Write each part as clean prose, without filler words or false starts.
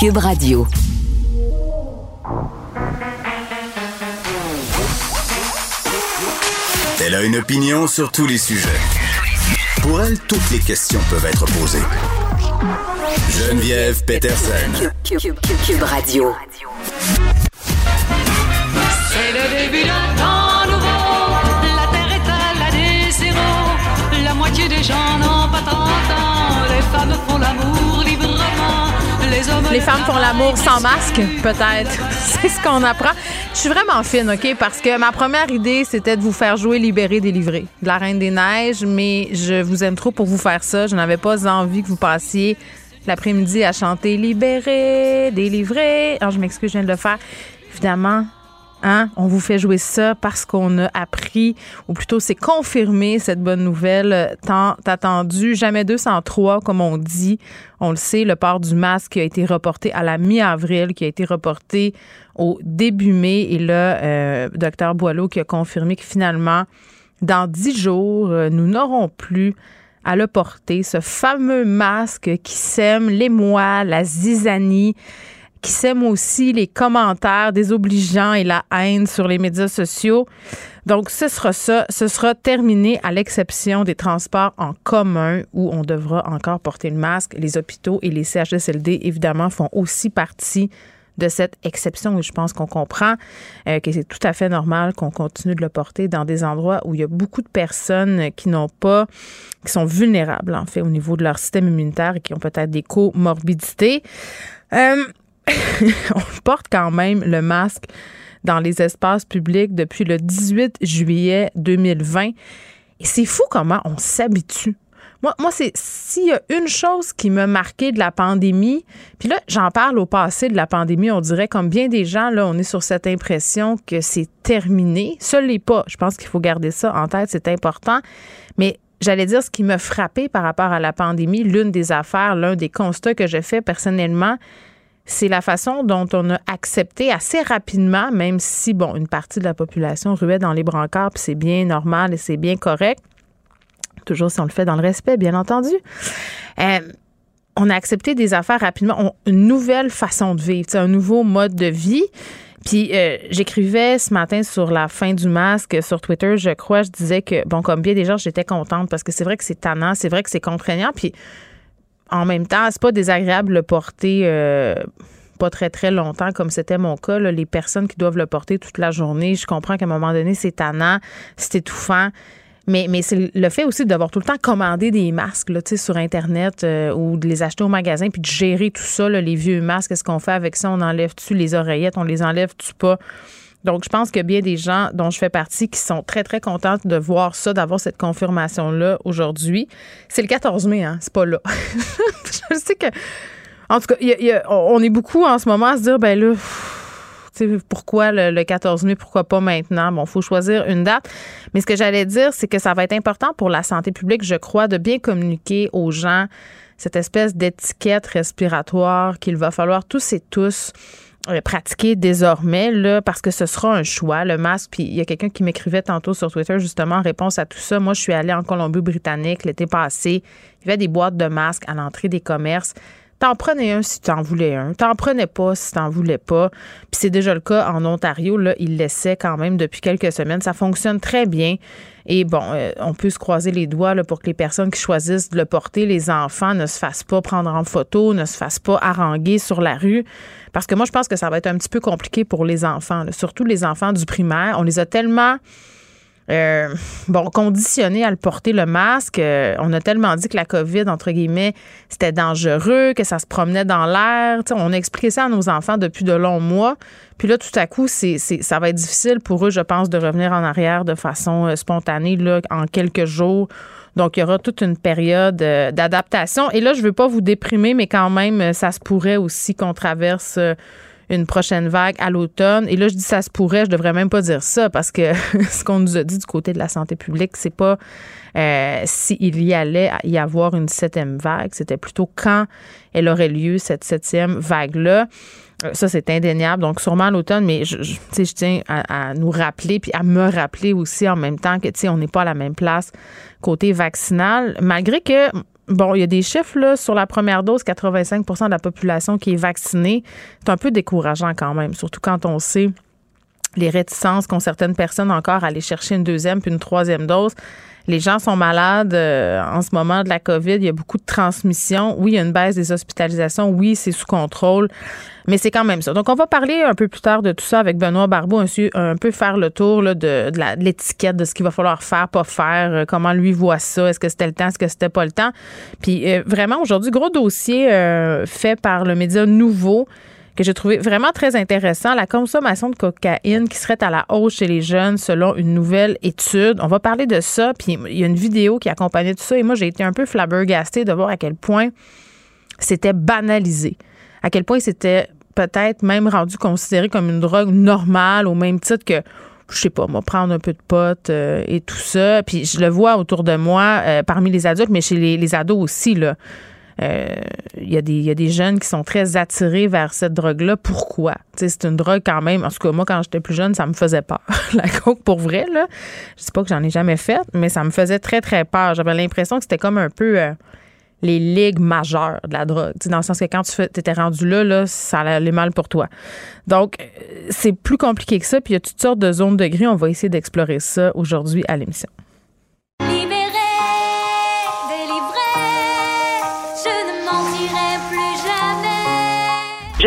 Cube Radio. Elle a une opinion sur tous les sujets. Pour elle, toutes les questions peuvent être posées. Geneviève Pétersen. Cube Radio. C'est le début d'un temps nouveau. La terre est à l'année zéro. La moitié des gens n'ont pas 30 ans. Les femmes font l'amour librement. Les femmes font l'amour sans masque, peut-être. C'est ce qu'on apprend. Je suis vraiment fine, OK? Parce que ma première idée, c'était de vous faire jouer Libéré, Délivré, de la Reine des Neiges, mais je vous aime trop pour vous faire ça. Je n'avais pas envie que vous passiez l'après-midi à chanter Libéré, Délivré. Alors, je m'excuse, je viens de le faire. Évidemment, hein, on vous fait jouer ça parce qu'on a appris, ou plutôt c'est confirmé, cette bonne nouvelle tant attendue. Jamais 203, comme on dit. On le sait, le port du masque qui a été reporté à la mi-avril, qui a été reporté au début mai. Et là, Dr Boileau qui a confirmé que finalement, dans 10 jours, nous n'aurons plus à le porter, ce fameux masque qui sème l'émoi, la zizanie, qui sème aussi les commentaires désobligeants et la haine sur les médias sociaux. Donc, ce sera ça. Ce sera terminé à l'exception des transports en commun où on devra encore porter le masque. Les hôpitaux et les CHSLD, évidemment, font aussi partie de cette exception. Et je pense qu'on comprend que c'est tout à fait normal qu'on continue de le porter dans des endroits où il y a beaucoup de personnes qui n'ont pas, qui sont vulnérables, en fait, au niveau de leur système immunitaire et qui ont peut-être des comorbidités. On porte quand même le masque dans les espaces publics depuis le 18 juillet 2020. Et c'est fou comment on s'habitue. Moi, c'est s'il y a une chose qui m'a marquée de la pandémie, puis là, j'en parle au passé de la pandémie, on dirait, comme bien des gens, là, on est sur cette impression que c'est terminé. Ça l'est pas. Je pense qu'il faut garder ça en tête, c'est important. Mais j'allais dire ce qui m'a frappée par rapport à la pandémie, l'une des affaires, l'un des constats que j'ai fait personnellement, c'est la façon dont on a accepté assez rapidement, même si, bon, une partie de la population ruait dans les brancards, puis c'est bien normal et c'est bien correct. Toujours si on le fait dans le respect, bien entendu. On a accepté des affaires rapidement, une nouvelle façon de vivre, un nouveau mode de vie. Puis j'écrivais ce matin sur la fin du masque sur Twitter, je crois, je disais que, bon, comme bien des gens, j'étais contente parce que c'est vrai que c'est tannant, c'est vrai que c'est contraignant, puis en même temps, c'est pas désagréable de le porter pas très, très longtemps, comme c'était mon cas. Là, les personnes qui doivent le porter toute la journée, je comprends qu'à un moment donné, c'est tannant, c'est étouffant. Mais c'est le fait aussi de devoir tout le temps commander des masques là, sur Internet ou de les acheter au magasin puis de gérer tout ça, là, les vieux masques. Qu'est-ce qu'on fait avec ça? On enlève-tu les oreillettes? On les enlève-tu pas? Donc, je pense qu'il y a bien des gens dont je fais partie qui sont très, très contentes de voir ça, d'avoir cette confirmation-là aujourd'hui. C'est le 14 mai, hein? C'est pas là. Je sais que... En tout cas, on est beaucoup en ce moment à se dire, ben là, pourquoi le 14 mai, pourquoi pas maintenant? Bon, il faut choisir une date. Mais ce que j'allais dire, c'est que ça va être important pour la santé publique, je crois, de bien communiquer aux gens cette espèce d'étiquette respiratoire qu'il va falloir tous et tous pratiquer désormais, là, parce que ce sera un choix, le masque. Puis il y a quelqu'un qui m'écrivait tantôt sur Twitter, justement, en réponse à tout ça. Moi, je suis allée en Colombie-Britannique l'été passé. Il y avait des boîtes de masques à l'entrée des commerces. T'en prenais un si t'en voulais un. T'en prenais pas si t'en voulais pas. Puis c'est déjà le cas en Ontario. Là, ils laissaient quand même depuis quelques semaines. Ça fonctionne très bien. Et bon, on peut se croiser les doigts là, pour que les personnes qui choisissent de le porter, les enfants, ne se fassent pas prendre en photo, ne se fassent pas haranguer sur la rue. Parce que moi, je pense que ça va être un petit peu compliqué pour les enfants, là. Surtout les enfants du primaire. On les a tellement... conditionné à le porter, le masque. On a tellement dit que la COVID, entre guillemets, c'était dangereux, que ça se promenait dans l'air. T'sais, on a expliqué ça à nos enfants depuis de longs mois. Puis là, tout à coup, ça va être difficile pour eux, je pense, de revenir en arrière de façon spontanée là, en quelques jours. Donc, il y aura toute une période d'adaptation. Et là, je veux pas vous déprimer, mais quand même, ça se pourrait aussi qu'on traverse... une prochaine vague à l'automne. Et là, je dis ça se pourrait, je devrais même pas dire ça parce que ce qu'on nous a dit du côté de la santé publique, c'est pas s'il y allait y avoir une 7e vague, c'était plutôt quand elle aurait lieu, cette 7e vague-là. Ça, c'est indéniable, donc sûrement à l'automne, mais je tiens à nous rappeler puis à me rappeler aussi en même temps que on n'est pas à la même place côté vaccinal, malgré que Bon, il y a des chiffres là, sur la première dose, 85 % de la population qui est vaccinée. C'est un peu décourageant quand même, surtout quand on sait les réticences qu'ont certaines personnes encore à aller chercher une deuxième puis une troisième dose. Les gens sont malades en ce moment de la COVID. Il y a beaucoup de transmission. Oui, il y a une baisse des hospitalisations. Oui, c'est sous contrôle. Mais c'est quand même ça. Donc, on va parler un peu plus tard de tout ça avec Benoît Barbeau, un peu faire le tour là, de l'étiquette, de ce qu'il va falloir faire, pas faire, comment lui voit ça, est-ce que c'était le temps, est-ce que c'était pas le temps. Puis vraiment, aujourd'hui, gros dossier fait par le Média Nouveau, que j'ai trouvé vraiment très intéressant, la consommation de cocaïne qui serait à la hausse chez les jeunes selon une nouvelle étude. On va parler de ça, puis il y a une vidéo qui accompagnait tout ça, et moi, j'ai été un peu flabbergastée de voir à quel point c'était banalisé, à quel point c'était peut-être même rendu considéré comme une drogue normale, au même titre que, je sais pas, moi, prendre un peu de pot et tout ça, puis je le vois autour de moi, parmi les adultes, mais chez les ados aussi, là. Il y a des jeunes qui sont très attirés vers cette drogue-là. Pourquoi? T'sais, c'est une drogue quand même. En tout cas, moi, quand j'étais plus jeune, ça me faisait peur. La coke, pour vrai, là. Je dis pas que j'en ai jamais fait, mais ça me faisait très, très peur. J'avais l'impression que c'était comme un peu les ligues majeures de la drogue. T'sais, dans le sens que quand tu étais rendu là, ça allait mal pour toi. Donc, c'est plus compliqué que ça. Puis il y a toutes sortes de zones de gris. On va essayer d'explorer ça aujourd'hui à l'émission. Je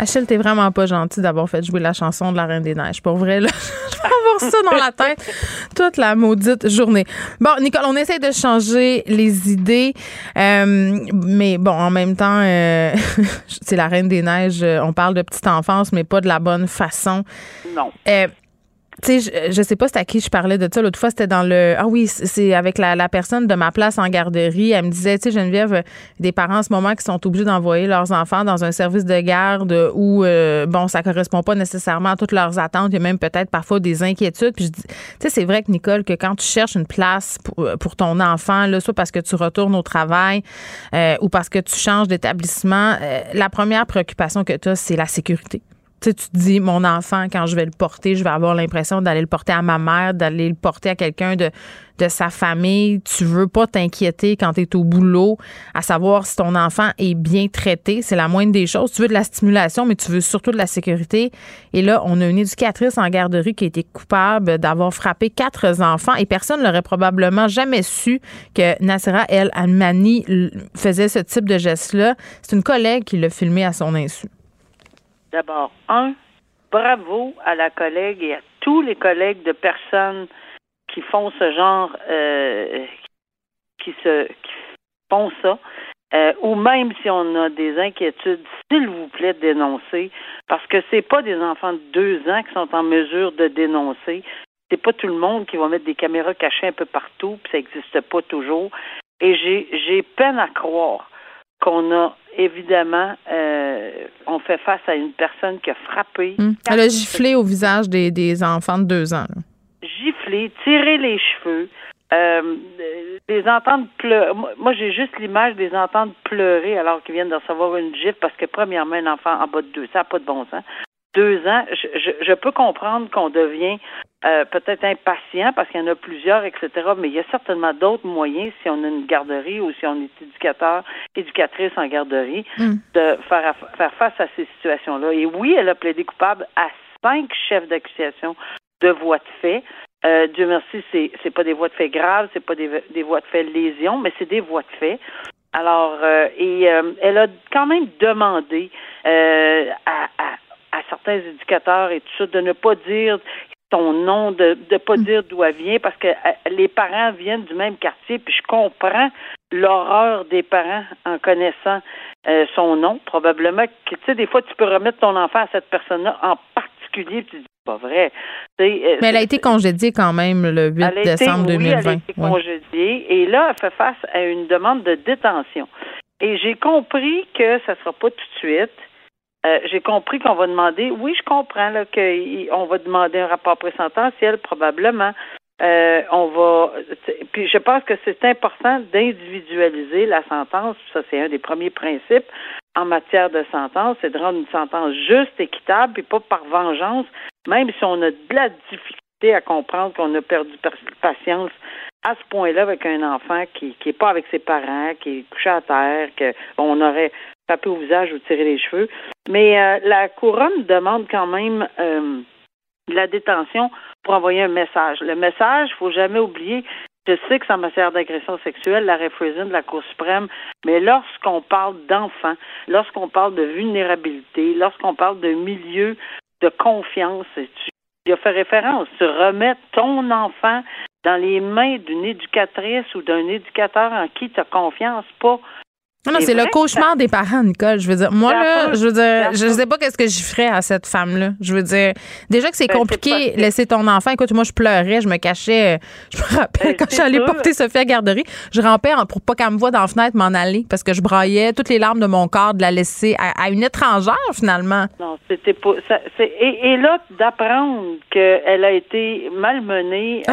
Achille, t'es vraiment pas gentil d'avoir fait jouer la chanson de la Reine des Neiges. Pour vrai, là, je vais avoir ça dans la tête toute la maudite journée. Bon, Nicole, on essaie de changer les idées, mais bon, en même temps, c'est la Reine des Neiges, on parle de petite enfance, mais pas de la bonne façon. Non. Tu sais, je sais pas c'est à qui je parlais de ça. L'autre fois, c'était dans le... Ah oui, c'est avec la personne de ma place en garderie. Elle me disait, tu sais, Geneviève, des parents en ce moment qui sont obligés d'envoyer leurs enfants dans un service de garde où, bon, ça correspond pas nécessairement à toutes leurs attentes. Il y a même peut-être parfois des inquiétudes. Puis je dis, tu sais, c'est vrai que, Nicole, que quand tu cherches une place pour ton enfant, là, soit parce que tu retournes au travail ou parce que tu changes d'établissement, la première préoccupation que tu as, c'est la sécurité. Tu sais, tu te dis, mon enfant, quand je vais le porter, je vais avoir l'impression d'aller le porter à ma mère, d'aller le porter à quelqu'un de sa famille. Tu veux pas t'inquiéter quand tu es au boulot, à savoir si ton enfant est bien traité. C'est la moindre des choses. Tu veux de la stimulation, mais tu veux surtout de la sécurité. Et là, on a une éducatrice en garderie qui a été coupable d'avoir frappé 4 enfants et personne n'aurait probablement jamais su que Nassira El Almani faisait ce type de geste-là. C'est une collègue qui l'a filmé à son insu. D'abord, bravo à la collègue et à tous les collègues de personnes qui font ce genre, qui font ça, ou même si on a des inquiétudes, s'il vous plaît, dénoncez, parce que c'est pas des enfants de 2 ans qui sont en mesure de dénoncer. C'est pas tout le monde qui va mettre des caméras cachées un peu partout, puis ça n'existe pas toujours. Et j'ai peine à croire qu'on a, évidemment, on fait face à une personne qui a frappé. Elle a giflé au visage des enfants de 2 ans. Là. Giflé, tiré les cheveux, les entendre pleurer. Moi, j'ai juste l'image des entendre pleurer alors qu'ils viennent de recevoir une gifle parce que, premièrement, un enfant en bas de 2 ans, ça n'a pas de bon sens. 2 ans, je peux comprendre qu'on devient peut-être impatient parce qu'il y en a plusieurs, etc., mais il y a certainement d'autres moyens, si on a une garderie ou si on est éducatrice en garderie, de faire face à ces situations-là. Et oui, elle a plaidé coupable à 5 chefs d'accusation de voies de fait. Dieu merci, c'est pas des voies de fait graves, c'est pas des voies de fait lésions, mais c'est des voies de fait. Alors, elle a quand même demandé à certains éducateurs et tout ça, de ne pas dire ton nom, de ne pas dire d'où elle vient, parce que les parents viennent du même quartier, puis je comprends l'horreur des parents en connaissant son nom. Probablement, tu sais, des fois, tu peux remettre ton enfant à cette personne-là en particulier, puis tu dis, c'est pas vrai. Mais elle a été congédiée quand même le 8 décembre 2020. Elle a été congédiée, et là, elle fait face à une demande de détention. Et j'ai compris que ça sera pas tout de suite, J'ai compris qu'on va demander, oui, je comprends là, qu'on va demander un rapport présententiel, probablement. Puis je pense que c'est important d'individualiser la sentence. Ça, c'est un des premiers principes en matière de sentence, c'est de rendre une sentence juste, équitable, puis pas par vengeance, même si on a de la difficulté à comprendre qu'on a perdu patience à ce point-là avec un enfant qui est pas avec ses parents, qui est couché à terre, que bon, on aurait tapé au visage ou tiré les cheveux. Mais la couronne demande quand même de la détention pour envoyer un message. Le message, il ne faut jamais oublier, je sais que c'est en matière d'agression sexuelle, la réfrésine de la Cour suprême, mais lorsqu'on parle d'enfants, lorsqu'on parle de vulnérabilité, lorsqu'on parle de milieu de confiance, tu as fait référence, tu remets ton enfant dans les mains d'une éducatrice ou d'un éducateur en qui tu as confiance, pas. Non, c'est le cauchemar des parents, Nicole. Je veux dire, moi, là, je veux dire, je sais pas qu'est-ce que j'y ferais à cette femme-là. Je veux dire, déjà que c'est compliqué, laisser ton enfant. Écoute, moi, je pleurais, je me cachais. Je me rappelle quand je suis allée porter Sophie à la garderie, je rampais pour pas qu'elle me voie dans la fenêtre m'en aller parce que je braillais toutes les larmes de mon corps de la laisser à une étrangère, finalement. Non, c'était pas. Et là, d'apprendre qu'elle a été malmenée.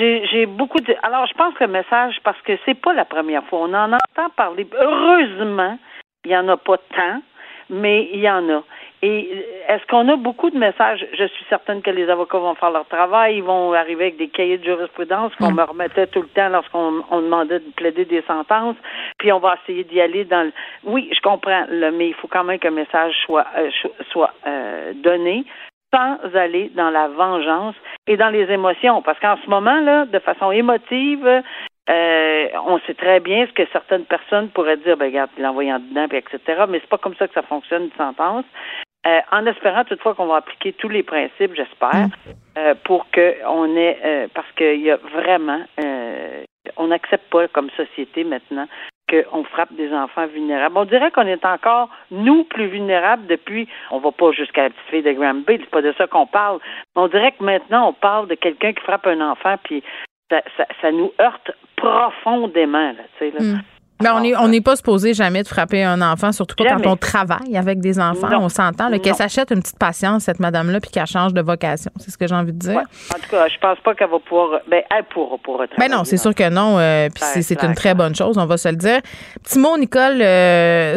J'ai beaucoup de... Alors, je pense que le message, parce que c'est pas la première fois, on en entend parler. Heureusement, il y en a pas tant, mais il y en a. Et est-ce qu'on a beaucoup de messages? Je suis certaine que les avocats vont faire leur travail, ils vont arriver avec des cahiers de jurisprudence qu'on me remettait tout le temps lorsqu'on demandait de plaider des sentences, puis on va essayer d'y aller dans le... Oui, je comprends, là, mais il faut quand même qu'un message soit donné, sans aller dans la vengeance et dans les émotions. Parce qu'en ce moment, là, de façon émotive, on sait très bien ce que certaines personnes pourraient dire, ben regarde, l'envoyant dedans, puis etc. Mais c'est pas comme ça que ça fonctionne, une sentence. En espérant toutefois qu'on va appliquer tous les principes, j'espère, pour que on ait... parce qu'il y a vraiment... on n'accepte pas comme société maintenant qu'on frappe des enfants vulnérables. On dirait qu'on est encore, nous, plus vulnérables depuis... On va pas jusqu'à la petite fille de Granby, c'est pas de ça qu'on parle. On dirait que maintenant, on parle de quelqu'un qui frappe un enfant, puis ça nous heurte profondément, là, tu sais, là. Ben on n'est pas supposé jamais de frapper un enfant, surtout pas quand on travaille avec des enfants. Non. On s'entend qu'elle s'achète une petite patience, cette madame-là, puis qu'elle change de vocation. C'est ce que j'ai envie de dire. Ouais. En tout cas, je pense pas qu'elle va pouvoir... Ben, elle pourra pour retravailler. Ben non, c'est sûr que non. Puis c'est une très bonne chose, on va se le dire. Petit mot, Nicole,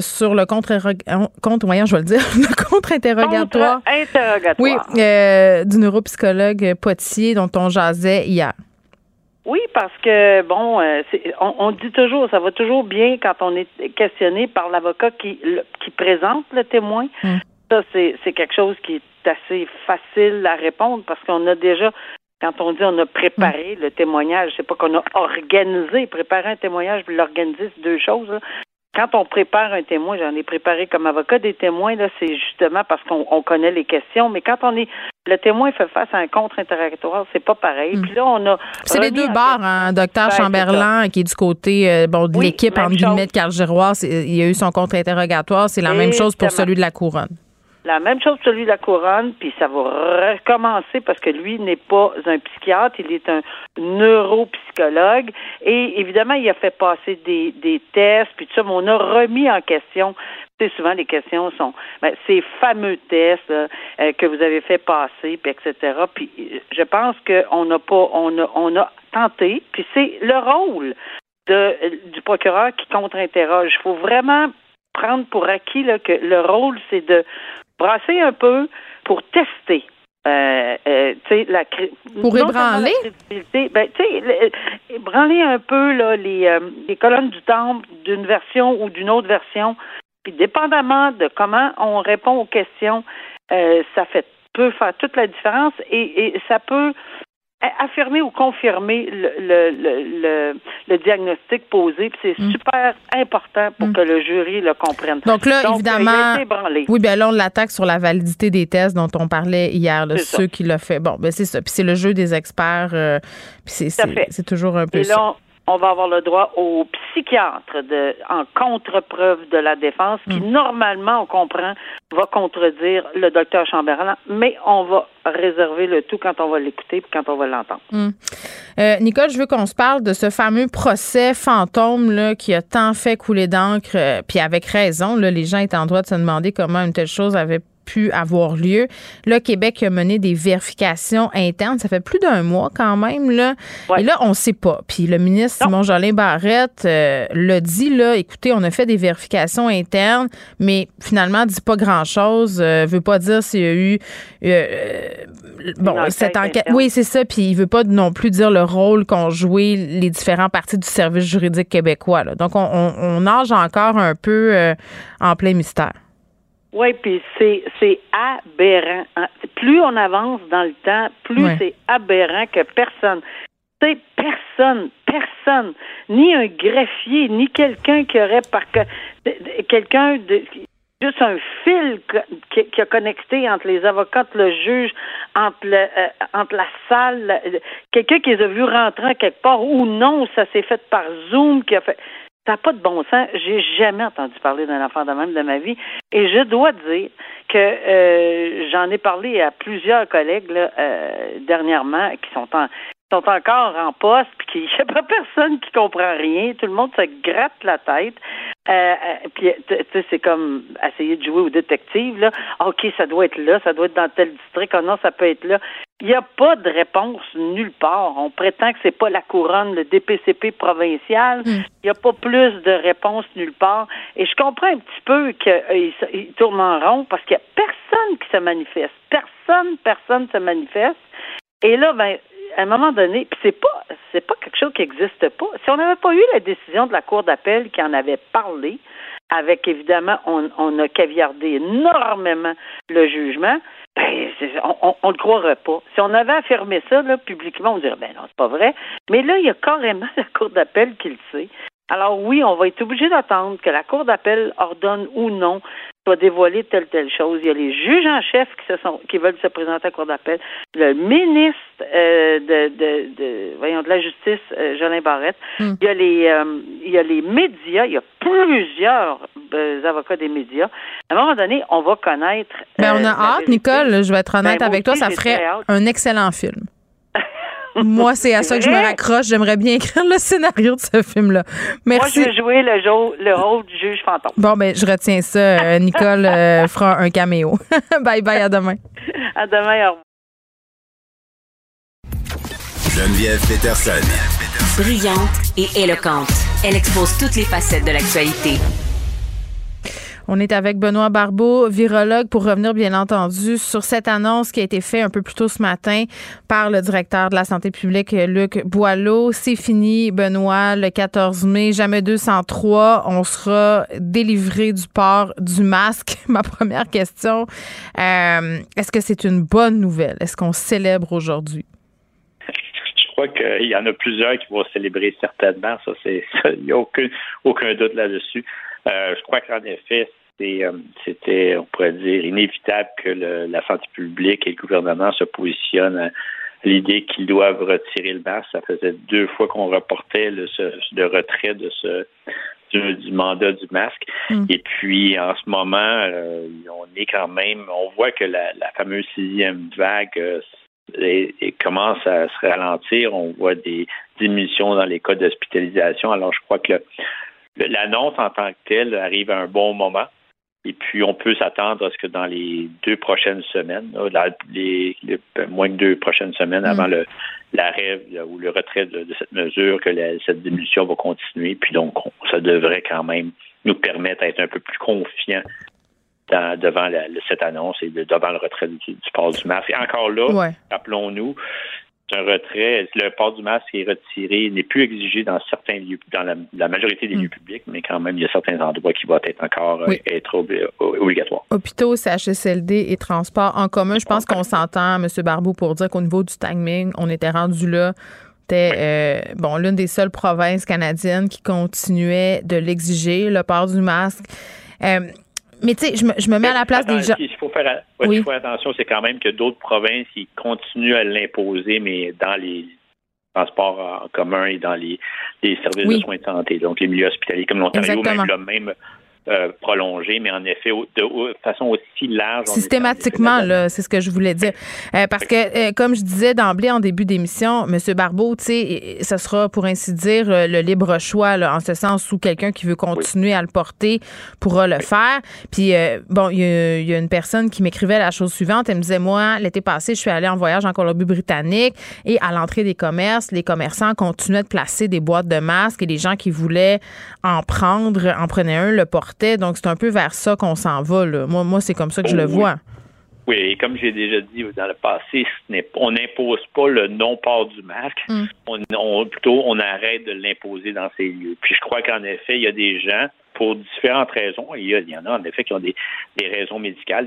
sur le contre-interrogatoire. Contre-interrogatoire. Oui, du neuropsychologue Potier, dont on jasait hier. Oui, parce que, bon, on dit toujours, ça va toujours bien quand on est questionné par l'avocat qui présente le témoin. Ça, c'est quelque chose qui est assez facile à répondre parce qu'on a déjà, quand on dit on a préparé le témoignage, c'est pas qu'on a organisé. Préparer un témoignage puis l'organiser, c'est deux choses, là. Quand on prépare un témoin, j'en ai préparé comme avocat des témoins, là, c'est justement parce qu'on connaît les questions. Mais quand le témoin fait face à un contre-interrogatoire, c'est pas pareil. Puis là, on a... C'est les deux barres, hein, Dr Chamberlain, qui est du côté de l'équipe, entre guillemets, de Carl Giroir. Il a eu son contre-interrogatoire. C'est la même chose pour celui de la Couronne. La même chose pour celui de la Couronne, puis ça va recommencer parce que lui n'est pas un psychiatre, il est un neuropsychologue. Et évidemment, il a fait passer des tests, puis tout ça, mais on a remis en question. Tu sais, souvent, les questions sont ces fameux tests là, que vous avez fait passer, puis etc. Puis je pense qu'on n'a pas, on a tenté, puis c'est le rôle du procureur qui contre-interroge. Il faut vraiment prendre pour acquis là, que le rôle, c'est de brasser un peu pour tester. Pour ébranler? Ébranler un peu là, les colonnes du temple d'une version ou d'une autre version. Puis dépendamment de comment on répond aux questions, peut faire toute la différence et ça peut affirmer ou confirmer le diagnostic posé, puis c'est super important pour que le jury le comprenne. Donc là, évidemment, oui, bien là, on l'attaque sur la validité des tests dont on parlait hier, là, ceux qui l'ont fait. Bon, ben c'est ça. Puis c'est le jeu des experts, puis c'est toujours un peu ça. on va avoir le droit aux psychiatres en contre-preuve de la défense, qui, normalement, on comprend, va contredire le docteur Chamberlain, mais on va réserver le tout quand on va l'écouter et quand on va l'entendre. Nicole, je veux qu'on se parle de ce fameux procès fantôme là, qui a tant fait couler d'encre, puis avec raison, là, les gens étaient en droit de se demander comment une telle chose avait pu avoir lieu. Le Québec a mené des vérifications internes. Ça fait plus d'un mois quand même, là. Ouais. Et là, on ne sait pas. Puis le ministre Simon-Jolin Barrette l'a dit, là, écoutez, on a fait des vérifications internes, mais finalement, ne dit pas grand-chose. Veut pas dire s'il y a eu... cette enquête... Oui, c'est ça. Puis il ne veut pas non plus dire le rôle qu'ont joué les différents parties du service juridique québécois, là. Donc, on nage encore un peu en plein mystère. Oui, puis c'est aberrant. Plus on avance dans le temps, plus c'est aberrant que personne. C'est personne, ni un greffier, ni quelqu'un qui aurait juste un fil qui a connecté entre les avocats, le juge, entre la salle, quelqu'un qui les a vus rentrer quelque part ou non, ça s'est fait par Zoom, qui a fait... Ça n'a pas de bon sens. J'ai jamais entendu parler d'un affaire de même de ma vie. Et je dois dire que j'en ai parlé à plusieurs collègues là, dernièrement qui sont encore en poste, puis qu'il n'y a pas personne qui comprend rien. Tout le monde se gratte la tête. Puis tu sais, c'est comme essayer de jouer au détective, là. OK, ça doit être là, ça doit être dans tel district, oh non, ça peut être là. Il n'y a pas de réponse nulle part. On prétend que c'est pas la couronne, le DPCP provincial. Il n'y a pas plus de réponse nulle part. Et je comprends un petit peu qu'ils tournent en rond parce qu'il n'y a personne qui se manifeste. Personne se manifeste. Et là, ben, à un moment donné, puis c'est pas quelque chose qui n'existe pas. Si on n'avait pas eu la décision de la Cour d'appel qui en avait parlé, avec évidemment, on a caviardé énormément le jugement, ben, on le croirait pas. Si on avait affirmé ça, là, publiquement, on dirait, ben non, c'est pas vrai. Mais là, il y a carrément la Cour d'appel qui le sait. Alors oui, on va être obligé d'attendre que la Cour d'appel ordonne ou non soit dévoiler telle chose. Il y a les juges en chef qui veulent se présenter à la Cour d'appel. Le ministre de la Justice, Jolin Barrette. Il y a les médias. Il y a plusieurs avocats des médias. À un moment donné, on va connaître... Mais on a hâte, Nicole. Je vais être honnête avec toi. Ça ferait un excellent film. Moi, c'est à ça que je me raccroche. J'aimerais bien écrire le scénario de ce film-là. Merci. Moi, je vais jouer le rôle du juge fantôme. Bon, ben, je retiens ça. Nicole fera un caméo. Bye-bye, à demain. À demain, au revoir. Geneviève Pétersen. Brillante et éloquente. Elle expose toutes les facettes de l'actualité. On est avec Benoît Barbeau, virologue, pour revenir bien entendu sur cette annonce qui a été faite un peu plus tôt ce matin par le directeur de la santé publique, Luc Boileau. C'est fini, Benoît, le 14 mai, jamais 203, on sera délivré du port du masque. Ma première question, est-ce que c'est une bonne nouvelle? Est-ce qu'on célèbre aujourd'hui? Je crois qu'il y en a plusieurs qui vont célébrer certainement, ça, il n'y a aucun doute là-dessus. Je crois qu'en effet, c'était, on pourrait dire, inévitable que la santé publique et le gouvernement se positionnent à l'idée qu'ils doivent retirer le masque. Ça faisait 2 fois qu'on reportait le retrait de du mandat du masque. Et puis, en ce moment, on voit que la fameuse 6e vague et commence à se ralentir. On voit des diminutions dans les cas d'hospitalisation. Alors, je crois que l'annonce en tant que telle arrive à un bon moment. Et puis, on peut s'attendre à ce que dans les 2 prochaines semaines, moins que 2 prochaines semaines avant l'arrêt ou le retrait de cette mesure, que cette diminution va continuer. Puis donc, ça devrait quand même nous permettre d'être un peu plus confiants devant cette annonce et devant le retrait du port du masque. Et encore là, rappelons-nous, c'est un retrait. Le port du masque est retiré, n'est plus exigé dans certains lieux, dans la majorité des lieux publics, mais quand même, il y a certains endroits qui vont être encore être obligatoires. Hôpitaux, CHSLD et transports en commun. Je pense qu'on s'entend, M. Barbeau, pour dire qu'au niveau du timing, on était rendu là. C'était l'une des seules provinces canadiennes qui continuait de l'exiger, le port du masque. Mais tu sais, je me mets à la place des gens. Il faut faire attention, c'est quand même que d'autres provinces, ils continuent à l'imposer, mais dans les transports en commun et dans les services de soins de santé, donc les milieux hospitaliers, comme l'Ontario même prolongé, mais en effet de façon aussi large. Systématiquement, là, c'est ce que je voulais dire. Parce que, comme je disais d'emblée en début d'émission, M. Barbeau, tu sais, ça sera, pour ainsi dire, le libre choix, là, en ce sens où quelqu'un qui veut continuer à le porter pourra le faire. Puis, bon, il y a une personne qui m'écrivait la chose suivante. Elle me disait, moi, l'été passé, je suis allée en voyage en Colombie-Britannique et à l'entrée des commerces, les commerçants continuaient de placer des boîtes de masques et les gens qui voulaient en prendre, en prenaient un, le portaient. Donc, c'est un peu vers ça qu'on s'en va, là. Moi, c'est comme ça que je le vois. Oui, et comme j'ai déjà dit dans le passé, on n'impose pas le non-port du masque. Mm. Plutôt, on arrête de l'imposer dans ces lieux. Puis je crois qu'en effet, il y a des gens, pour différentes raisons, il y en a en effet qui ont des raisons médicales,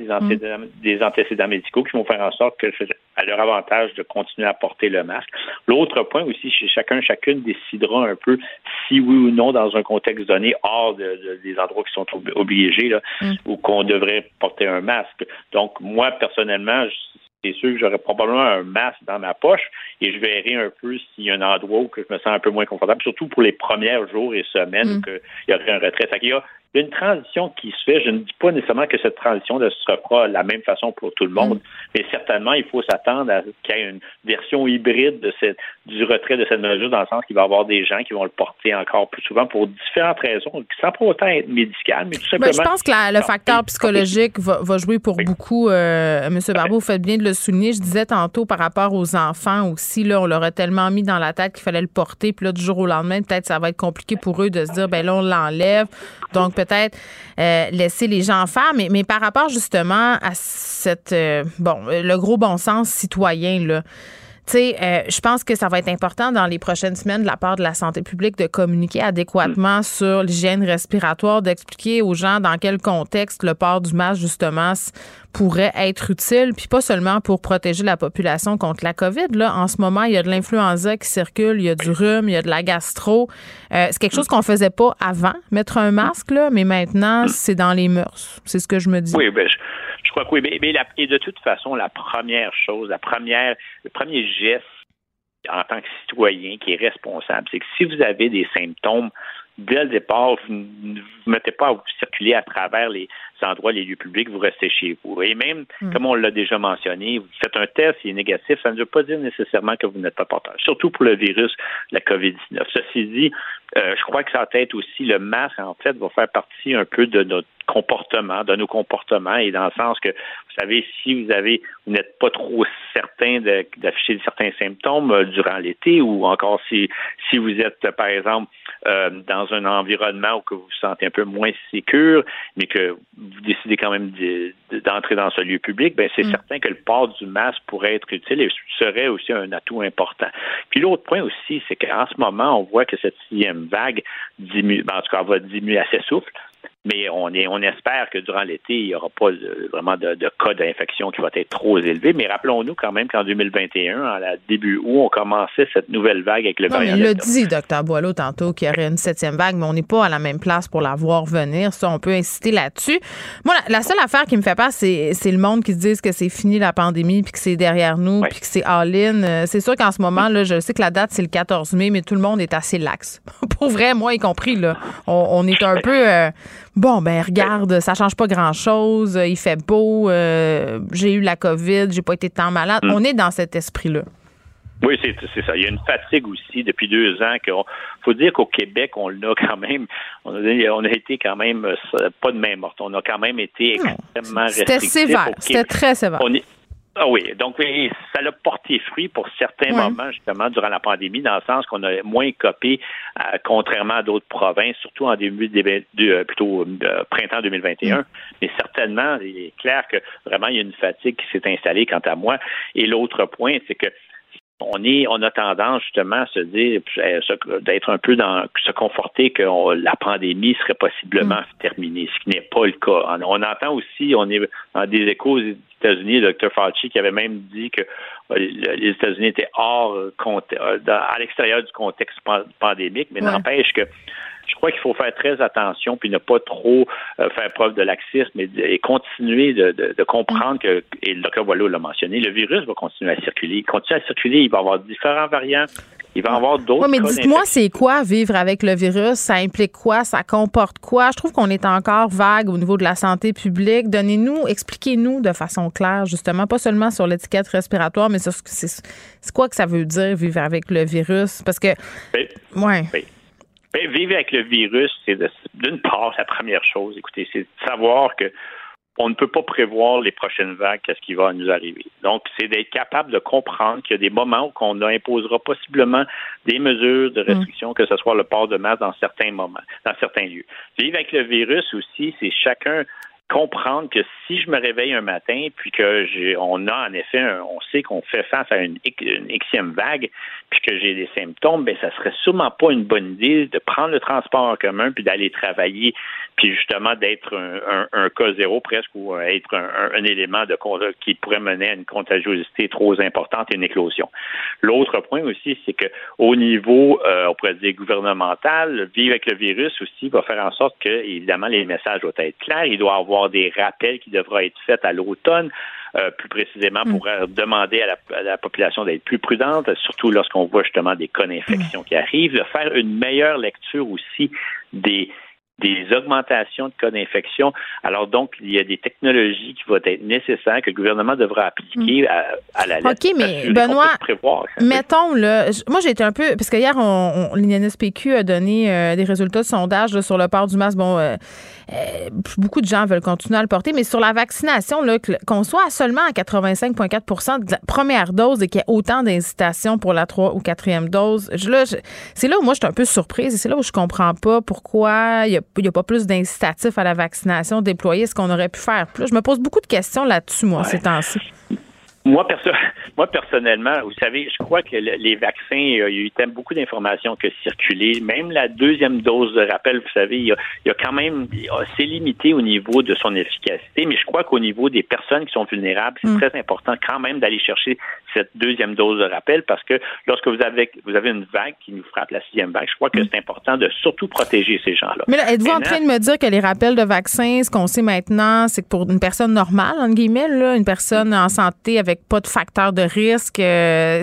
des antécédents médicaux qui vont faire en sorte que c'est à leur avantage de continuer à porter le masque. L'autre point aussi, chacune décidera un peu si oui ou non, dans un contexte donné, hors des endroits qui sont obligés, là, ou qu'on devrait porter un masque. Donc, moi, personnellement, c'est sûr que j'aurais probablement un masque dans ma poche et je verrai un peu s'il y a un endroit où je me sens un peu moins confortable, surtout pour les premiers jours et semaines qu'il y aurait un retrait. Il y a une transition qui se fait. Je ne dis pas nécessairement que cette transition se fera de la même façon pour tout le monde, mais certainement, il faut s'attendre à qu'il y ait une version hybride du retrait de cette mesure, dans le sens qu'il va y avoir des gens qui vont le porter encore plus souvent pour différentes raisons, sans pour autant être médicales, mais tout simplement... Ben, je pense que le facteur psychologique va jouer pour beaucoup. M. Barbeau, vous faites bien de le souligner. Je disais tantôt par rapport aux enfants aussi, là, on leur a tellement mis dans la tête qu'il fallait le porter, puis là, du jour au lendemain, peut-être ça va être compliqué pour eux de se dire, ben là, on l'enlève. Donc, peut-être laisser les gens faire, mais par rapport justement à cette le gros bon sens citoyen, là. Tu sais, je pense que ça va être important dans les prochaines semaines de la part de la santé publique de communiquer adéquatement sur l'hygiène respiratoire, d'expliquer aux gens dans quel contexte le port du masque, justement, pourrait être utile, puis pas seulement pour protéger la population contre la COVID. Là, en ce moment, il y a de l'influenza qui circule, il y a du rhume, il y a de la gastro. C'est quelque chose qu'on faisait pas avant, mettre un masque, là, mais maintenant, c'est dans les mœurs. C'est ce que je me dis. Oui, bien, je crois que oui. Et de toute façon, le premier geste en tant que citoyen qui est responsable, c'est que si vous avez des symptômes, dès le départ, vous ne vous mettez pas à vous circuler à travers les endroits, les lieux publics, vous restez chez vous. Et même, comme on l'a déjà mentionné, vous faites un test, il est négatif, ça ne veut pas dire nécessairement que vous n'êtes pas porteur, surtout pour le virus, la COVID-19. Ceci dit, je crois que ça tête aussi, le masque, en fait, va faire partie un peu de notre comportement, de nos comportements, et dans le sens que, vous savez, si vous n'êtes pas trop certain d'afficher certains symptômes durant l'été, ou encore si vous êtes, par exemple, dans un environnement où que vous vous sentez un peu moins sécure, mais que vous décidez quand même d'entrer dans ce lieu public, bien, c'est certain que le port du masque pourrait être utile et serait aussi un atout important. Puis l'autre point aussi, c'est qu'en ce moment, on voit que cette 6e vague va diminuer à ses souffles. Mais on espère que durant l'été, il n'y aura pas vraiment de cas d'infection qui va être trop élevé. Mais rappelons-nous quand même qu'en 2021, début août, on commençait cette nouvelle vague avec le variant. Il l'a dit, Dr. Boileau, tantôt, qu'il y aurait une 7e vague, mais on n'est pas à la même place pour la voir venir. Ça, on peut insister là-dessus. Moi, la seule affaire qui me fait peur, c'est le monde qui se dise que c'est fini la pandémie, puis que c'est derrière nous, puis que c'est all-in. C'est sûr qu'en ce moment, là, je sais que la date, c'est le 14 mai, mais tout le monde est assez lax. Pour vrai, moi y compris, là. On est un peu... regarde, ça change pas grand-chose, il fait beau, j'ai eu la COVID, j'ai pas été tant malade. On est dans cet esprit-là. Oui, c'est ça. Il y a une fatigue aussi depuis 2 ans. Faut dire qu'au Québec, on l'a quand même... On a été quand même... Pas de main morte. On a quand même été extrêmement restrictifs. C'était sévère. C'était très sévère. Donc ça l'a porté fruit pour certains moments, justement, durant la pandémie, dans le sens qu'on a moins copé, contrairement à d'autres provinces, surtout en printemps 2021. Mais certainement, il est clair que vraiment, il y a une fatigue qui s'est installée, quant à moi. Et l'autre point, c'est que on a tendance justement à se dire, d'être un peu se conforter que la pandémie serait possiblement terminée, ce qui n'est pas le cas. On entend aussi, on est dans des échos aux États-Unis, le Dr. Fauci qui avait même dit que les États-Unis étaient à l'extérieur du contexte pandémique, mais n'empêche que je crois qu'il faut faire très attention puis ne pas trop faire preuve de laxisme et continuer de comprendre que, et le Dr. Boileau l'a mentionné, le virus va continuer à circuler. Il va y avoir différents variants. Il va y avoir d'autres. Oui, mais dites-moi, c'est quoi vivre avec le virus? Ça implique quoi? Ça comporte quoi? Je trouve qu'on est encore vague au niveau de la santé publique. Donnez-nous, expliquez-nous de façon claire, justement, pas seulement sur l'étiquette respiratoire, mais sur ce que c'est quoi que ça veut dire vivre avec le virus? Parce que. Oui. Ouais. Oui. Ben, vivre avec le virus, c'est d'une part la première chose, écoutez, c'est de savoir que on ne peut pas prévoir les prochaines vagues, qu'est-ce qui va nous arriver. Donc, c'est d'être capable de comprendre qu'il y a des moments où on imposera possiblement des mesures de restriction, que ce soit le port de masque dans certains moments, dans certains lieux. Vivre avec le virus aussi, c'est chacun comprendre que si je me réveille un matin puis que on sait qu'on fait face à une Xème vague puis que j'ai des symptômes, ben ça serait sûrement pas une bonne idée de prendre le transport en commun puis d'aller travailler puis justement d'être un cas zéro presque ou être un élément de qui pourrait mener à une contagiosité trop importante et une éclosion. L'autre point aussi, c'est que au niveau on pourrait dire gouvernemental, vivre avec le virus aussi va faire en sorte que évidemment les messages doivent être clairs, il doit avoir des rappels qui devront être faits à l'automne, plus précisément pour demander à la population d'être plus prudente, surtout lorsqu'on voit justement des cas d'infection qui arrivent, de faire une meilleure lecture aussi des augmentations de cas d'infection. Alors donc, il y a des technologies qui vont être nécessaires que le gouvernement devra appliquer à la lettre. OK, mais Benoît, prévoir, mettons, là, moi j'ai été un peu, parce que hier, l'INSPQ a donné des résultats de sondage là, sur le port du masque. Bon, beaucoup de gens veulent continuer à le porter, mais sur la vaccination, là, qu'on soit seulement à 85,4 % de la première dose et qu'il y a autant d'incitation pour la 3e ou 4e dose, c'est là où moi je suis un peu surprise et c'est là où je comprends pas pourquoi il n'y a pas plus d'incitatifs à la vaccination déployés, ce qu'on aurait pu faire plus. Je me pose beaucoup de questions là-dessus, moi, ces temps-ci. Moi, personnellement, vous savez, je crois que les vaccins, il y a eu beaucoup d'informations qui ont circulé. Même la deuxième dose de rappel, vous savez, il y a quand même... C'est limité au niveau de son efficacité, mais je crois qu'au niveau des personnes qui sont vulnérables, c'est très important quand même d'aller chercher cette deuxième dose de rappel parce que lorsque vous avez une vague qui nous frappe, la 6e vague, je crois que c'est important de surtout protéger ces gens-là. Mais là, êtes-vous en train de me dire que les rappels de vaccins, ce qu'on sait maintenant, c'est que pour une personne normale, entre guillemets, là, une personne en santé avec pas de facteur de risque,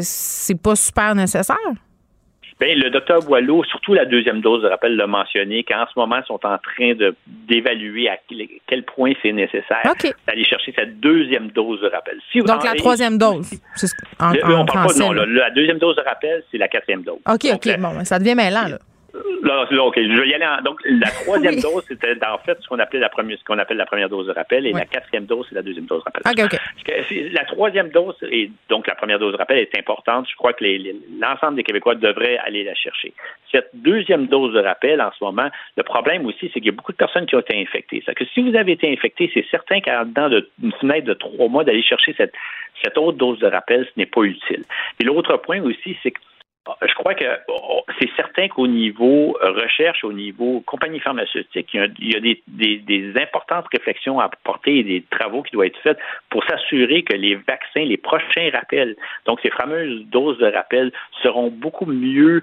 c'est pas super nécessaire? Bien, le docteur Boileau, surtout la deuxième dose de rappel, l'a mentionné qu'en ce moment, ils sont en train d'évaluer à quel point c'est nécessaire d'aller chercher cette deuxième dose de rappel. Si vous troisième dose. La deuxième dose de rappel, c'est la 4e dose. OK. Bon, ça devient mêlant, là. Je vais y aller. Donc, la 3e dose, c'était en fait ce qu'on appelle la première dose de rappel, et la 4e dose, c'est la 2e dose de rappel. La 3e dose, et donc la première dose de rappel, est importante. Je crois que l'ensemble des Québécois devraient aller la chercher. Cette 2e dose de rappel, en ce moment, le problème aussi, c'est qu'il y a beaucoup de personnes qui ont été infectées. C'est-à-dire que si vous avez été infecté, c'est certain qu'en une fenêtre de 3 mois, d'aller chercher cette autre dose de rappel, ce n'est pas utile. Et l'autre point aussi, c'est que je crois que c'est certain qu'au niveau recherche, au niveau compagnie pharmaceutique, il y a des importantes réflexions à apporter et des travaux qui doivent être faits pour s'assurer que les vaccins, les prochains rappels, donc ces fameuses doses de rappel, seront beaucoup mieux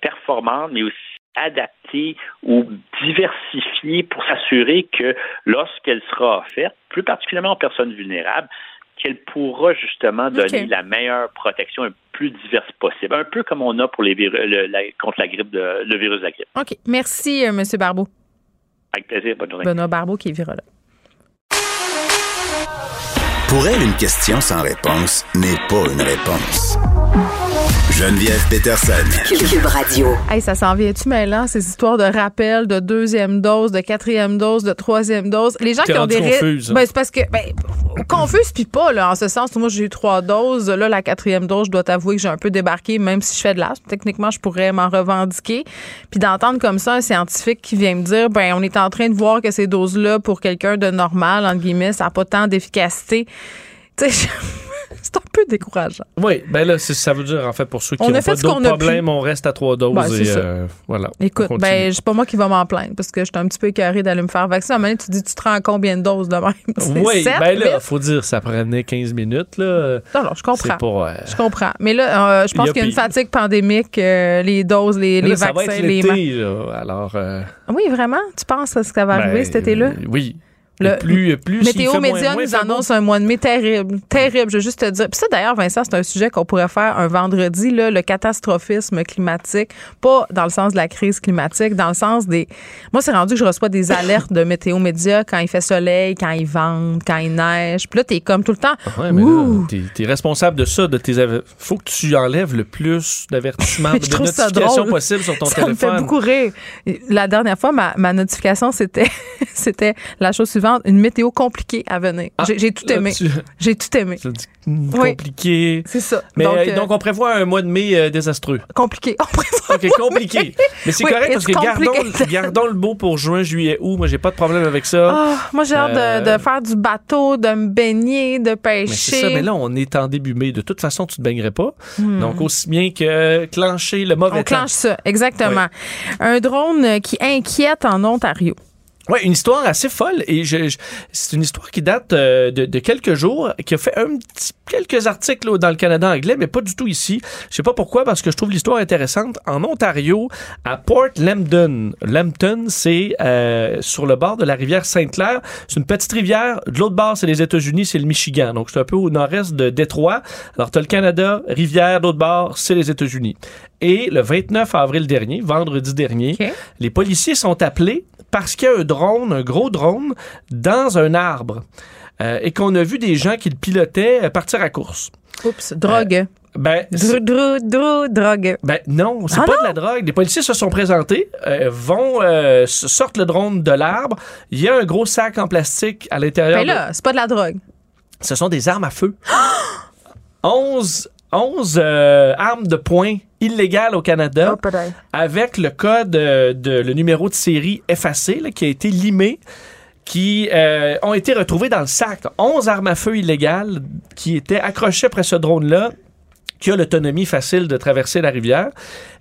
performantes, mais aussi adaptées ou diversifiées pour s'assurer que lorsqu'elle sera offerte, plus particulièrement aux personnes vulnérables, qu'elle pourra justement donner la meilleure protection, plus diverse possible. Un peu comme on a pour contre la grippe, le virus de la grippe. OK. Merci, M. Barbeau. Avec plaisir. Bonne journée. Benoît Barbeau qui est virologue. Pour elle, une question sans réponse n'est pas une réponse. Geneviève Pétersen. Cube Radio. Hey, ça s'en vient-tu mêlant, ces histoires de rappel, de 2e dose, de 4e dose, de 3e dose? Les gens qui ont des risques. Ben, c'est parce que. Ben, confuse puis pas, là. En ce sens, moi, j'ai eu 3 doses. Là, la 4e dose, je dois t'avouer que j'ai un peu débarqué, même si je fais de l'asthme. Techniquement, je pourrais m'en revendiquer. Puis d'entendre comme ça un scientifique qui vient me dire, ben, on est en train de voir que ces doses-là, pour quelqu'un de normal, entre guillemets, ça n'a pas tant d'efficacité. Tu sais, c'est un peu décourageant. Oui, bien là, ça veut dire, en fait, pour ceux qui n'ont pas d'autres problèmes, on reste à 3 doses. Ben, et voilà. Écoute, ben, c'est pas moi qui va m'en plaindre parce que je suis un petit peu écœurée d'aller me faire vacciner. À un moment donné, tu te dis, tu te rends combien de doses de même? Oui, bien là, il faut dire, ça prenait 15 minutes. Là. Non, je comprends. Je comprends. Mais là, je pense qu'il y a une fatigue pandémique, les doses, les vaccins, ça va être l'été, les masques. Alors, oui, vraiment? Tu penses que ça va arriver cet été-là? Oui. Plus Météo Média nous annonce un mois de mai terrible. Terrible, je veux juste te dire. Puis ça, d'ailleurs, Vincent, c'est un sujet qu'on pourrait faire un vendredi, là, le catastrophisme climatique. Pas dans le sens de la crise climatique, dans le sens des... Moi, c'est rendu que je reçois des alertes de Météo Média quand il fait soleil, quand il vente, quand il neige. Puis là, t'es comme tout le temps... Ah ouais, mais là, t'es responsable de ça. Faut que tu enlèves le plus d'avertissements, de notifications possibles sur ton téléphone. Ça me fait beaucoup rire. La dernière fois, ma notification, c'était la chose suivante. Une météo compliquée à venir. J'ai tout aimé. J'ai tout aimé. Compliqué. Oui, c'est ça. Mais donc, on prévoit un mois de mai désastreux. Compliqué. On prévoit compliqué. Mais c'est correct parce que gardons le beau pour juin, juillet, août. Moi, j'ai pas de problème avec ça. Oh, moi, j'ai hâte de faire du bateau, de me baigner, de pêcher. Mais c'est ça. Mais là, on est en début mai. De toute façon, tu te baignerais pas. Donc, aussi bien que clencher le mauvais temps. On clenche ça. Exactement. Oui. Un drone qui inquiète en Ontario. Oui, une histoire assez folle et c'est une histoire qui date de quelques jours, qui a fait quelques articles là, dans le Canada anglais, mais pas du tout ici. Je sais pas pourquoi, parce que je trouve l'histoire intéressante. En Ontario, à Port Lambton. Lambton, c'est sur le bord de la rivière Sainte-Claire. C'est une petite rivière. De l'autre bord, c'est les États-Unis, c'est le Michigan. Donc, c'est un peu au nord-est de Détroit. Alors, t'as le Canada, rivière, de l'autre bord, c'est les États-Unis. Et le 29 avril dernier, vendredi dernier, les policiers sont appelés parce qu'il y a un gros drone, dans un arbre et qu'on a vu des gens qui le pilotaient partir à course. Oups, drogue. Drogue. Ben non, c'est pas de la drogue. Les policiers se sont présentés, sortent le drone de l'arbre. Il y a un gros sac en plastique à l'intérieur. Mais là, c'est pas de la drogue. Ce sont des armes à feu. 11 armes de poing illégales au Canada, avec le code le numéro de série effacé, là, qui a été limé, qui ont été retrouvées dans le sac. 11 armes à feu illégales qui étaient accrochées après ce drone-là, qui a l'autonomie facile de traverser la rivière.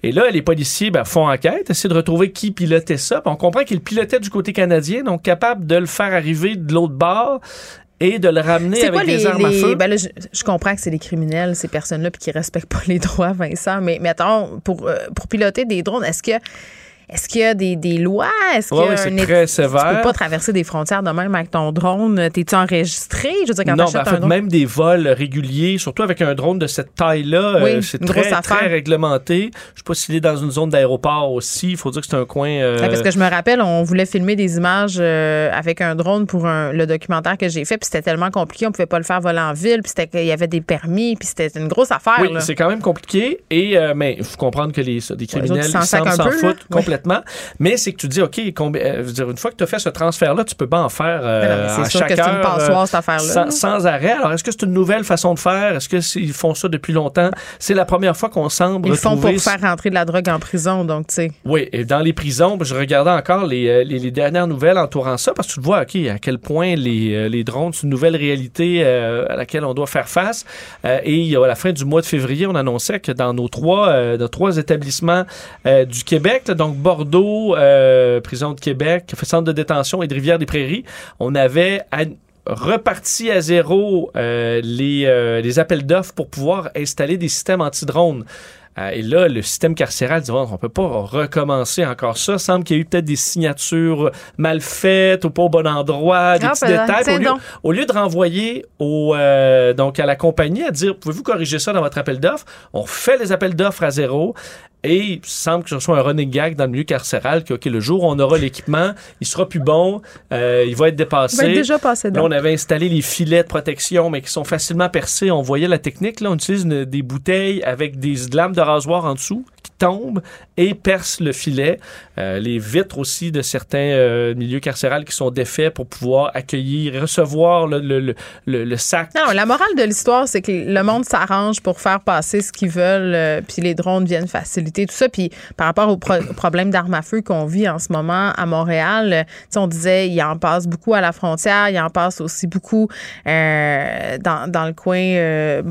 Et là, les policiers font enquête, essaient de retrouver qui pilotait ça. On comprend qu'ils pilotaient du côté canadien, donc capable de le faire arriver de l'autre bord et de le ramener des armes à feu. Ben là, je comprends que c'est des criminels, ces personnes-là, puis qui respectent pas les droits, Vincent, mais attends, pour piloter des drones, est-ce qu'il y a des lois? Est-ce qu'il y a c'est très sévère. Tu peux pas traverser des frontières de même avec ton drone. T'es-tu enregistré? Je veux dire, quand t'achètes un drone... Même des vols réguliers, surtout avec un drone de cette taille-là, c'est très, très réglementé. Je sais pas s'il est dans une zone d'aéroport aussi. Il faut dire que c'est un coin... Parce que je me rappelle, on voulait filmer des images avec un drone pour le documentaire que j'ai fait, puis c'était tellement compliqué, on pouvait pas le faire voler en ville, puis il y avait des permis, puis c'était une grosse affaire. Oui, là. C'est quand même compliqué, mais il faut comprendre que des criminels s'en foutent complètement. Mais c'est que tu dis, OK, une fois que tu as fait ce transfert-là, tu peux pas en faire à chaque heure. C'est sûr que c'est une passoire, cette affaire-là. Sans arrêt. Alors, est-ce que c'est une nouvelle façon de faire? Est-ce qu'ils font ça depuis longtemps? C'est la première fois qu'on semble retrouver... Ils font pour faire rentrer de la drogue en prison, donc, tu sais. Oui, et dans les prisons, je regardais encore les dernières nouvelles entourant ça, parce que tu te vois, OK, à quel point les drones, c'est une nouvelle réalité à laquelle on doit faire face. Et à la fin du mois de février, on annonçait que dans nos trois établissements du Québec, là, donc Bordeaux, prison de Québec, centre de détention et de Rivière-des-Prairies, on avait reparti à zéro les appels d'offres pour pouvoir installer des systèmes anti-drones. Et là, le système carcéral dit, on peut pas recommencer encore ça. Il semble qu'il y a eu peut-être des signatures mal faites ou pas au bon endroit, des petits détails. Au lieu de renvoyer à la compagnie à dire, pouvez-vous corriger ça dans votre appel d'offres? On refait les appels d'offres à zéro. Et il semble que ce soit un running gag dans le milieu carcéral que, OK, le jour où on aura l'équipement, il sera plus bon, il va être dépassé. Il va être déjà passé. Là, on avait installé les filets de protection, mais qui sont facilement percés. On voyait la technique. Là, on utilise des bouteilles avec des lames de rasoir en dessous qui tombent et percent le filet. Les vitres aussi de certains milieux carcérales qui sont défaits pour pouvoir accueillir, recevoir le sac. Non, la morale de l'histoire, c'est que le monde s'arrange pour faire passer ce qu'ils veulent, puis les drones viennent faciliter tout ça. Puis par rapport au problème d'armes à feu qu'on vit en ce moment à Montréal, on disait il en passe beaucoup à la frontière, il en passe aussi beaucoup dans le coin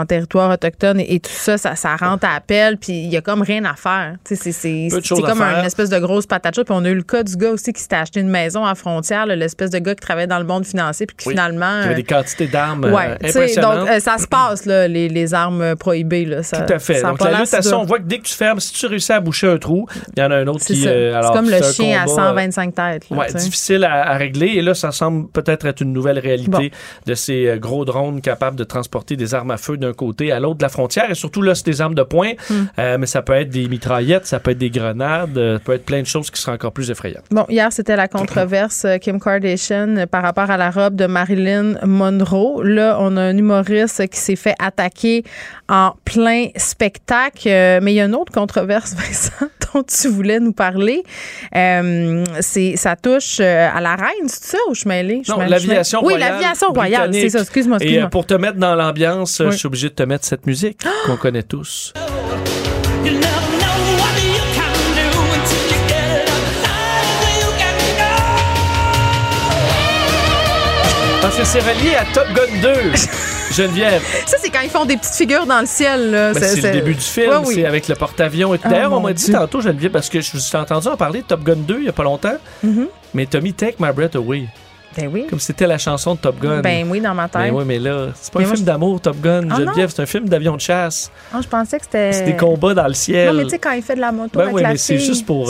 en territoire autochtone et tout ça, ça rentre à appel. Puis il y a comme rien à faire. C'est comme une espèce de grosse patate chaude. Puis on a eu le cas du gars aussi qui s'était acheté une maison à frontière, là, l'espèce de gars qui travaillait dans le monde financier, puis qui finalement... Il y avait des quantités d'armes impressionnantes. Donc, ça se passe, là, les armes prohibées. Là, ça, tout à fait. Donc, la lutte à ça, on voit que dès que tu fermes, si tu réussis à boucher un trou, il y en a un autre qui... alors, c'est comme le chien à 125 têtes. Oui, difficile à régler. Et là, ça semble peut-être être une nouvelle réalité de ces gros drones capables de transporter des armes à feu d'un côté à l'autre de la frontière. Et surtout, là, c'est des armes de poing. Mais ça peut être des mitraillettes, ça peut être des grenades, ça peut être plein de choses qui seraient encore plus effrayantes. Bon, hier, c'était la controverse Kim Kardashian par rapport à la robe de Marilyn Monroe. Là, on a un humoriste qui s'est fait attaquer en plein spectacle. Mais il y a une autre controverse, Vincent, dont tu voulais nous parler. Ça touche à la reine, c'est ça, ou je suis mêlée? Non, l'aviation royale. Oui, l'aviation royale, c'est ça. Excuse-moi. Et pour te mettre dans l'ambiance, je suis obligé de te mettre cette musique qu'on connaît tous. Parce que c'est relié à Top Gun 2. Geneviève. Ça, c'est quand ils font des petites figures dans le ciel. Là. Ben, c'est le début du film, c'est avec le porte-avions. D'ailleurs, on m'a dit tantôt, Geneviève, parce que je vous ai entendu en parler de Top Gun 2 il n'y a pas longtemps, mais t'as mis Take My Breath Away. Ben oui. Comme c'était la chanson de Top Gun. Ben oui, dans ma tête. Ben oui, mais là, c'est pas un film d'amour, Top Gun, Geneviève, c'est un film d'avion de chasse. Non, je pensais que c'était... C'est des combats dans le ciel. Non, mais tu sais, quand il fait de la moto avec la fille, c'est juste pour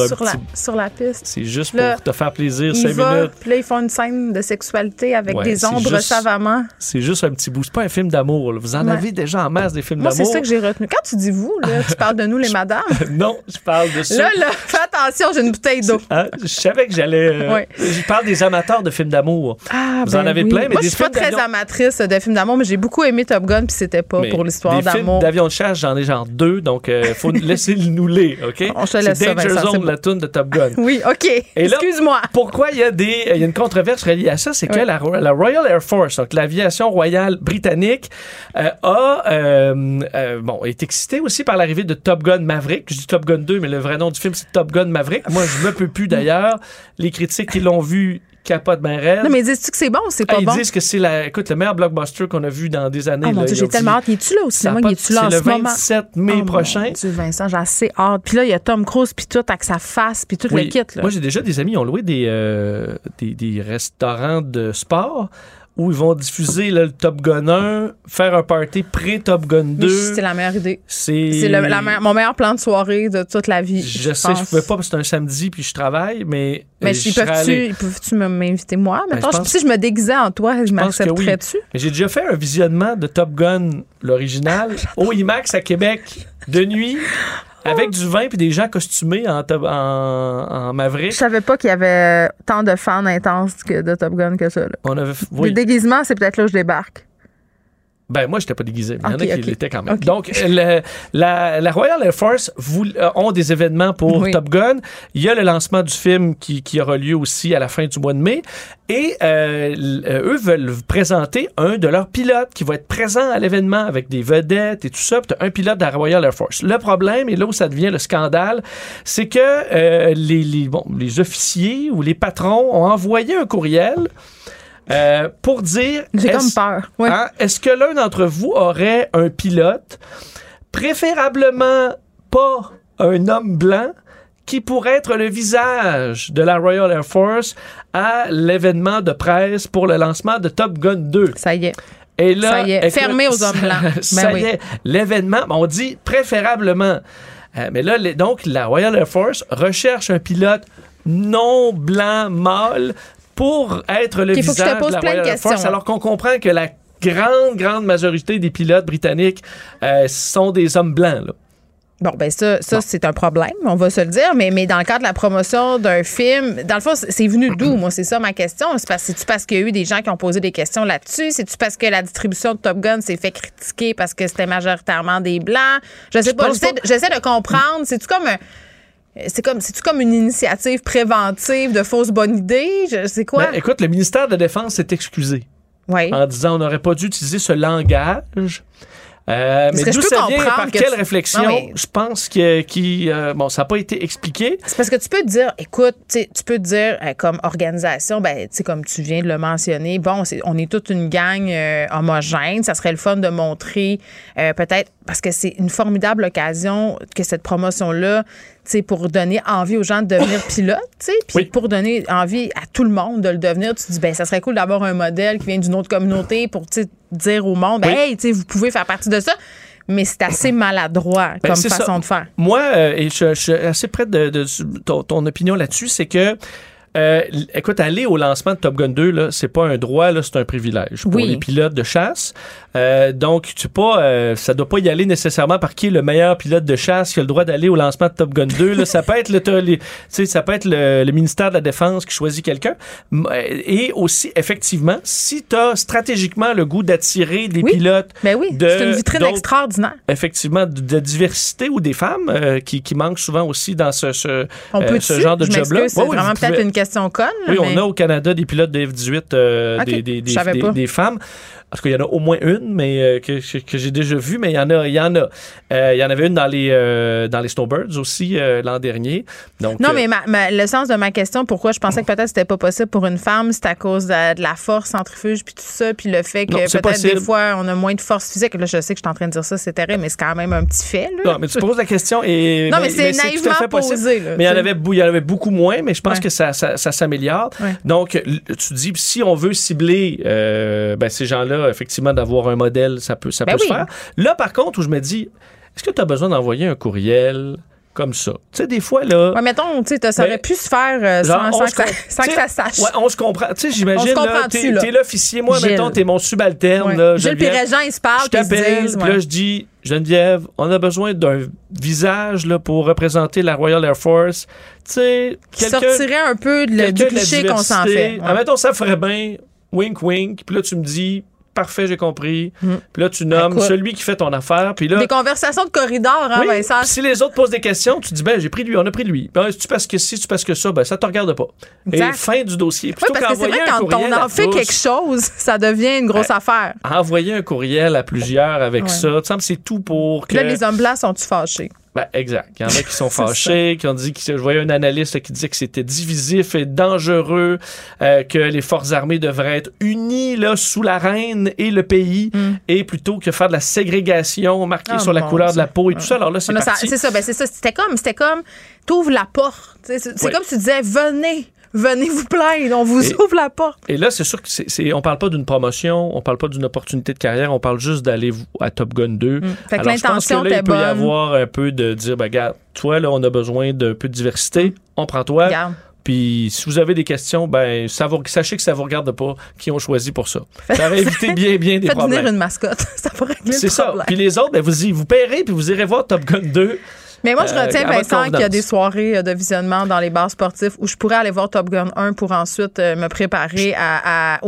sur la piste. C'est juste pour te faire plaisir, 5 minutes. Puis là, ils font une scène de sexualité avec des ombres savamment. C'est juste un petit bout. C'est pas un film d'amour. Là. Vous en avez déjà en masse des films d'amour. Moi, c'est ça que j'ai retenu. Quand tu dis vous, là, tu parles de nous, les madames. Non, je parle de ça. Là, fais attention, j'ai une bouteille d'eau. Je savais que j'allais... Je parle des amateurs de films d'amour. Ah, vous en avez plein, mais moi, je suis pas très amatrice de films d'amour, mais j'ai beaucoup aimé Top Gun, puis c'était pas pour l'histoire d'amour. Des films d'avion de chasse, j'en ai genre 2, donc faut laissez-nous les, OK? On se laisse ça, Danger Zone, la toune de Top Gun. Oui, OK. Et là, excuse-moi. Pourquoi il y a une controverse reliée à ça, c'est que la Royal Air Force, donc l'aviation royale britannique, est excitée aussi par l'arrivée de Top Gun Maverick. Je dis Top Gun 2, mais le vrai nom du film, c'est Top Gun Maverick. Moi, je me peux plus d'ailleurs. Les critiques qui l'ont vu capote ben raide. Non, mais dis-tu que c'est bon ou c'est pas bon? Ils disent que c'est le meilleur blockbuster qu'on a vu dans des années. Oh mon Dieu, j'ai tellement hâte. Il est-tu là au cinéma? Il est-tu là en ce moment? C'est le 27 mai prochain. Mon Dieu, Vincent, j'ai assez hâte. Puis là, il y a Tom Cruise, puis tout, avec sa face, puis tout le kit. Là. Moi, j'ai déjà des amis qui ont loué des restaurants de sport où ils vont diffuser le Top Gun 1, faire un party pré-Top Gun 2. C'est la meilleure idée. C'est mon meilleur plan de soirée de toute la vie. Je sais, je pouvais pas parce que c'est un samedi puis je travaille, mais... Mais peuvent-tu m'inviter moi? Maintenant, si je me déguisais en toi, je m'accepterais-tu? Oui. J'ai déjà fait un visionnement de Top Gun, l'original, au IMAX à Québec, de nuit... Avec du vin puis des gens costumés en Maverick. Je savais pas qu'il y avait tant de fans intenses de Top Gun que ça. Là. Les déguisements, c'est peut-être là où je débarque. Ben moi, j'étais pas déguisé, mais il y en a qui l'étaient quand même. Okay. Donc, la Royal Air Force ont des événements pour Top Gun. Il y a le lancement du film qui aura lieu aussi à la fin du mois de mai. Et eux veulent présenter un de leurs pilotes qui va être présent à l'événement avec des vedettes et tout ça. Puis t'as un pilote de la Royal Air Force. Le problème, et là où ça devient le scandale, c'est que les officiers ou les patrons ont envoyé un courriel... pour dire... J'ai comme peur. Ouais. Hein, est-ce que l'un d'entre vous aurait un pilote, préférablement pas un homme blanc, qui pourrait être le visage de la Royal Air Force à l'événement de presse pour le lancement de Top Gun 2? Ça y est. Et là, ça y est. Fermé aux hommes blancs. Ça y est. L'événement, on dit préférablement. Mais là, donc, la Royal Air Force recherche un pilote non blanc mâle pour être le visage de la Royal Air Force, alors qu'on comprend que la grande majorité des pilotes britanniques sont des hommes blancs, là. Bon, ben ça c'est un problème, on va se le dire, mais dans le cadre de la promotion d'un film, dans le fond, c'est venu d'où? Moi, c'est ça ma question. C'est-tu parce qu'il y a eu des gens qui ont posé des questions là-dessus? C'est-tu parce que la distribution de Top Gun s'est fait critiquer parce que c'était majoritairement des Blancs? Je sais pas, j'essaie de comprendre. C'est-tu comme... C'est-tu comme une initiative préventive de fausse bonne idée? C'est quoi? Ben, écoute, le ministère de la Défense s'est excusé en disant on n'aurait pas dû utiliser ce langage. Mais d'où ça vient, par quelle réflexion? Je pense que ça n'a pas été expliqué. C'est parce que tu peux te dire, écoute, tu peux te dire comme organisation, comme tu viens de le mentionner, on est toute une gang homogène, ça serait le fun de montrer peut-être, parce que c'est une formidable occasion que cette promotion-là, pour donner envie aux gens de devenir pilote, puis pour donner envie à tout le monde de le devenir, tu te dis, ça serait cool d'avoir un modèle qui vient d'une autre communauté pour dire au monde, hey, vous pouvez faire partie de ça. Mais c'est assez maladroit comme façon de faire. Moi, je suis assez près de ton opinion là-dessus, c'est que écoute, aller au lancement de Top Gun 2, là, c'est pas un droit, là, c'est un privilège pour les pilotes de chasse. Donc, ça doit pas y aller nécessairement par qui est le meilleur pilote de chasse qui a le droit d'aller au lancement de Top Gun 2. Là, ça peut être le ministère de la Défense qui choisit quelqu'un. Et aussi, effectivement, si t'as stratégiquement le goût d'attirer des pilotes, c'est une vitrine extraordinaire. Effectivement, de diversité ou des femmes qui manquent souvent aussi dans ce genre de job-là. C'est vraiment peut-être une question conne. Oui, mais... on a au Canada des pilotes de F-18 des femmes. En tout cas, il y en a au moins une, mais que j'ai déjà vue, mais il y en a. Il y en avait une dans les Snowbirds aussi l'an dernier. Donc, non, mais le sens de ma question, pourquoi je pensais que peut-être c'était pas possible pour une femme, c'est à cause de la force centrifuge puis tout ça, puis le fait que peut-être des fois on a moins de force physique. Là, je sais que je suis en train de dire ça, c'est terrible, mais c'est quand même un petit fait. Là. Non, mais tu poses la question et non, mais c'est naïvement tout à fait posé. Là, mais il y en avait beaucoup moins, mais je pense que ça s'améliore. Ouais. Donc, tu dis, si on veut cibler ces gens-là, effectivement, d'avoir un modèle, ça peut se faire. Là, par contre, où je me dis, est-ce que tu as besoin d'envoyer un courriel comme ça? Tu sais, des fois, là... Ouais, mettons, tu sais, ça aurait pu se faire sans que ça sache. Ouais, on se comprend. Tu sais, j'imagine, là, t'es l'officier. Moi, mettons, t'es mon subalterne. Ouais. Là, Gilles et Régent, ils se parlent. Je t'appelle, puis là, je dis, Geneviève, on a besoin d'un visage là, pour représenter la Royal Air Force. Tu sais, quelqu'un... Qui sortirait un peu du cliché qu'on s'en fait. Ouais. Ah, mettons, ça ferait bien, wink, wink, puis là, tu me dis... Parfait, j'ai compris. Mmh. Puis là, tu nommes celui qui fait ton affaire. Puis là, des conversations de corridor, hein, Vincent? Si les autres posent des questions, tu dis, on a pris lui. Ben, si tu passes que ci, si tu passes que ça, ça te regarde pas. Exact. Et fin du dossier. Plutôt parce que c'est vrai, quand on en fait quelque chose, ça devient une grosse affaire. Envoyer un courriel à plusieurs avec ça, tu me c'est tout pour que... Là, les hommes blancs sont-tu fâchés? Exact. Il y en a qui sont fâchés, qui ont dit que je voyais un analyste qui disait que c'était divisif et dangereux, que les forces armées devraient être unies là, sous la reine et le pays, et plutôt que faire de la ségrégation marquée sur la couleur de la peau et tout ça. Alors là, c'est parti. C'est ça. C'était comme t'ouvres la porte. C'est comme si tu disais, venez vous plaindre, on vous ouvre la porte. Et là, c'est sûr que on parle pas d'une promotion, on parle pas d'une opportunité de carrière, on parle juste d'aller à Top Gun 2. Fait que l'intention était bonne. Je pense que là, il peut y avoir un peu de dire, regarde, toi, là, on a besoin d'un peu de diversité, on prend toi. Regarde. Puis, si vous avez des questions, sachez que ça ne vous regarde pas qui ont choisi pour ça. Ça va éviter bien des problèmes. Faites venir une mascotte, ça va régler le problème. C'est ça. Puis les autres, vous paierez, puis vous irez voir Top Gun 2. Mais moi, je retiens, Vincent, qu'il y a des soirées de visionnement dans les bars sportifs où je pourrais aller voir Top Gun 1 pour ensuite me préparer à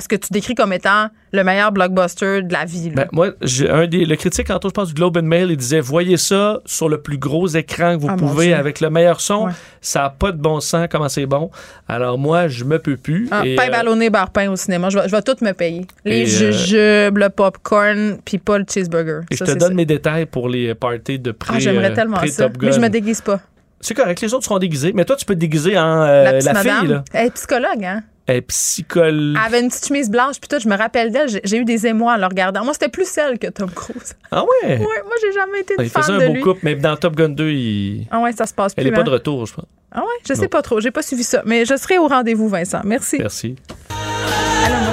ce que tu décris comme étant le meilleur blockbuster de la vie. Moi, le critique, en tout, je pense, du Globe and Mail, il disait, voyez ça sur le plus gros écran que vous pouvez avec le meilleur son. Ouais. Ça n'a pas de bon sens, comment c'est bon. Alors moi, je me peux plus. Pain ballonné, barre-pain au cinéma. Je vais tout me payer. Les jujubes, le popcorn, puis pas le cheeseburger. Et ça, je te donne mes détails pour les parties de prix. J'aimerais tellement ça, mais je me déguise pas. C'est correct, les autres seront déguisés, mais toi, tu peux te déguiser en la fille. Là. Elle est psychologue, hein? Elle avait une petite chemise blanche, puis toi, je me rappelle d'elle, j'ai eu des émois en le regardant. Moi, c'était plus celle que Tom Cruise. Ah ouais? Oui, moi, j'ai jamais été de fan de lui. Il faisait un beau couple, mais dans Top Gun 2, ah ouais, ça se passe plus. Elle n'est pas de retour, je pense. Ah ouais? Je sais pas trop, j'ai pas suivi ça, mais je serai au rendez-vous, Vincent. Merci. Merci. Alors, moi,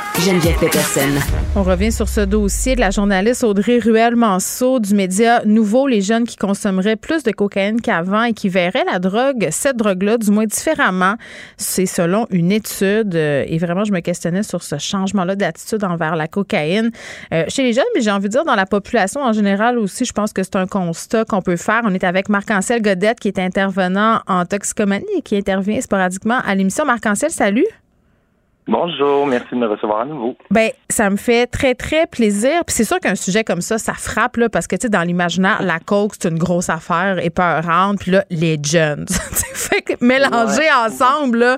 Geneviève Pétersen. On revient sur ce dossier de la journaliste Audrey Ruel-Manseau du Média Nouveau. Les jeunes qui consommeraient plus de cocaïne qu'avant et qui verraient la drogue, cette drogue-là, du moins différemment. C'est selon une étude. Et vraiment, je me questionnais sur ce changement-là d'attitude envers la cocaïne chez les jeunes, mais j'ai envie de dire dans la population en général aussi. Je pense que c'est un constat qu'on peut faire. On est avec Marc-Ancel Gaudette qui est intervenant en toxicomanie et qui intervient sporadiquement à l'émission. Marc-Ancel, salut. Bonjour, merci de me recevoir à nouveau. Bien, ça me fait très, très plaisir. Puis c'est sûr qu'un sujet comme ça frappe, là, parce que, tu sais, dans l'imaginaire, la coke, c'est une grosse affaire épeurante. Puis là, les jeunes. Fait que mélanger ensemble, là,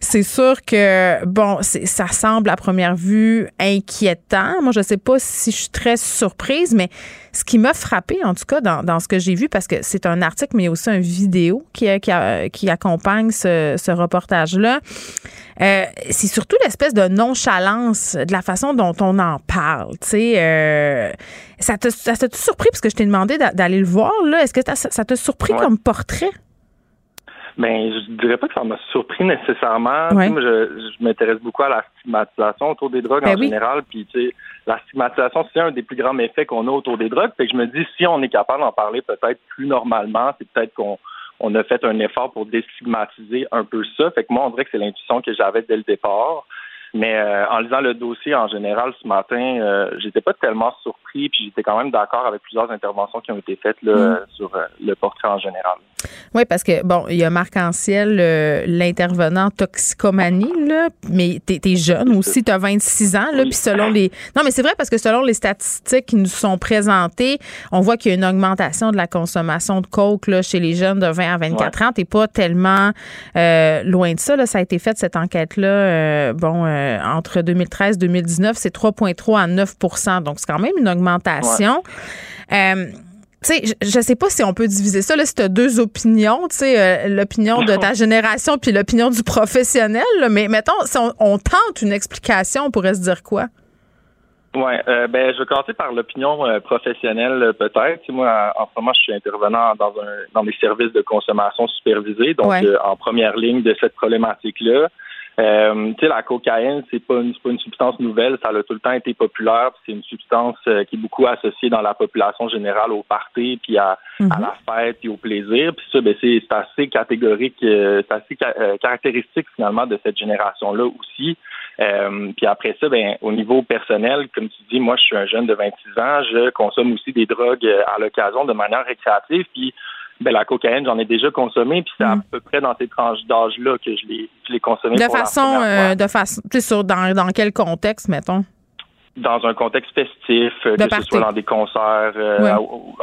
c'est sûr que, bon, ça semble à première vue inquiétant. Moi, je sais pas si je suis très surprise, mais ce qui m'a frappée, en tout cas, dans ce que j'ai vu, parce que c'est un article, mais aussi une vidéo qui accompagne ce reportage-là, c'est surtout l'espèce de nonchalance de la façon dont on en parle. Tu sais, ça t'a surpris, parce que je t'ai demandé d'aller le voir, là. Est-ce que ça t'a surpris comme portrait? Bien, je dirais pas que ça m'a surpris nécessairement. Ouais. Moi, je m'intéresse beaucoup à la stigmatisation autour des drogues général. Puis, tu sais, la stigmatisation, c'est un des plus grands méfaits qu'on a autour des drogues. Fait que je me dis, si on est capable d'en parler peut-être plus normalement, c'est peut-être qu'on a fait un effort pour déstigmatiser un peu ça. Fait que moi, on dirait que c'est l'intuition que j'avais dès le départ. Mais en lisant le dossier en général ce matin, j'étais pas tellement surpris, puis j'étais quand même d'accord avec plusieurs interventions qui ont été faites là, sur le portrait en général. Oui, parce que, bon, il y a Marc-Ancel, l'intervenant toxicomanie, là, mais t'es jeune aussi, t'as 26 ans, là, puis selon les... Non, mais c'est vrai, parce que selon les statistiques qui nous sont présentées, on voit qu'il y a une augmentation de la consommation de coke là, chez les jeunes de 20 à 24 ans. T'es pas tellement loin de ça, là. Ça a été fait, cette enquête-là, entre 2013 et 2019, c'est 3,3 à 9 %. Donc, c'est quand même une augmentation. Ouais. Tu sais, je sais pas si on peut diviser ça. Là, si tu as deux opinions, tu sais, l'opinion de ta génération puis l'opinion du professionnel. Là, mais mettons, si on tente une explication, on pourrait se dire quoi? Oui, je vais commencer par l'opinion professionnelle peut-être. T'sais, moi, en ce moment, je suis intervenant dans des services de consommation supervisés, donc en première ligne de cette problématique-là. Tu sais, la cocaïne, c'est pas une substance nouvelle, ça a tout le temps été populaire, puis c'est une substance qui est beaucoup associée dans la population générale au party, puis à la fête, puis au plaisir, puis ça, ben c'est assez catégorique, c'est assez caractéristique finalement de cette génération-là aussi. Puis après ça, ben au niveau personnel, comme tu dis, moi je suis un jeune de 26 ans, je consomme aussi des drogues à l'occasion de manière récréative, puis ben, la cocaïne, j'en ai déjà consommé, puis c'est à peu près dans ces tranches d'âge-là que je l'ai consommé. De façon, tu sais, dans quel contexte, mettons? Dans un contexte festif, ce soit dans des concerts,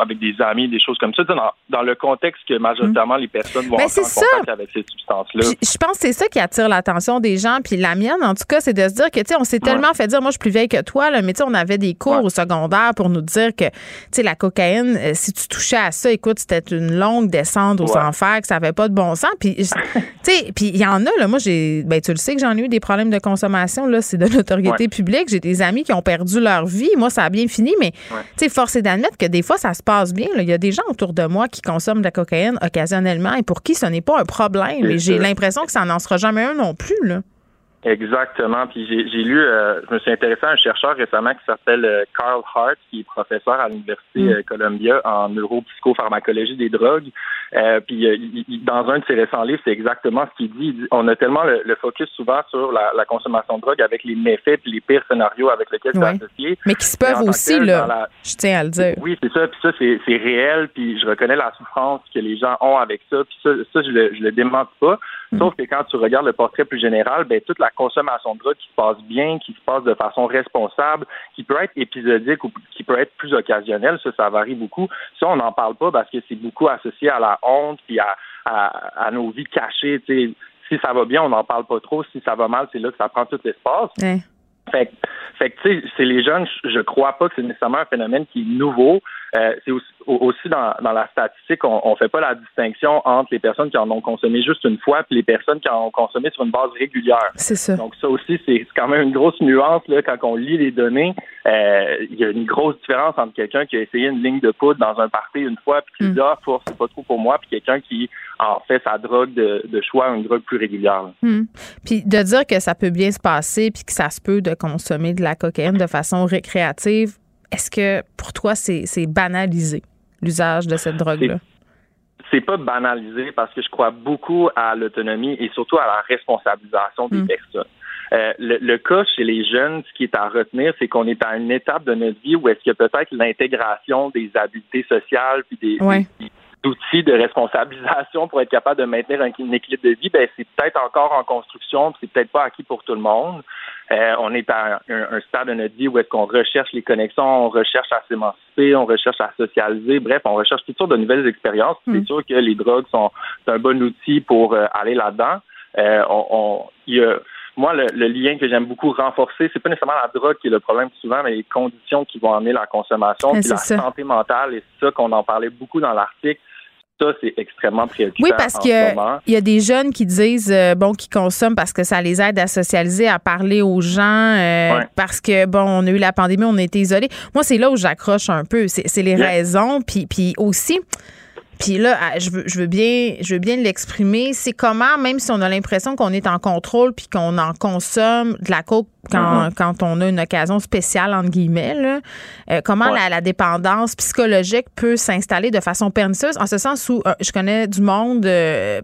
avec des amis, des choses comme ça, dans le contexte que majoritairement les personnes vont entrer en contact avec ces substances-là. Je pense que c'est ça qui attire l'attention des gens, puis la mienne, en tout cas, c'est de se dire que, tu sais, on s'est tellement fait dire, moi, je suis plus vieille que toi, là, mais tu sais, on avait des cours au secondaire pour nous dire que, tu sais, la cocaïne, si tu touchais à ça, écoute, c'était une longue descente aux enfers, que ça n'avait pas de bon sens, puis, tu sais, puis il y en a, là, moi, tu le sais que j'en ai eu des problèmes de consommation, là, c'est de notoriété publique, j'ai des amis qui ont perdu leur vie. Moi, ça a bien fini, mais tu sais, force est d'admettre que des fois, ça se passe bien. Il y a des gens autour de moi qui consomment de la cocaïne occasionnellement et pour qui ce n'est pas un problème. Et j'ai l'impression que ça n'en sera jamais un non plus, là. Exactement. Puis j'ai lu, je me suis intéressé à un chercheur récemment qui s'appelle Carl Hart, qui est professeur à l'Université Columbia en neuropsychopharmacologie des drogues. Puis dans un de ses récents livres, c'est exactement ce qu'il dit. Il dit on a tellement le focus souvent sur la consommation de drogue avec les méfaits puis les pires scénarios avec lesquels c'est associé. Mais qui se peuvent aussi, là. Je tiens à le dire. Oui, c'est ça. Puis ça, c'est réel. Puis je reconnais la souffrance que les gens ont avec ça. Puis ça je le démente pas. Sauf que quand tu regardes le portrait plus général, ben toute la consommation de drogue qui se passe bien, qui se passe de façon responsable, qui peut être épisodique ou qui peut être plus occasionnelle, ça varie beaucoup. Ça, on n'en parle pas parce que c'est beaucoup associé à la honte puis à nos vies cachées. T'sais, si ça va bien, on n'en parle pas trop. Si ça va mal, c'est là que ça prend tout l'espace. Ouais. Fait que tu sais, c'est les jeunes, je crois pas que c'est nécessairement un phénomène qui est nouveau. C'est aussi aussi dans la statistique, on fait pas la distinction entre les personnes qui en ont consommé juste une fois puis les personnes qui en ont consommé sur une base régulière. C'est ça. Donc ça aussi, c'est quand même une grosse nuance là quand on lit les données. Il y a une grosse différence entre quelqu'un qui a essayé une ligne de poudre dans un party une fois puis qui dit ah, c'est pas trop pour moi, puis quelqu'un qui en fait sa drogue de choix, une drogue plus régulière. Puis de dire que ça peut bien se passer puis que ça se peut de consommer de la cocaïne de façon récréative, est-ce que pour toi c'est banalisé l'usage de cette drogue-là? C'est pas banalisé parce que je crois beaucoup à l'autonomie et surtout à la responsabilisation des personnes. Le cas chez les jeunes, ce qui est à retenir, c'est qu'on est à une étape de notre vie où est-ce que peut-être l'intégration des habiletés sociales puis des outils de responsabilisation pour être capable de maintenir un équilibre de vie, ben c'est peut-être encore en construction, c'est peut-être pas acquis pour tout le monde. On est à un stade de notre vie où est-ce qu'on recherche les connexions, on recherche à s'émanciper, on recherche à socialiser, bref, on recherche toutes sortes de nouvelles expériences. C'est sûr que les drogues sont un bon outil pour aller là-dedans. Moi, le lien que j'aime beaucoup renforcer, c'est pas nécessairement la drogue qui est le problème souvent, mais les conditions qui vont amener la consommation, puis la santé mentale, et c'est ça qu'on en parlait beaucoup dans l'article. Ça, c'est extrêmement préoccupant. Oui, parce qu'il y a des jeunes qui disent, qui consomment parce que ça les aide à socialiser, à parler aux gens, parce que, on a eu la pandémie, on a été isolés. Moi, c'est là où j'accroche un peu. C'est les raisons, puis aussi... Puis là, je veux bien l'exprimer. C'est comment, même si on a l'impression qu'on est en contrôle puis qu'on en consomme de la coke quand on a une occasion spéciale, entre guillemets, là, comment la dépendance psychologique peut s'installer de façon pernicieuse, en ce sens où je connais du monde,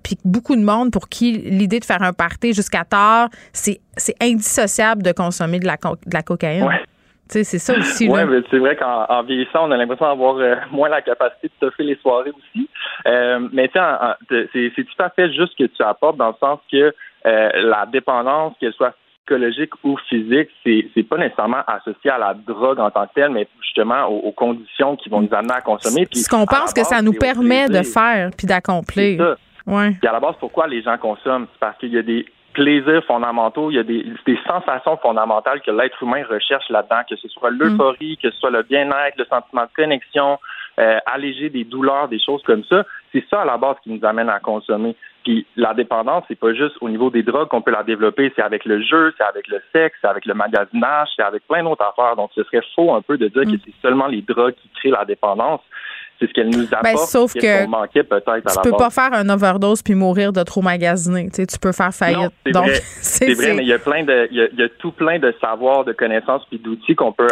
puis beaucoup de monde pour qui l'idée de faire un party jusqu'à tard, c'est indissociable de consommer de la cocaïne. Ouais. Tu sais, c'est ça aussi. Oui, mais c'est vrai qu'en vieillissant, on a l'impression d'avoir moins la capacité de toffer les soirées aussi. Mais tu sais, c'est tout à fait juste ce que tu apportes dans le sens que la dépendance, qu'elle soit psychologique ou physique, c'est pas nécessairement associé à la drogue en tant que telle, mais justement aux conditions qui vont nous amener à consommer. Puis, ce qu'on pense que ça nous permet de faire puis d'accomplir. C'est ça. Ouais. Puis à la base, pourquoi les gens consomment? C'est parce qu'il y a des plaisirs fondamentaux, il y a des sensations fondamentales que l'être humain recherche là-dedans, que ce soit l'euphorie, que ce soit le bien-être, le sentiment de connexion, alléger des douleurs, des choses comme ça. C'est ça à la base qui nous amène à consommer. Puis la dépendance, c'est pas juste au niveau des drogues qu'on peut la développer, c'est avec le jeu, c'est avec le sexe, c'est avec le magasinage, c'est avec plein d'autres affaires. Donc ce serait faux un peu de dire que c'est seulement les drogues qui créent la dépendance. C'est ce qu'elle nous apporte, sauf qu'on manquait peut-être à la base. Tu peux pas faire un overdose puis mourir de trop magasiner. Tu sais, tu peux faire faillite. Non, c'est vrai, mais il y a tout plein de savoirs, de connaissances puis d'outils qu'on peut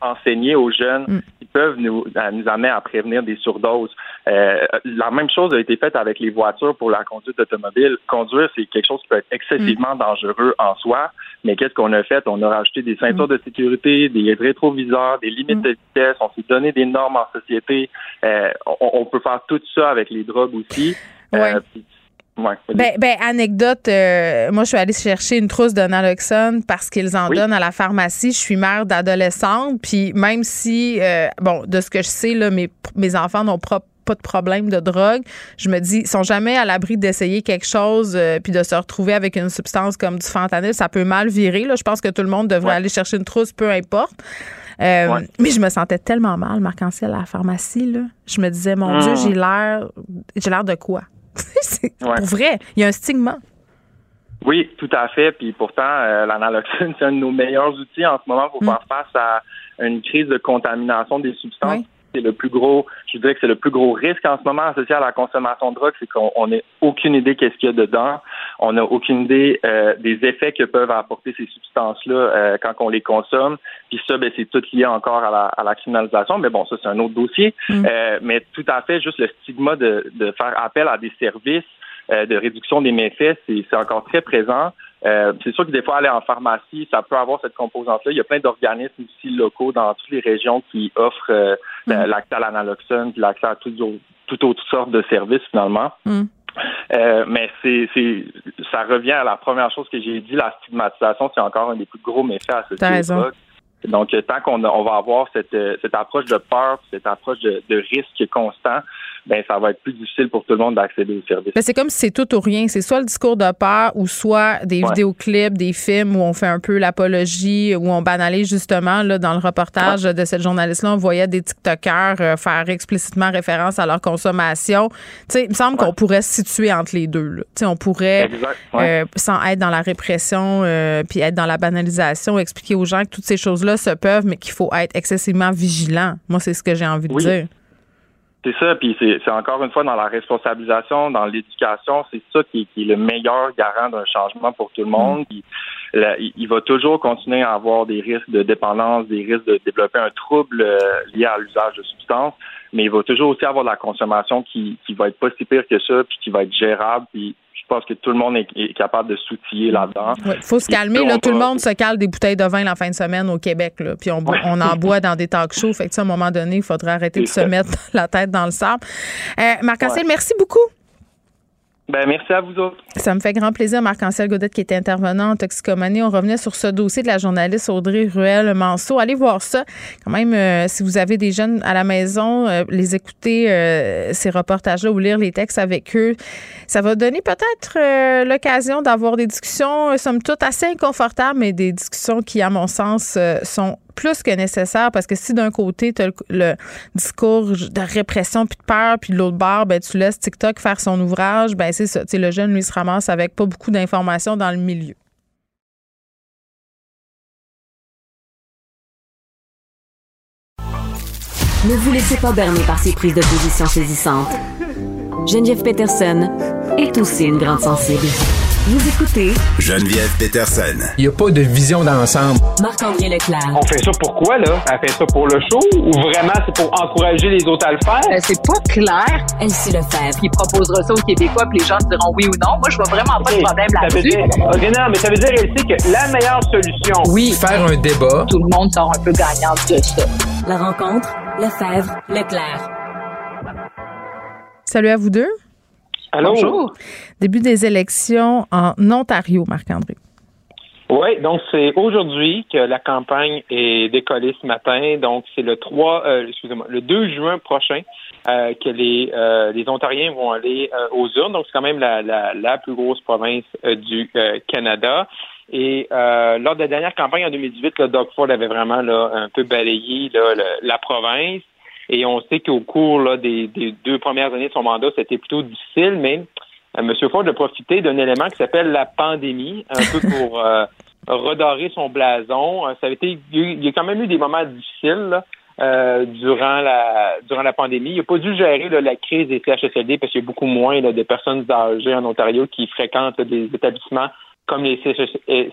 enseigner aux jeunes qui peuvent nous amener à prévenir des surdoses. La même chose a été faite avec les voitures pour la conduite automobile. Conduire, c'est quelque chose qui peut être excessivement dangereux en soi, mais qu'est-ce qu'on a fait? On a rajouté des ceintures de sécurité, des rétroviseurs, des limites de vitesse, on s'est donné des normes en société. On peut faire tout ça avec les drogues aussi. Anecdote, moi, je suis allée chercher une trousse de naloxone parce qu'ils en donnent à la pharmacie. Je suis mère d'adolescente, puis même si, de ce que je sais, là, mes enfants n'ont pas de problème de drogue, je me dis, ils sont jamais à l'abri d'essayer quelque chose puis de se retrouver avec une substance comme du fentanyl. Ça peut mal virer, là. Je pense que tout le monde devrait aller chercher une trousse, peu importe. Mais je me sentais tellement mal, Marc-Ancel, à la pharmacie, là. Je me disais, mon Dieu, j'ai l'air de quoi? Pour vrai, il y a un stigma. Oui, tout à fait. Puis pourtant, l'analoxone, c'est un de nos meilleurs outils en ce moment pour faire face à une crise de contamination des substances. Oui. Je dirais que c'est le plus gros risque en ce moment associé à la consommation de drogue, c'est qu'on n'a aucune idée qu'est-ce qu'il y a dedans. On n'a aucune idée des effets que peuvent apporter ces substances-là quand on les consomme. Puis ça, c'est tout lié encore à la criminalisation. Mais bon, ça, c'est un autre dossier. Mais tout à fait, juste le stigma de faire appel à des services de réduction des méfaits, c'est encore très présent. C'est sûr que des fois, aller en pharmacie, ça peut avoir cette composante-là. Il y a plein d'organismes aussi locaux dans toutes les régions qui offrent l'accès à l'analoxone, puis l'accès à toutes autres sortes de services finalement. Mais ça revient à la première chose que j'ai dit, la stigmatisation, c'est encore un des plus gros méfaits associés aux drogues. Donc, tant qu'on va avoir cette approche de peur, cette approche de risque constant, ben ça va être plus difficile pour tout le monde d'accéder aux services. Mais c'est comme si c'est tout ou rien. C'est soit le discours de peur ou soit des vidéoclips, des films où on fait un peu l'apologie, où on banalise justement, là, dans le reportage de cette journaliste-là, on voyait des TikTokers faire explicitement référence à leur consommation. T'sais, il me semble qu'on pourrait se situer entre les deux. Là. On pourrait, sans être dans la répression puis être dans la banalisation, expliquer aux gens que toutes ces choses-là se peuvent, mais qu'il faut être excessivement vigilant. Moi, c'est ce que j'ai envie de dire. C'est ça, puis c'est encore une fois dans la responsabilisation, dans l'éducation, c'est ça qui est le meilleur garant d'un changement pour tout le monde. Il va toujours continuer à avoir des risques de dépendance, des risques de développer un trouble lié à l'usage de substances, mais il va toujours aussi avoir de la consommation qui va être pas si pire que ça, puis qui va être gérable, puis je pense que tout le monde est capable de s'outiller là-dedans. Il faut se calmer. Là, tout le monde se cale des bouteilles de vin la fin de semaine au Québec. Là. Puis on en boit dans des talk shows. Fait que, à un moment donné, il faudrait arrêter de se mettre la tête dans le sable. Marc-Ancel, merci beaucoup. Ben, merci à vous autres. Ça me fait grand plaisir. Marc-Ancel Gaudette qui était intervenant en toxicomanie. On revenait sur ce dossier de la journaliste Audrey Ruel-Manseau. Allez voir ça. Quand même, si vous avez des jeunes à la maison, les écouter, ces reportages-là ou lire les textes avec eux, ça va donner peut-être l'occasion d'avoir des discussions, somme toute, assez inconfortables, mais des discussions qui, à mon sens, sont plus que nécessaire, parce que si d'un côté tu as le discours de répression puis de peur, puis de l'autre bord, ben tu laisses TikTok faire son ouvrage, ben c'est ça, tu sais, le jeune lui se ramasse avec pas beaucoup d'informations dans le milieu. Ne vous laissez pas berner par ces prises de position saisissantes. Geneviève Pétersen est aussi une grande sensible. Vous écoutez Geneviève Pétersen. Il n'y a pas de vision d'ensemble. Marc-André Leclerc. On fait ça pour quoi, là? Elle fait ça pour le show ou vraiment c'est pour encourager les autres à le faire? C'est pas clair. Elle sait le faire. Qui proposera ça aux Québécois puis les gens diront oui ou non. Moi, je vois vraiment pas de problème là-dessus. Non, mais ça veut dire, elle sait que la meilleure solution... Oui, faire un débat. Tout le monde sort un peu gagnant de ça. La rencontre, Lefebvre, Leclerc. Salut à vous deux. Allô? Bonjour. Début des élections en Ontario, Marc-André. Oui, donc c'est aujourd'hui que la campagne est décollée ce matin. Donc c'est le 2 juin prochain que les Ontariens vont aller aux urnes. Donc c'est quand même la plus grosse province du Canada. Et lors de la dernière campagne en 2018, Doug Ford avait vraiment un peu balayé la province. Et on sait qu'au cours des deux premières années de son mandat, c'était plutôt difficile, mais M. Ford a profité d'un élément qui s'appelle la pandémie, un peu pour redorer son blason. Il y a quand même eu des moments difficiles durant la pandémie. Il n'a pas dû gérer la crise des CHSLD parce qu'il y a beaucoup moins de personnes âgées en Ontario qui fréquentent des établissements comme les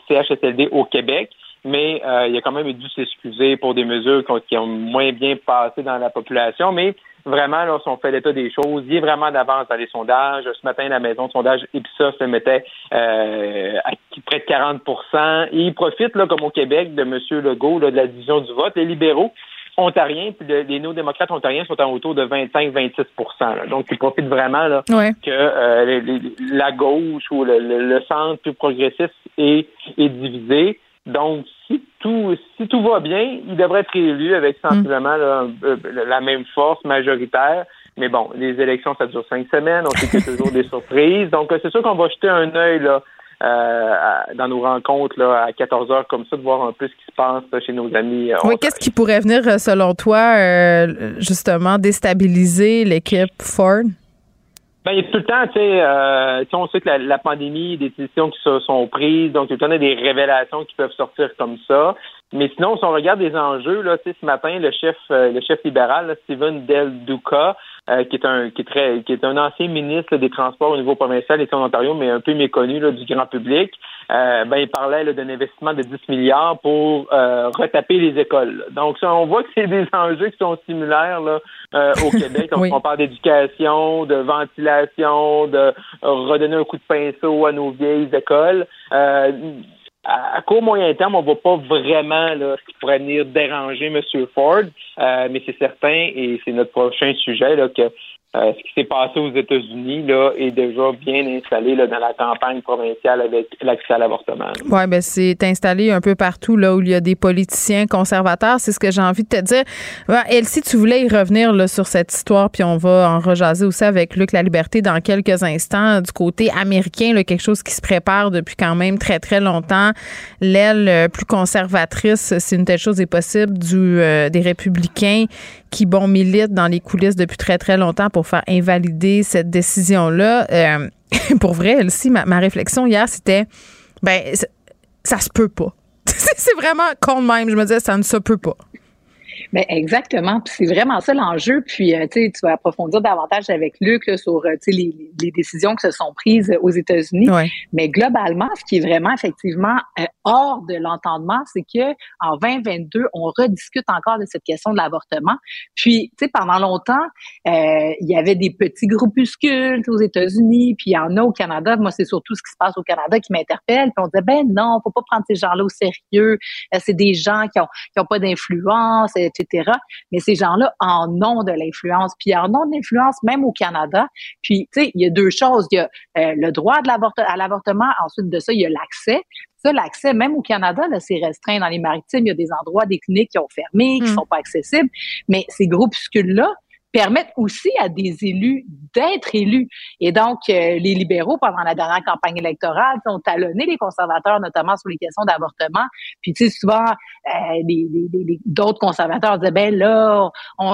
CHSLD au Québec. Mais il a quand même dû s'excuser pour des mesures qui ont moins bien passé dans la population. Mais vraiment, là, si on fait l'état des choses, il est vraiment d'avance dans les sondages. Ce matin, la maison de sondage Ipsos se mettait à près de 40 %. Et il profite, comme au Québec, de M. Legault, de la division du vote. Les libéraux ontariens puis les néo-démocrates ontariens sont autour de 25-26 %. Donc, il profite vraiment que la gauche ou le centre plus progressiste est divisé. Donc, si tout va bien, il devrait être réélu avec sensiblement la même force majoritaire. Mais bon, les élections, ça dure 5 semaines. On sait qu'il y a toujours des surprises. Donc, c'est sûr qu'on va jeter un œil dans nos rencontres à 14h comme ça, de voir un peu ce qui se passe chez nos amis. Oui, qu'est-ce qui pourrait venir, selon toi, justement, déstabiliser l'équipe Ford? Ben, il y a tout le temps, on sait que la pandémie, des décisions qui se sont prises, donc il y a tout le temps des révélations qui peuvent sortir comme ça. Mais sinon, si on regarde les enjeux, ce matin, le chef libéral, Stephen Del Duca, qui est un ancien ministre des Transports au niveau provincial ici en Ontario, mais un peu méconnu du grand public, il parlait d'un investissement de 10 milliards pour retaper les écoles. Donc, ça, on voit que c'est des enjeux qui sont similaires au Québec. Donc, on parle d'éducation, de ventilation, de redonner un coup de pinceau à nos vieilles écoles. À court moyen terme, on ne voit pas vraiment ce qui pourrait venir déranger M. Ford, mais c'est certain, et c'est notre prochain sujet, que Ce qui s'est passé aux États-Unis là est déjà bien installé là, dans la campagne provinciale avec l'accès à l'avortement. Oui, bien, c'est installé un peu partout là où il y a des politiciens conservateurs. C'est ce que j'ai envie de te dire. Ben, Elsie, tu voulais y revenir là, sur cette histoire, puis on va en rejaser aussi avec Luc Laliberté dans quelques instants. Du côté américain, là, quelque chose qui se prépare depuis quand même très, très longtemps. L'aile plus conservatrice, si une telle chose est possible, des républicains qui, bon, militent dans les coulisses depuis très, très longtemps pour faire invalider cette décision-là. Pour vrai, Elsie, ma réflexion hier, c'était, ben, ça se peut pas. C'est vraiment con de même. Je me disais, ça ne se peut pas. Ben exactement. Puis c'est vraiment ça l'enjeu. Puis, tu sais, tu vas approfondir davantage avec Luc là, sur les décisions qui se sont prises aux États-Unis. Ouais. Mais globalement, ce qui est vraiment effectivement hors de l'entendement, c'est que en 2022, on rediscute encore de cette question de l'avortement. Puis, tu sais, pendant longtemps, il y avait des petits groupuscules aux États-Unis, puis il y en a au Canada. Moi, c'est surtout ce qui se passe au Canada qui m'interpelle. Puis on disait, ben non, faut pas prendre ces gens-là au sérieux. C'est des gens qui ont pas d'influence, etc. Mais ces gens-là en ont de l'influence, puis en ont de l'influence même au Canada. Puis, tu sais, il y a deux choses. Il y a le droit à l'avortement, ensuite de ça, il y a l'accès. Ça, l'accès, même au Canada, là, c'est restreint. Dans les Maritimes, il y a des endroits, des cliniques qui ont fermé, qui sont pas accessibles. Mais ces groupuscules-là permettent aussi à des élus d'être élus. Et donc, les libéraux, pendant la dernière campagne électorale, ont talonné les conservateurs, notamment sur les questions d'avortement. Puis, tu sais, souvent, d'autres conservateurs disaient, ben là,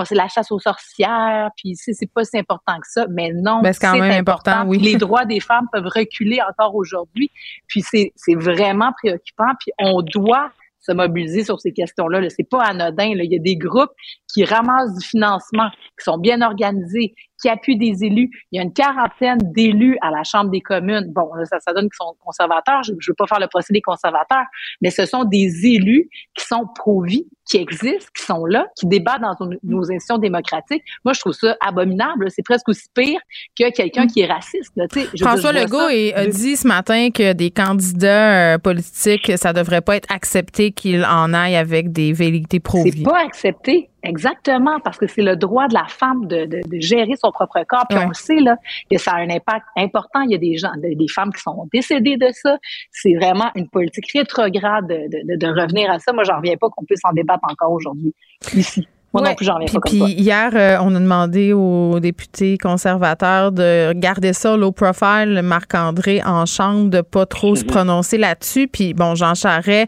c'est la chasse aux sorcières, puis c'est pas si important que ça. Mais non, ben, c'est quand même important. Oui. Les droits des femmes peuvent reculer encore aujourd'hui. Puis, c'est vraiment préoccupant. Puis, on doit se mobiliser sur ces questions-là. Là, c'est pas anodin. Là. Il y a des groupes qui ramassent du financement, qui sont bien organisés, qui appuient des élus. Il y a une quarantaine d'élus à la Chambre des communes. Bon, là, ça donne qu'ils sont conservateurs. Je ne veux pas faire le procès des conservateurs, mais ce sont des élus qui sont pro-vie, qui existent, qui sont là, qui débattent dans nos institutions démocratiques. Moi, je trouve ça abominable. C'est presque aussi pire que quelqu'un qui est raciste. Là. François Legault a dit ce matin que des candidats politiques, ça devrait pas être accepté qu'ils en aillent avec des velléités pro-vie. C'est pas accepté. Exactement, parce que c'est le droit de la femme de gérer son propre corps. Puis on le sait, là, que ça a un impact important. Il y a des gens, des femmes qui sont décédées de ça. C'est vraiment une politique rétrograde de revenir à ça. Moi, j'en reviens pas qu'on puisse en débattre encore aujourd'hui, ici. Moi non plus, j'en reviens pas. Puis hier, on a demandé aux députés conservateurs de garder ça low profile, Marc-André en chambre, de pas trop se prononcer là-dessus. Puis bon, Jean Charest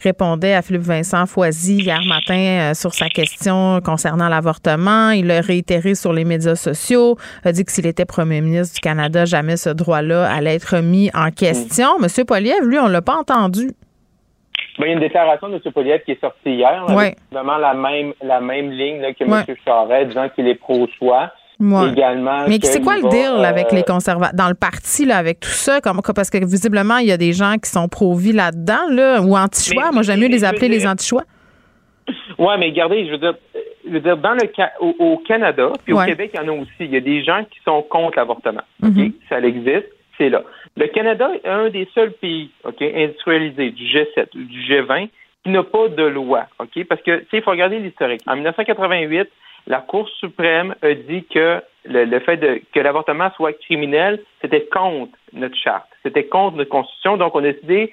répondait à Philippe-Vincent Foisy hier matin sur sa question concernant l'avortement. Il l'a réitéré sur les médias sociaux, a dit que s'il était premier ministre du Canada, jamais ce droit-là allait être remis en question. Monsieur Poilievre, lui, on l'a pas entendu. Ben, il y a une déclaration de M. Poilievre qui est sortie hier, là, avec vraiment la même ligne là, que M. Charest, disant qu'il est pro-choix. Également. Mais c'est quoi le deal avec les conservateurs, dans le parti, là, avec tout ça? Parce que visiblement, il y a des gens qui sont pro-vie là-dedans, là, ou anti-choix. Moi, j'aime mieux les appeler les anti-choix. Oui, mais regardez, je veux dire dans au Canada, puis au Québec, il y en a aussi. Il y a des gens qui sont contre l'avortement. Okay? Ça existe. C'est là. Le Canada est un des seuls pays industrialisés du G7, du G20, qui n'a pas de loi. Okay? Parce que, tu sais, il faut regarder l'historique. En 1988, la Cour suprême a dit que le fait que l'avortement soit criminel, c'était contre notre charte, c'était contre notre constitution. Donc, on a décidé,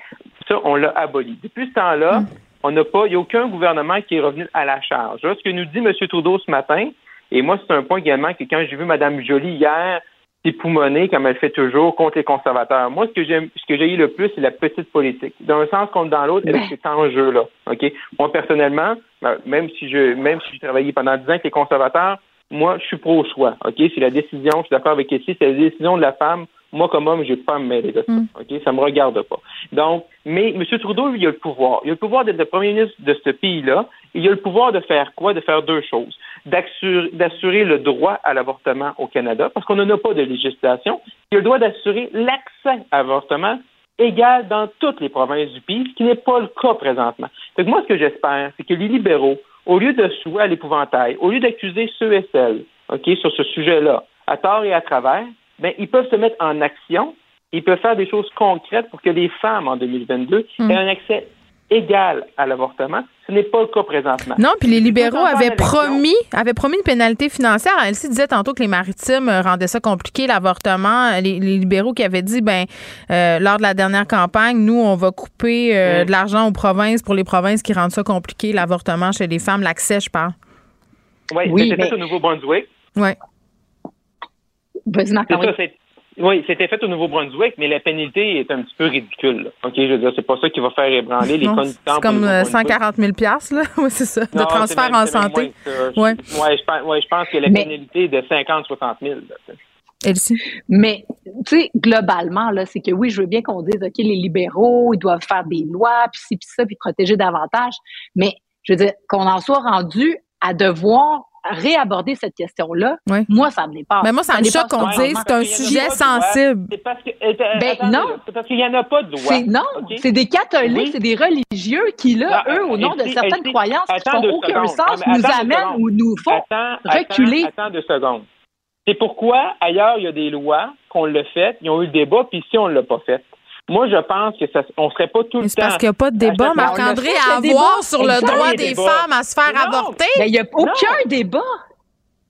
ça, on l'a aboli. Depuis ce temps-là, il n'y a aucun gouvernement qui est revenu à la charge. Là, ce que nous dit M. Trudeau ce matin, et moi, c'est un point également que quand j'ai vu Mme Joly hier, poumonée comme elle fait toujours contre les conservateurs. Moi, ce que j'ai eu le plus, c'est la petite politique. D'un sens contre dans l'autre, elle est en jeu là. Ok. Moi personnellement, même si j'ai travaillé pendant 10 ans avec les conservateurs, moi je suis pro choix. Ok. C'est la décision. Je suis d'accord avec Elsie. C'est la décision de la femme. Moi comme homme, j'ai pas à me mêler de ça. Ok. Ça me regarde pas. Donc, mais M. Trudeau, lui, il a le pouvoir. Il a le pouvoir d'être le premier ministre de ce pays-là. Il a le pouvoir de faire quoi? De faire deux choses. D'assurer le droit à l'avortement au Canada, parce qu'on n'en a pas de législation. Il a le droit d'assurer l'accès à l'avortement égal dans toutes les provinces du pays, ce qui n'est pas le cas présentement. Donc moi, ce que j'espère, c'est que les libéraux, au lieu de jouer à l'épouvantail, au lieu d'accuser ceux et celles sur ce sujet-là, à tort et à travers, ben, ils peuvent se mettre en action, ils peuvent faire des choses concrètes pour que les femmes, en 2022, aient un accès égale à l'avortement. Ce n'est pas le cas présentement. Non, puis les libéraux avaient promis une pénalité financière. Elsie disait tantôt que les maritimes rendaient ça compliqué, l'avortement. Les libéraux qui avaient dit, lors de la dernière campagne, nous, on va couper de l'argent aux provinces pour les provinces qui rendent ça compliqué, l'avortement chez les femmes, l'accès, je parle. Oui, c'était fait au Nouveau-Brunswick. Oui. Vas-y, Marc-Ancel. Oui, c'était fait au Nouveau-Brunswick, mais la pénalité est un petit peu ridicule, là. OK, je veux dire, c'est pas ça qui va faire ébranler les conditions. C'est comme 140 000 $, là. Oui, c'est ça. Non, de transfert en santé. Oui, je pense que la pénalité est de 50 000 à 60 000 $. Elsie. Mais, tu sais, globalement, là, c'est que oui, je veux bien qu'on dise, OK, les libéraux, ils doivent faire des lois, puis ci, puis ça, puis protéger davantage. Mais, je veux dire, qu'on en soit rendu à devoir réaborder cette question-là, oui. Moi, ça me dépasse. Mais moi, ça me choque qu'on dise c'est un sujet sensible. C'est parce que, non. C'est parce qu'il n'y en a pas de loi. Non, okay? C'est des catholiques, oui. C'est des religieux qui, là, non, eux, au nom de certaines croyances qui n'ont aucun sens, nous amènent ou nous font reculer. Attends 2 secondes. C'est pourquoi, ailleurs, il y a des lois qu'on l'a fait, ils ont eu le débat, puis ici, on ne l'a pas fait. Moi, je pense qu'on ne serait pas tout le temps... C'est parce qu'il n'y a pas de débat, Marc-André, à avoir sur le droit des femmes à se faire avorter. Il n'y a aucun débat.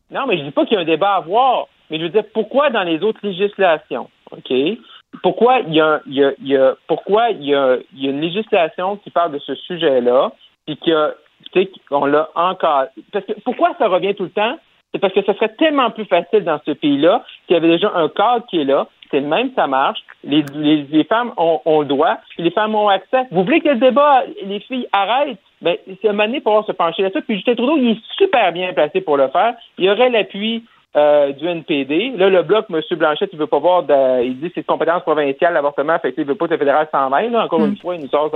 Non, mais je ne dis pas qu'il y a un débat à avoir. Mais je veux dire, pourquoi dans les autres législations, OK? Pourquoi il y a une législation qui parle de ce sujet-là, puis qu'on l'a encore... Parce que pourquoi ça revient tout le temps? C'est parce que ce serait tellement plus facile dans ce pays-là qu'il y avait déjà un cadre qui est là. C'est le même, ça marche. Les femmes ont le droit, puis les femmes ont accès. Vous voulez que le débat, les filles arrêtent? Bien, c'est un moment donné pour se pencher là-dessus. Puis Justin Trudeau, il est super bien placé pour le faire. Il aurait l'appui du NPD. Là, le bloc, M. Blanchette, il veut pas voir... Il dit que c'est de compétence provinciale, l'avortement, fait qu'il veut pas que le fédéral s'en mêle. Encore une fois, il nous sort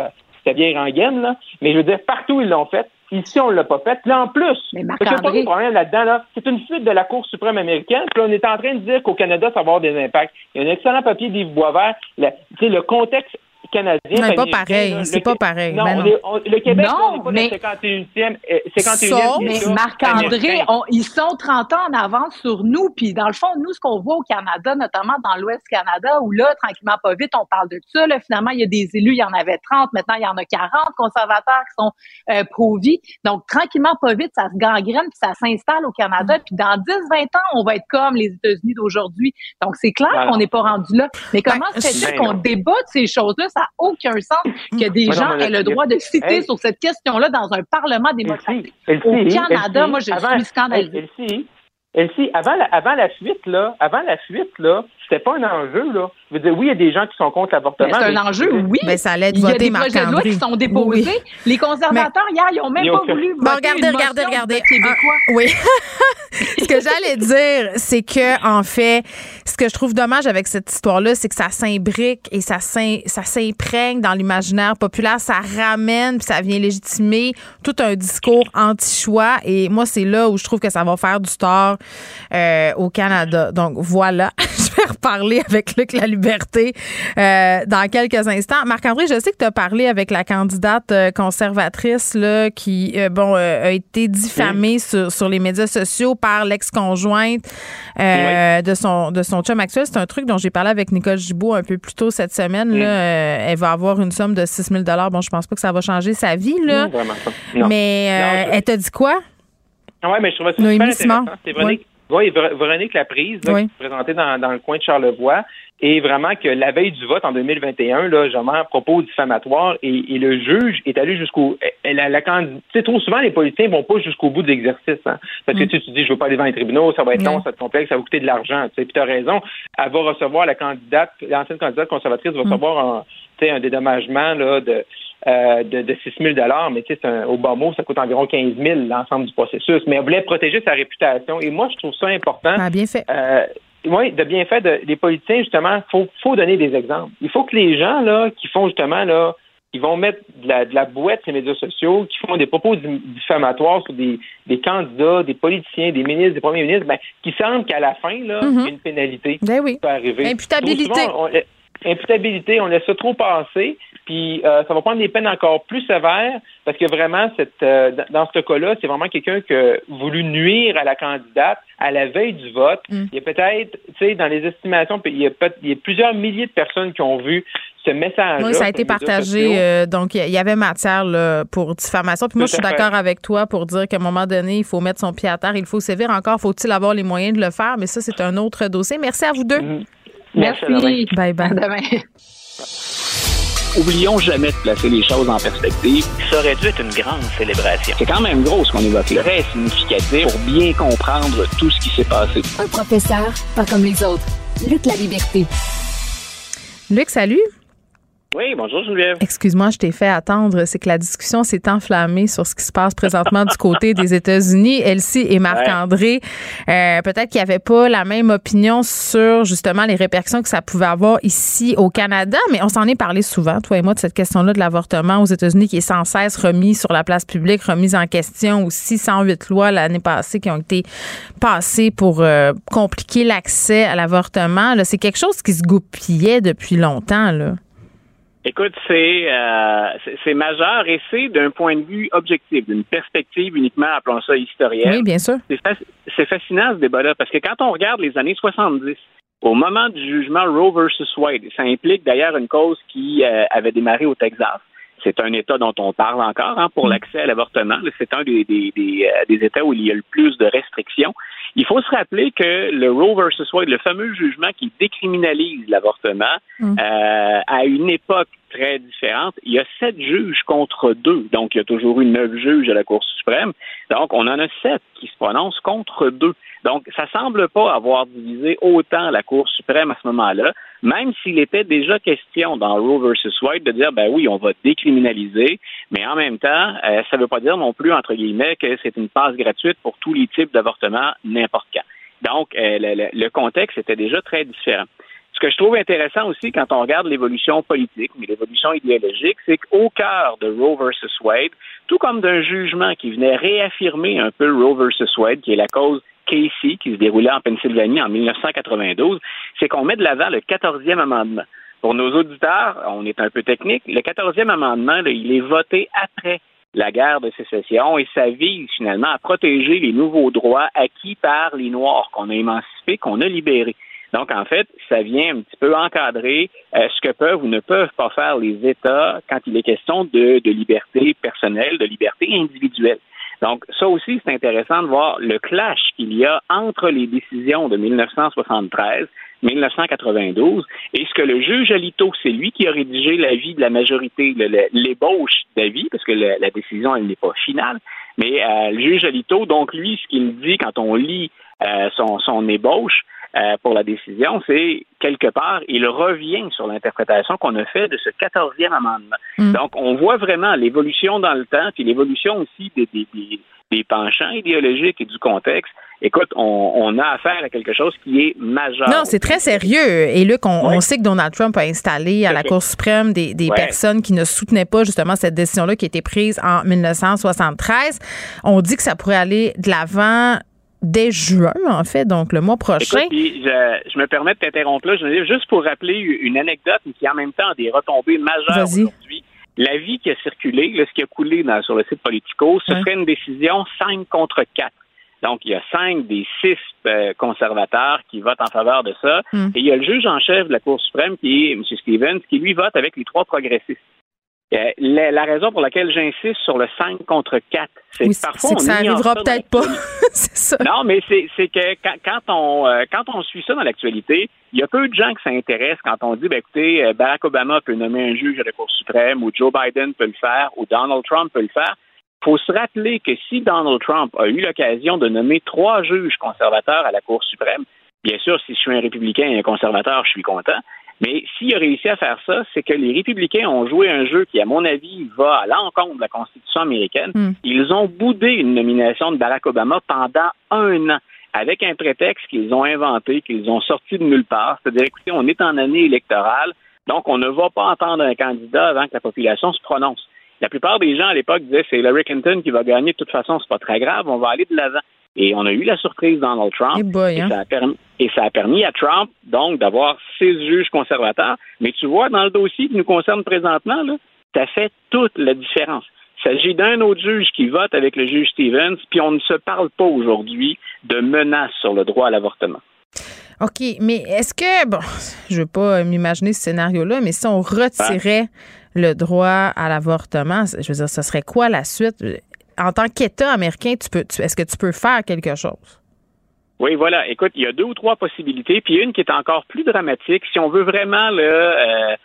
sa vieille rengaine, là. Mais je veux dire, partout, ils l'ont fait. Ici, on ne l'a pas fait. Là, en plus, c'est pas le problème là-dedans, là. C'est une fuite de la Cour suprême américaine. Puis là, on est en train de dire qu'au Canada, ça va avoir des impacts. Il y a un excellent papier d'Yves Boisvert. Le contexte canadien... Non, c'est pas pareil. Là, c'est pas pareil. Non, le Québec, on n'est pas dans le 51e... mais Marc-André, ils sont 30 ans en avance sur nous. Puis dans le fond, nous, ce qu'on voit au Canada, notamment dans l'Ouest Canada, où là, tranquillement, pas vite, on parle de ça. Là, finalement, il y a des élus, il y en avait 30. Maintenant, il y en a 40 conservateurs qui sont pro-vie. Donc, tranquillement, pas vite, ça se gangrène puis ça s'installe au Canada. Puis dans 10-20 ans, on va être comme les États-Unis d'aujourd'hui. Donc, c'est clair qu'on n'est pas rendu là. Mais comment se fait-il qu'on débat de ces choses-là? Ça n'a aucun sens que des gens aient le droit de citer sur cette question-là dans un parlement démocratique. Au Canada, moi, je suis scandalisée. Elsie, avant la fuite, là, c'était pas un enjeu, là. Je veux dire, oui, il y a des gens qui sont contre l'avortement. Mais c'est un enjeu, oui. Mais ça allait être voté, Marc-André. Il y a des projets de loi qui sont déposés. Oui. Les conservateurs, hier, ils n'ont même pas voulu voter. Bon, regardez. Oui. Ce que j'allais dire, c'est que, en fait, ce que je trouve dommage avec cette histoire-là, c'est que ça s'imbrique et ça s'imprègne dans l'imaginaire populaire. Ça ramène, puis ça vient légitimer tout un discours anti-choix. Et moi, c'est là où je trouve que ça va faire du tort au Canada. Donc, voilà. Je vais reparler avec Luc Laliberté dans quelques instants. Marc-André, je sais que tu as parlé avec la candidate conservatrice là, qui a été diffamée sur les médias sociaux par l'ex-conjointe de son chum actuel. C'est un truc dont j'ai parlé avec Nicole Gibeault un peu plus tôt cette semaine. Là, elle va avoir une somme de 6 000 $. Bon, je pense pas que ça va changer sa vie. Là. Vraiment pas. Non. Mais non, elle t'a dit quoi? Oui, mais je trouvais ça super intéressant. C'est vrai. Oui. Oui, Véronique Laprise, là, qui se présentait dans le coin de Charlevoix, et vraiment que la veille du vote en 2021, là, propos diffamatoires, et le juge est allé jusqu'au... Tu sais, trop souvent, les politiciens vont pas jusqu'au bout de l'exercice. Hein, parce que tu dis, je veux pas aller devant les tribunaux, ça va être long, ça va être complexe, ça va coûter de l'argent. Puis tu as raison, elle va recevoir l'ancienne candidate conservatrice va recevoir un dédommagement là, de 6 000 $, mais tu sais, au bas mot, ça coûte environ 15 000 l'ensemble du processus. Mais elle voulait protéger sa réputation. Et moi, je trouve ça important. Ah, bien fait. Oui, de bien fait. Les politiciens, justement, faut donner des exemples. Il faut que les gens là qui font justement là, qui vont mettre de la bouette sur les médias sociaux, qui font des propos diffamatoires sur des candidats, des politiciens, des ministres, des premiers ministres, ben, qui semblent qu'à la fin là, il y a une pénalité qui peut arriver. Imputabilité. Imputabilité, on laisse ça trop passer, puis ça va prendre des peines encore plus sévères, parce que vraiment, dans ce cas-là, c'est vraiment quelqu'un qui a voulu nuire à la candidate à la veille du vote. Il y a peut-être, tu sais, dans les estimations, il y a plusieurs milliers de personnes qui ont vu ce message-là. Oui, ça a été partagé. Donc, il y avait matière là, pour diffamation. Puis moi, je suis d'accord avec toi pour dire qu'à un moment donné, il faut mettre son pied à terre. Il faut sévir. Encore faut-il avoir les moyens de le faire. Mais ça, c'est un autre dossier. Merci à vous deux. Mm-hmm. Merci. Bye-bye. À demain. Oublions jamais de placer les choses en perspective. Ça aurait dû être une grande célébration. C'est quand même gros ce qu'on évoque là. Très significatif pour bien comprendre tout ce qui s'est passé. Un professeur, pas comme les autres. Luc Laliberté. Luc, salut. Oui, bonjour Geneviève. Excuse-moi, je t'ai fait attendre. C'est que la discussion s'est enflammée sur ce qui se passe présentement du côté des États-Unis. Elsie et Marc-André, peut-être qu'ils n'avaient pas la même opinion sur justement les répercussions que ça pouvait avoir ici au Canada, mais on s'en est parlé souvent, toi et moi, de cette question-là de l'avortement aux États-Unis qui est sans cesse remise sur la place publique, remise en question aussi. 108 lois l'année passée qui ont été passées pour compliquer l'accès à l'avortement. Là, c'est quelque chose qui se goupillait depuis longtemps, là. Écoute, c'est majeur et c'est d'un point de vue objectif, d'une perspective uniquement, appelons ça historienne. Oui, bien sûr. C'est fascinant ce débat-là, parce que quand on regarde les années 70, au moment du jugement Roe v. Wade, ça implique d'ailleurs une cause qui avait démarré au Texas. C'est un État dont on parle encore pour l'accès à l'avortement. C'est un des États où il y a le plus de restrictions. Il faut se rappeler que le Roe v. Wade, le fameux jugement qui décriminalise l'avortement, à une époque très différente, il y a 7 juges contre 2. Donc, il y a toujours eu 9 juges à la Cour suprême. Donc, on en a 7 qui se prononcent contre 2. Donc, ça semble pas avoir divisé autant la Cour suprême à ce moment-là, même s'il était déjà question dans Roe v. Wade de dire, ben oui, on va décriminaliser, mais en même temps, ça veut pas dire non plus, entre guillemets, que c'est une passe gratuite pour tous les types d'avortements, n'importe quand. Donc, le contexte était déjà très différent. Ce que je trouve intéressant aussi quand on regarde l'évolution politique, mais l'évolution idéologique, c'est qu'au cœur de Roe v. Wade, tout comme d'un jugement qui venait réaffirmer un peu Roe v. Wade, qui est la cause Casey, qui se déroulait en Pennsylvanie en 1992, c'est qu'on met de l'avant le 14e amendement. Pour nos auditeurs, on est un peu technique, le 14e amendement, là, il est voté après la guerre de sécession et ça vise finalement à protéger les nouveaux droits acquis par les Noirs qu'on a émancipés, qu'on a libérés. Donc, en fait, ça vient un petit peu encadrer ce que peuvent ou ne peuvent pas faire les États quand il est question de liberté personnelle, de liberté individuelle. Donc, ça aussi, c'est intéressant de voir le clash qu'il y a entre les décisions de 1973, 1992, et ce que le juge Alito, c'est lui qui a rédigé l'avis de la majorité, l'ébauche d'avis, parce que la décision, elle n'est pas finale, mais le juge Alito, donc lui, ce qu'il dit quand on lit son ébauche, pour la décision, c'est quelque part, il revient sur l'interprétation qu'on a faite de ce 14e amendement. Donc, on voit vraiment l'évolution dans le temps, puis l'évolution aussi des penchants idéologiques et du contexte. Écoute, on a affaire à quelque chose qui est majeur. Non, c'est très sérieux. Et Luc, on sait que Donald Trump a installé à la Cour suprême des personnes qui ne soutenaient pas justement cette décision-là qui a été prise en 1973. On dit que ça pourrait aller de l'avant dès juin, en fait, donc le mois prochain. Écoute, puis je me permets de t'interrompre là, Geneviève, juste pour rappeler une anecdote, mais qui en même temps a des retombées majeures aujourd'hui. L'avis qui a circulé, là, ce qui a coulé sur le site Politico, ce serait une décision 5 contre 4. Donc, il y a 5 des 6 conservateurs qui votent en faveur de ça. Et il y a le juge en chef de la Cour suprême, qui est M. Stevens, qui lui vote avec les 3 progressistes. La raison pour laquelle j'insiste sur le 5 contre 4, c'est que parfois c'est que ça n'arrivera peut-être pas. C'est ça. Non, mais c'est que quand on suit ça dans l'actualité, il y a peu de gens qui s'intéressent quand on dit, ben écoutez, Barack Obama peut nommer un juge à la Cour suprême, ou Joe Biden peut le faire, ou Donald Trump peut le faire. Il faut se rappeler que si Donald Trump a eu l'occasion de nommer 3 juges conservateurs à la Cour suprême, bien sûr, si je suis un républicain et un conservateur, je suis content. Mais s'il a réussi à faire ça, c'est que les républicains ont joué un jeu qui, à mon avis, va à l'encontre de la Constitution américaine. Ils ont boudé une nomination de Barack Obama pendant 1 an, avec un prétexte qu'ils ont inventé, qu'ils ont sorti de nulle part. C'est-à-dire, écoutez, on est en année électorale, donc on ne va pas entendre un candidat avant que la population se prononce. La plupart des gens à l'époque disaient, c'est Hillary Clinton qui va gagner, de toute façon, c'est pas très grave, on va aller de l'avant. Et on a eu la surprise Donald Trump. Hey boy, hein? Et ça a permis à Trump, donc, d'avoir 6 juges conservateurs. Mais tu vois, dans le dossier qui nous concerne présentement, là, ça fait toute la différence. Il s'agit d'un autre juge qui vote avec le juge Stevens, puis on ne se parle pas aujourd'hui de menaces sur le droit à l'avortement. OK, mais est-ce que, bon, je veux pas m'imaginer ce scénario-là, mais si on retirait le droit à l'avortement, je veux dire, ce serait quoi la suite? En tant qu'État américain, est-ce que tu peux faire quelque chose? Oui, voilà. Écoute, il y a 2 ou 3 possibilités, puis une qui est encore plus dramatique. Si on veut vraiment le...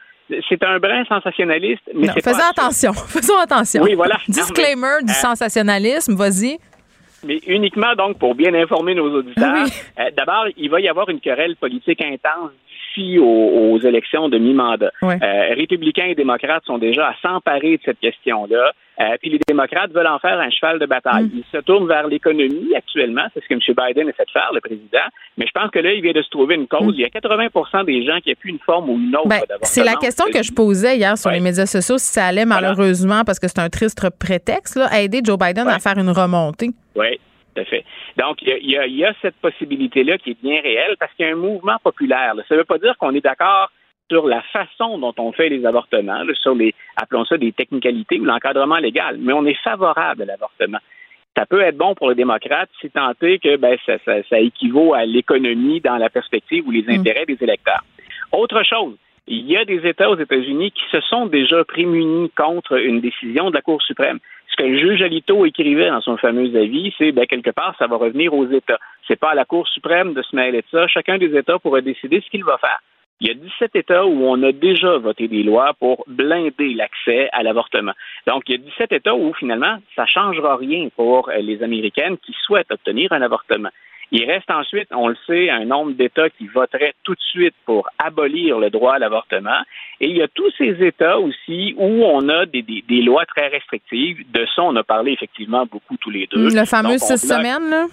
c'est un brin sensationnaliste, mais non, c'est Faisons attention. Oui, voilà. Disclaimer du sensationnalisme, vas-y. Mais uniquement, donc, pour bien informer nos auditeurs. Oui. D'abord, il va y avoir une querelle politique intense d'ici aux élections de mi-mandat. Oui. Républicains et démocrates sont déjà à s'emparer de cette question-là. Puis les démocrates veulent en faire un cheval de bataille. Ils se tournent vers l'économie actuellement. C'est ce que M. Biden essaie de faire, le président. Mais je pense que là, il vient de se trouver une cause. Il y a 80% des gens qui appuient une forme ou une autre. Ben, c'est la question que je posais hier sur les médias sociaux, si ça allait malheureusement, parce que c'est un triste prétexte, là, aider Joe Biden à faire une remontée. Oui, tout à fait. Donc, il y a cette possibilité-là qui est bien réelle parce qu'il y a un mouvement populaire. Là. Ça ne veut pas dire qu'on est d'accord sur la façon dont on fait les avortements, sur les, appelons ça des technicalités ou l'encadrement légal, mais on est favorable à l'avortement. Ça peut être bon pour les démocrates si tant est que ça équivaut à l'économie dans la perspective ou les intérêts des électeurs. Autre chose, il y a des États aux États-Unis qui se sont déjà prémunis contre une décision de la Cour suprême. Ce que le juge Alito écrivait dans son fameux avis, c'est quelque part, ça va revenir aux États. C'est pas à la Cour suprême de se mêler de ça. Chacun des États pourra décider ce qu'il va faire. Il y a 17 États où on a déjà voté des lois pour blinder l'accès à l'avortement. Donc, il y a 17 États où, finalement, ça ne changera rien pour les Américaines qui souhaitent obtenir un avortement. Il reste ensuite, on le sait, un nombre d'États qui voteraient tout de suite pour abolir le droit à l'avortement. Et il y a tous ces États aussi où on a des lois très restrictives. De ça, on a parlé effectivement beaucoup tous les deux. Le fameux 6 semaines, là?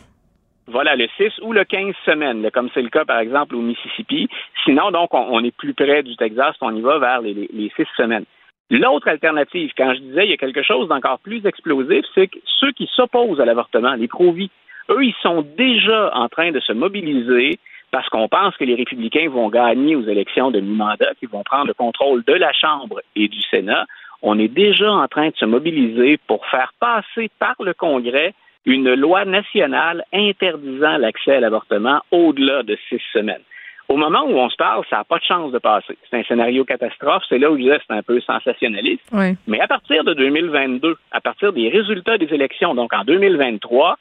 Voilà, le 6 ou le 15 semaines, comme c'est le cas, par exemple, au Mississippi. Sinon, donc, on est plus près du Texas, on y va vers les 6 semaines. L'autre alternative, quand je disais, il y a quelque chose d'encore plus explosif, c'est que ceux qui s'opposent à l'avortement, les pro-vie, eux, ils sont déjà en train de se mobiliser parce qu'on pense que les républicains vont gagner aux élections de mi-mandat, qu'ils vont prendre le contrôle de la Chambre et du Sénat. On est déjà en train de se mobiliser pour faire passer par le Congrès une loi nationale interdisant l'accès à l'avortement au-delà de 6 semaines. Au moment où on se parle, ça n'a pas de chance de passer. C'est un scénario catastrophe. C'est là où je disais c'est un peu sensationnaliste. Oui. Mais à partir de 2022, à partir des résultats des élections, donc en 2023,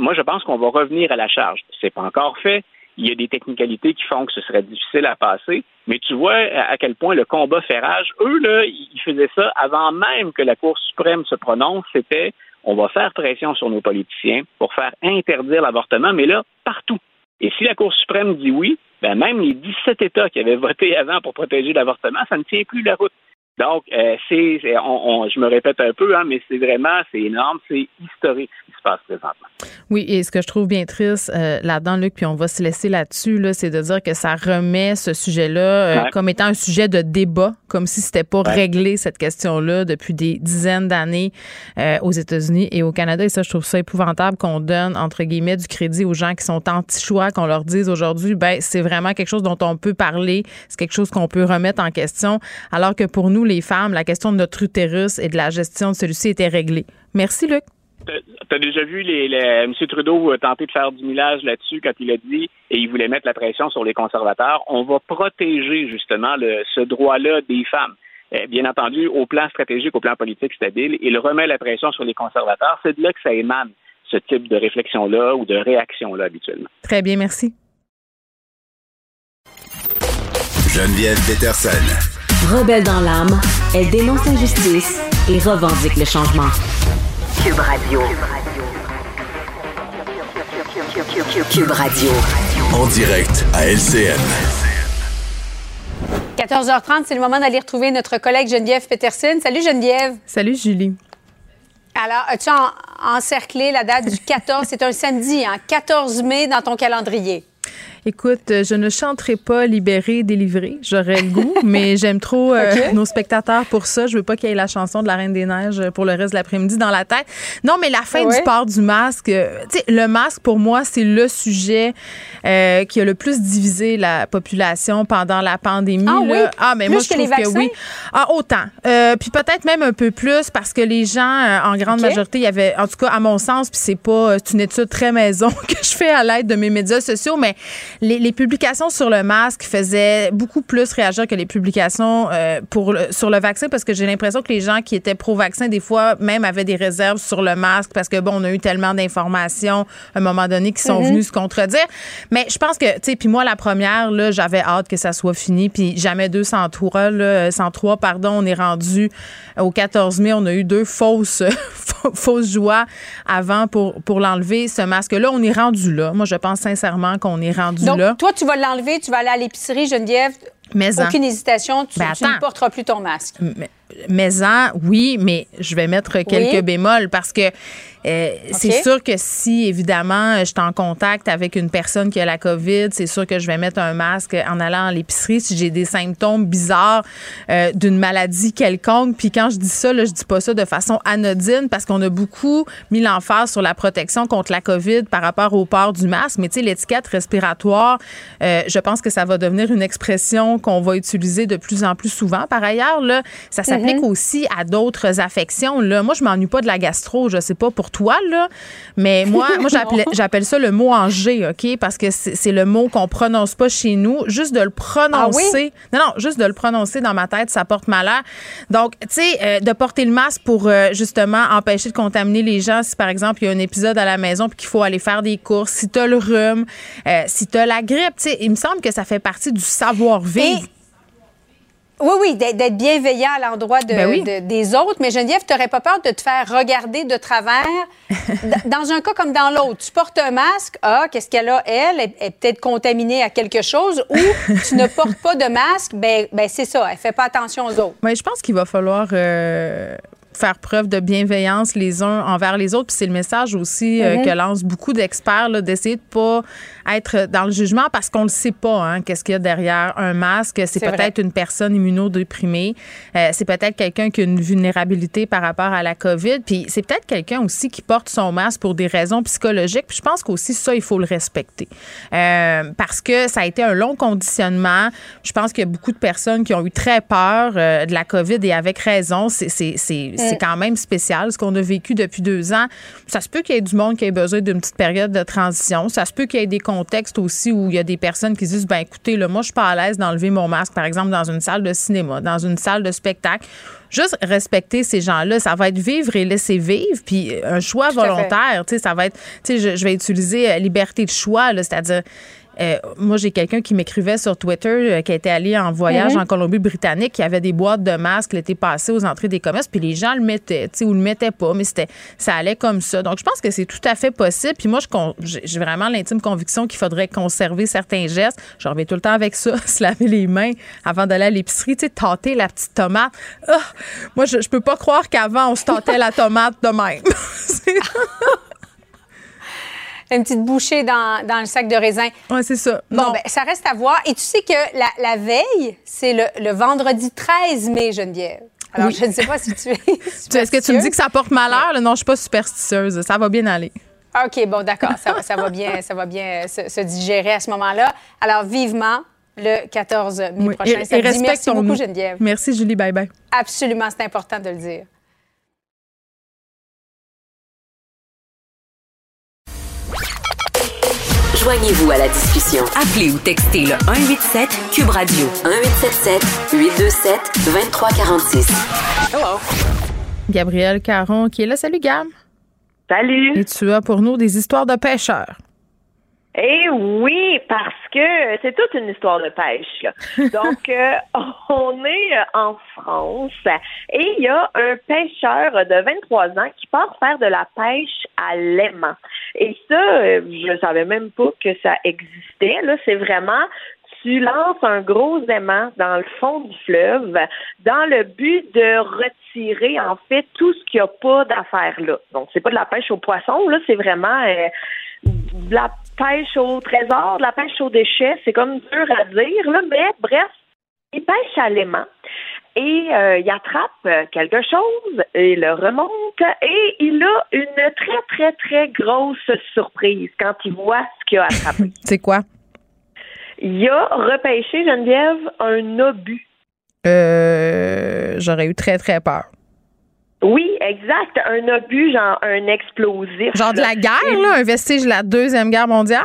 moi, je pense qu'on va revenir à la charge. C'est pas encore fait. Il y a des technicalités qui font que ce serait difficile à passer. Mais tu vois à quel point le combat fait rage. Eux, là, ils faisaient ça avant même que la Cour suprême se prononce. C'était on va faire pression sur nos politiciens pour faire interdire l'avortement, mais là, partout. Et si la Cour suprême dit oui, ben même les 17 États qui avaient voté avant pour protéger l'avortement, ça ne tient plus la route. Donc, je me répète un peu, mais c'est énorme, c'est historique ce qui se passe présentement. Oui, et ce que je trouve bien triste là-dedans, Luc, puis on va se laisser là-dessus, là, c'est de dire que ça remet ce sujet-là comme étant un sujet de débat, comme si c'était pas réglé, cette question-là, depuis des dizaines d'années aux États-Unis et au Canada. Et ça, je trouve ça épouvantable qu'on donne, entre guillemets, du crédit aux gens qui sont anti-choix, qu'on leur dise aujourd'hui, c'est vraiment quelque chose dont on peut parler, c'est quelque chose qu'on peut remettre en question, alors que pour nous, les femmes, la question de notre utérus et de la gestion de celui-ci était réglée. Merci, Luc. T'as déjà vu M. Trudeau tenter de faire du millage là-dessus quand il a dit, et il voulait mettre la pression sur les conservateurs, on va protéger justement ce droit-là des femmes. Bien entendu, au plan stratégique, au plan politique stable, il remet la pression sur les conservateurs. C'est de là que ça émane, ce type de réflexion-là ou de réaction-là habituellement. Très bien, merci. Geneviève Pétersen. Rebelle dans l'âme, elle dénonce l'injustice et revendique le changement. Cube Radio. Cube Radio. En direct à LCN. 14h30, c'est le moment d'aller retrouver notre collègue Geneviève Pétersen. Salut Geneviève. Salut Julie. Alors, as-tu encerclé la date du 14? C'est un samedi, 14 mai dans ton calendrier. Écoute, je ne chanterai pas « Libéré, délivré ». J'aurais le goût, mais j'aime trop nos spectateurs pour ça. Je veux pas qu'il y ait la chanson de la Reine des Neiges pour le reste de l'après-midi dans la tête. Non, mais la fin du port du masque, tu sais, le masque, pour moi, c'est le sujet qui a le plus divisé la population pendant la pandémie. Ah là. Oui? Ah, mais plus moi, je trouve que oui. Ah, autant. Puis peut-être même un peu plus parce que les gens, en grande majorité, il y avait, en tout cas, à mon sens, puis c'est une étude très maison que je fais à l'aide de mes médias sociaux, mais les publications sur le masque faisaient beaucoup plus réagir que les publications sur le vaccin, parce que j'ai l'impression que les gens qui étaient pro-vaccin, des fois, même avaient des réserves sur le masque parce que, bon, on a eu tellement d'informations à un moment donné qui sont venues se contredire. Mais je pense que, tu sais, puis moi, la première, là, j'avais hâte que ça soit fini, puis jamais 203, là, 103, pardon, on est rendu au 14 mai, on a eu 2 fausses joies avant pour l'enlever, ce masque-là. On est rendu là. Moi, je pense sincèrement qu'on est rendu là. Donc, toi, tu vas l'enlever, tu vas aller à l'épicerie, Geneviève. Mais aucune hésitation, tu ne porteras plus ton masque. Oui, mais je vais mettre quelques bémols parce que c'est sûr que si, évidemment, je suis en contact avec une personne qui a la COVID, c'est sûr que je vais mettre un masque en allant à l'épicerie si j'ai des symptômes bizarres d'une maladie quelconque. Puis quand je dis ça, là, je dis pas ça de façon anodine parce qu'on a beaucoup mis l'emphase sur la protection contre la COVID par rapport au port du masque. Mais tu sais, l'étiquette respiratoire, je pense que ça va devenir une expression qu'on va utiliser de plus en plus souvent. Par ailleurs, là, ça s'applique aussi à d'autres affections. Là. Moi, je m'ennuie pas de la gastro, je sais pas pour toi, là, mais moi j'appelle ça le mot angé, OK? Parce que c'est le mot qu'on prononce pas chez nous. Juste de le prononcer. Ah oui? Non, juste de le prononcer dans ma tête, ça porte malheur. Donc, tu sais, de porter le masque pour justement empêcher de contaminer les gens. Si, par exemple, il y a un épisode à la maison puis qu'il faut aller faire des courses, si t'as le rhume, si t'as la grippe, tu sais, il me semble que ça fait partie du savoir-vivre. Oui, d'être bienveillant à l'endroit des autres. Mais Geneviève, tu n'aurais pas peur de te faire regarder de travers dans un cas comme dans l'autre. Tu portes un masque, qu'est-ce qu'elle a, elle est peut-être contaminée à quelque chose, ou tu ne portes pas de masque, ben c'est ça, elle ne fait pas attention aux autres. Mais je pense qu'il va falloir... faire preuve de bienveillance les uns envers les autres. Puis c'est le message aussi que lancent beaucoup d'experts, là, d'essayer de ne pas être dans le jugement parce qu'on ne le sait pas, hein, qu'est-ce qu'il y a derrière un masque. C'est peut-être vrai. Une personne immunodéprimée. C'est peut-être quelqu'un qui a une vulnérabilité par rapport à la COVID. Puis c'est peut-être quelqu'un aussi qui porte son masque pour des raisons psychologiques. Puis je pense qu'aussi ça, il faut le respecter. Parce que ça a été un long conditionnement. Je pense qu'il y a beaucoup de personnes qui ont eu très peur de la COVID et avec raison. C'est quand même spécial ce qu'on a vécu depuis 2 ans. Ça se peut qu'il y ait du monde qui ait besoin d'une petite période de transition. Ça se peut qu'il y ait des contextes aussi où il y a des personnes qui disent, ben écoutez, là, moi, je suis pas à l'aise d'enlever mon masque, par exemple, dans une salle de cinéma, dans une salle de spectacle. Juste respecter ces gens-là. Ça va être vivre et laisser vivre. Puis un choix volontaire, tu sais, ça va être, tu sais, je vais utiliser liberté de choix, là, c'est-à-dire... moi, j'ai quelqu'un qui m'écrivait sur Twitter qui était allé en voyage en Colombie-Britannique, qui avait des boîtes de masques l'été passé aux entrées des commerces, puis les gens le mettaient, tu sais, ou le mettaient pas, mais ça allait comme ça. Donc, je pense que c'est tout à fait possible. Puis moi, j'ai vraiment l'intime conviction qu'il faudrait conserver certains gestes. Je reviens tout le temps avec ça, se laver les mains avant d'aller à l'épicerie, tu sais, tâter la petite tomate. Oh, moi, je peux pas croire qu'avant, on se tâtait la tomate de même. Une petite bouchée dans le sac de raisin. Oui, c'est ça. Bon, ben, ça reste à voir. Et tu sais que la veille, c'est le vendredi 13 mai, Geneviève. Alors, je ne sais pas si tu es superstitieuse. Est-ce que tu me dis que ça porte malheur? Ouais. Non, je ne suis pas superstitieuse. Ça va bien aller. OK, bon, d'accord. Ça va bien se digérer à ce moment-là. Alors, vivement, le 14 mai prochain. Et merci beaucoup, Geneviève. Merci, Julie. Bye-bye. Absolument, c'est important de le dire. Joignez-vous à la discussion. Appelez ou textez le 187 Cube Radio. 1877-827-2346. Hello. Gabrielle Caron qui est là. Salut, Gab. Salut. Et tu as pour nous des histoires de pêcheurs. Eh oui, parce que c'est toute une histoire de pêche, là. Donc, on est en France et il y a un pêcheur de 23 ans qui part faire de la pêche à l'aimant. Et ça, je ne savais même pas que ça existait. Là, c'est vraiment... Tu lances un gros aimant dans le fond du fleuve dans le but de retirer, en fait, tout ce qu'il n'y a pas d'affaires là. Donc, c'est pas de la pêche au poisson, là, c'est vraiment de la pêche au trésor, de la pêche aux déchets. C'est comme dur à dire, là, mais bref, il pêche à l'aimant. Et il attrape quelque chose, et le remonte, et il a une très, très, très grosse surprise quand il voit ce qu'il a attrapé. C'est quoi? Il a repêché, Geneviève, un obus. J'aurais eu très, très peur. Oui, exact. Un obus, genre un explosif. Genre de la guerre, là, un vestige de la Deuxième Guerre mondiale?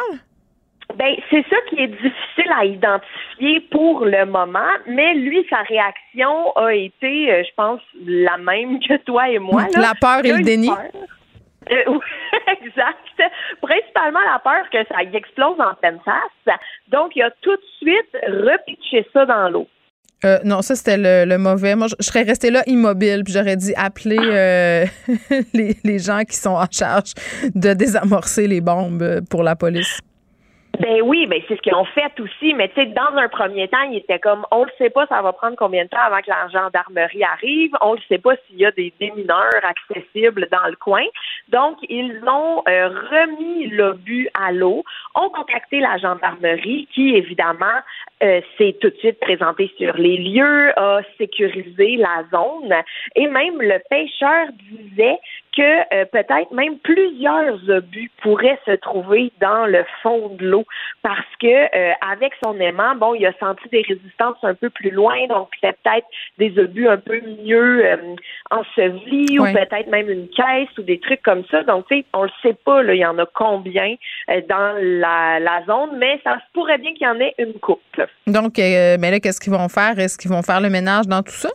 Ben, c'est ça qui est difficile à identifier pour le moment, mais lui, sa réaction a été, je pense, la même que toi et moi. Là. La peur et le déni. Exact. Principalement la peur que ça explose en pleine face. Donc, il a tout de suite repitché ça dans l'eau. Non, ça, c'était le mauvais. Moi, je serais restée là immobile, puis j'aurais dit appeler les gens qui sont en charge de désamorcer les bombes pour la police. Ben oui, ben c'est ce qu'ils ont fait aussi, mais tu sais, dans un premier temps, il était comme, on le sait pas, ça va prendre combien de temps avant que la gendarmerie arrive, on le sait pas s'il y a des démineurs accessibles dans le coin. Donc, ils ont remis l'obus à l'eau, ont contacté la gendarmerie qui, évidemment, s'est tout de suite présentée sur les lieux, a sécurisé la zone, et même le pêcheur disait que peut-être même plusieurs obus pourraient se trouver dans le fond de l'eau parce que avec son aimant, bon, il a senti des résistances un peu plus loin, donc c'est peut-être des obus un peu mieux ensevelis, oui, ou peut-être même une caisse ou des trucs comme ça. Donc, tu sais, on le sait pas, là, il y en a combien dans la zone, mais ça se pourrait bien qu'il y en ait une coupe. Donc, mais là, qu'est-ce qu'ils vont faire? Est-ce qu'ils vont faire le ménage dans tout ça?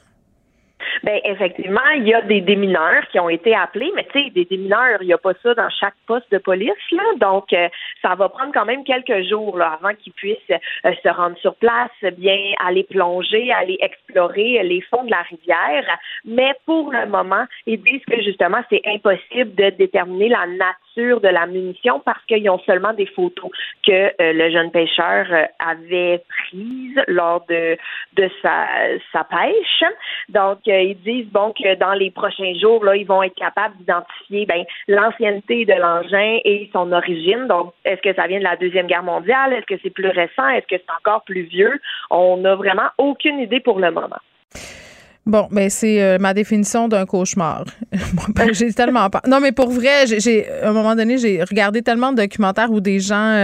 Ben effectivement, il y a des démineurs qui ont été appelés, mais tu sais, des démineurs, il n'y a pas ça dans chaque poste de police, là. Donc, ça va prendre quand même quelques jours là, avant qu'ils puissent se rendre sur place, bien aller plonger, aller explorer les fonds de la rivière. Mais pour le moment, ils disent que justement, c'est impossible de déterminer la nature de la munition parce qu'ils ont seulement des photos que le jeune pêcheur avait prises lors de sa pêche. Donc, ils disent bon que dans les prochains jours, là, ils vont être capables d'identifier l'ancienneté de l'engin et son origine. Donc, est-ce que ça vient de la Deuxième Guerre mondiale? Est-ce que c'est plus récent? Est-ce que c'est encore plus vieux? On n'a vraiment aucune idée pour le moment. Bon, ben c'est ma définition d'un cauchemar. J'ai tellement peur. Non, mais pour vrai, à un moment donné, j'ai regardé tellement de documentaires où des gens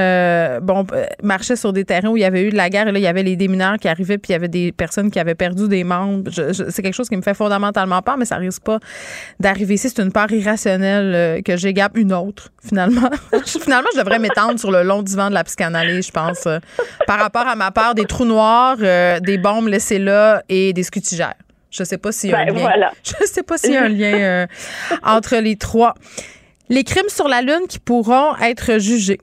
marchaient sur des terrains où il y avait eu de la guerre et là, il y avait les démineurs qui arrivaient puis il y avait des personnes qui avaient perdu des membres. C'est quelque chose qui me fait fondamentalement peur, mais ça risque pas d'arriver ici. C'est une peur irrationnelle que j'égape une autre, finalement. Finalement, je devrais m'étendre sur le long divan de la psychanalyse, je pense, par rapport à ma peur des trous noirs, des bombes laissées là et des scutigères. Je ne sais pas s'il y a un lien, voilà. Je sais pas s'il y a un lien entre les trois. Les crimes sur la Lune qui pourront être jugés.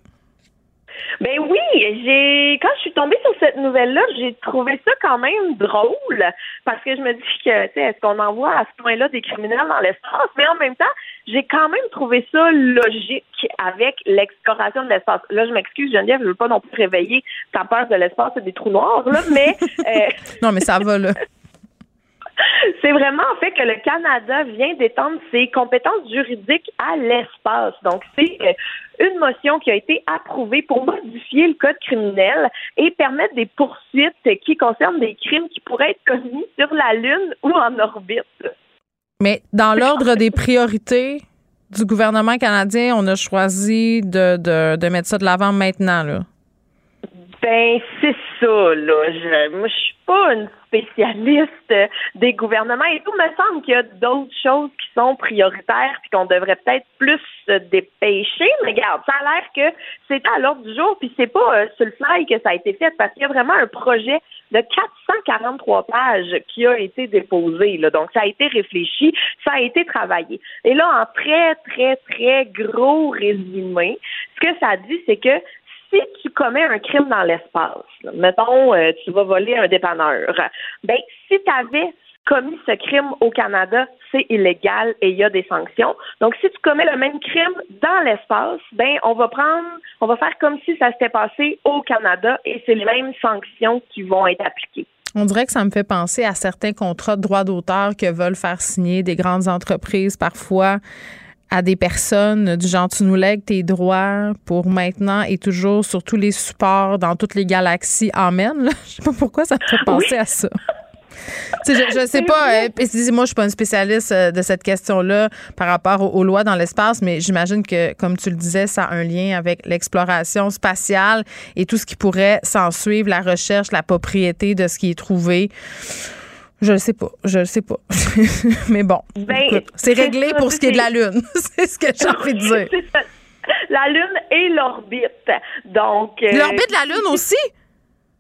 Ben oui, quand je suis tombée sur cette nouvelle-là, j'ai trouvé ça quand même drôle parce que je me dis que, tu sais, est-ce qu'on envoie à ce point-là des criminels dans l'espace? Mais en même temps, j'ai quand même trouvé ça logique avec l'exploration de l'espace. Là, je m'excuse, Geneviève, je veux pas non plus réveiller ta peur de l'espace et des trous noirs, là, mais... Non, mais ça va, là. C'est vraiment en fait que le Canada vient d'étendre ses compétences juridiques à l'espace. Donc, c'est une motion qui a été approuvée pour modifier le code criminel et permettre des poursuites qui concernent des crimes qui pourraient être commis sur la Lune ou en orbite. Mais dans l'ordre des priorités du gouvernement canadien, on a choisi de mettre ça de l'avant maintenant, là. Ben, c'est ça, là. Moi, je suis pas une spécialiste des gouvernements et tout. Il me semble qu'il y a d'autres choses qui sont prioritaires puis qu'on devrait peut-être plus se dépêcher. Mais regarde, ça a l'air que c'est à l'ordre du jour puis c'est pas sur le fly que ça a été fait parce qu'il y a vraiment un projet de 443 pages qui a été déposé, là. Donc, ça a été réfléchi, ça a été travaillé. Et là, en très, très, très gros résumé, ce que ça dit, c'est que si tu commets un crime dans l'espace, là, mettons, tu vas voler un dépanneur, bien, si tu avais commis ce crime au Canada, c'est illégal et il y a des sanctions. Donc, si tu commets le même crime dans l'espace, bien, on va faire comme si ça s'était passé au Canada et c'est les mêmes sanctions qui vont être appliquées. On dirait que ça me fait penser à certains contrats de droit d'auteur que veulent faire signer des grandes entreprises parfois à des personnes du genre, tu nous lègues tes droits pour maintenant et toujours sur tous les supports dans toutes les galaxies. Amen. Là. Je sais pas pourquoi ça me fait penser à ça. Je sais pas. Moi, je suis pas une spécialiste de cette question-là par rapport aux lois dans l'espace, mais j'imagine que, comme tu le disais, ça a un lien avec l'exploration spatiale et tout ce qui pourrait s'en suivre, la recherche, la propriété de ce qui est trouvé. Je le sais pas. Mais bon, écoute, c'est réglé pour ce qui est de la Lune. C'est ce que j'ai envie de dire. la Lune et l'orbite. Donc l'orbite de la Lune aussi?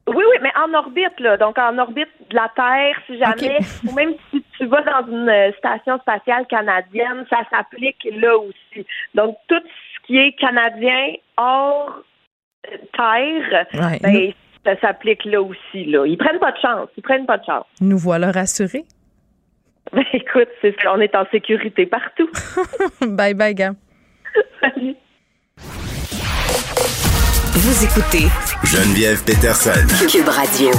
Oui, oui, mais en orbite, là. Donc, en orbite de la Terre, si jamais, ou même si tu vas dans une station spatiale canadienne, ça s'applique là aussi. Donc, tout ce qui est canadien hors Terre, ouais, ben, ça s'applique là aussi, là. Ils prennent pas de chance. Nous voilà rassurés. Ben, écoute, c'est ça. On est en sécurité partout. Bye, bye, gars. Salut. Vous écoutez Geneviève Pétersen, Cube Radio.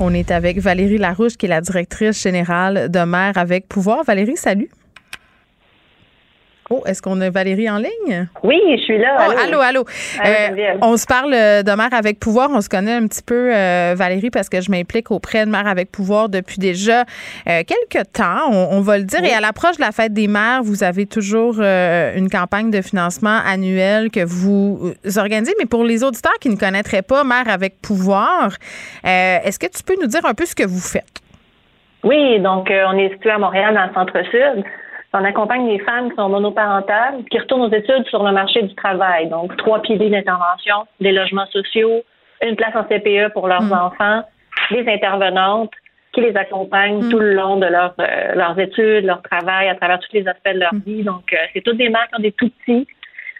On est avec Valérie Larouche, qui est la directrice générale de Mère avec Pouvoir. Valérie, salut. Oh, est-ce qu'on a Valérie en ligne? Oui, je suis là. Oh, allô. On se parle de Mère avec Pouvoir. On se connaît un petit peu, Valérie, parce que je m'implique auprès de Mère avec Pouvoir depuis déjà quelques temps, on va le dire. Oui. Et à l'approche de la fête des mères, vous avez toujours une campagne de financement annuelle que vous organisez. Mais pour les auditeurs qui ne connaîtraient pas Mère avec Pouvoir, est-ce que tu peux nous dire un peu ce que vous faites? Oui, donc on est situé à Montréal, dans le centre-sud. On accompagne les femmes qui sont monoparentales, qui retournent aux études sur le marché du travail. Donc, 3 piliers d'intervention, des logements sociaux, une place en CPE pour leurs enfants, des intervenantes qui les accompagnent tout le long de leurs études, leur travail, à travers tous les aspects de leur vie. Donc, c'est toutes des mères qui ont des tout-petits,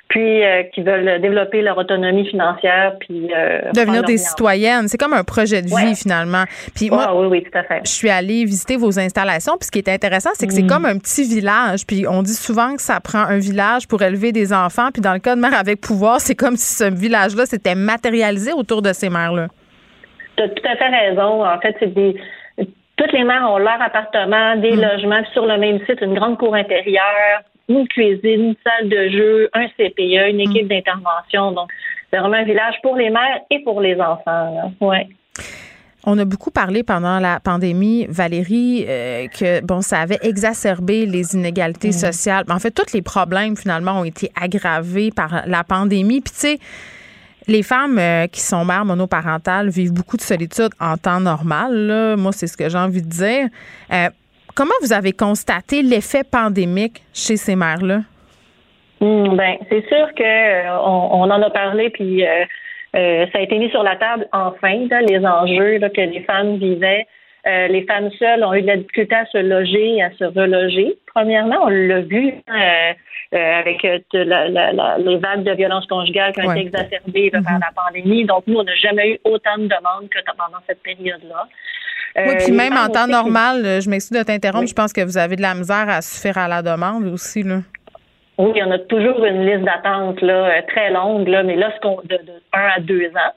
puis qui veulent développer leur autonomie financière, puis... devenir des citoyennes. C'est comme un projet de vie, finalement. Puis moi, oui, tout à fait. Je suis allée visiter vos installations, puis ce qui est intéressant, c'est que c'est comme un petit village, puis on dit souvent que ça prend un village pour élever des enfants, puis dans le cas de Mère avec Pouvoir, c'est comme si ce village-là s'était matérialisé autour de ces mères-là. T'as tout à fait raison. En fait, c'est des... Toutes les mères ont leur appartement, des logements, sur le même site, une grande cour intérieure, une cuisine, une salle de jeu, un CPE, une équipe d'intervention. Donc, c'est vraiment un village pour les mères et pour les enfants. Ouais. On a beaucoup parlé pendant la pandémie, Valérie, que bon, ça avait exacerbé les inégalités sociales. En fait, tous les problèmes, finalement, ont été aggravés par la pandémie. Puis, tu sais, les femmes qui sont mères monoparentales vivent beaucoup de solitude en temps normal. Là. Moi, c'est ce que j'ai envie de dire. Comment vous avez constaté l'effet pandémique chez ces mères-là? Ben, c'est sûr que on en a parlé, puis ça a été mis sur la table enfin, là, les enjeux là, que les femmes vivaient. Les femmes seules ont eu de la difficulté à se loger et à se reloger. Premièrement, on l'a vu avec les vagues de violences conjugales qui ont été exacerbées par la pandémie. Donc, nous, on n'a jamais eu autant de demandes que pendant cette période-là. Oui, puis même en temps normal, je m'excuse de t'interrompre, je pense que vous avez de la misère à suffire à la demande aussi, là. Oui, on a toujours une liste d'attente là, très longue, là, mais là, de 1 à 2 ans,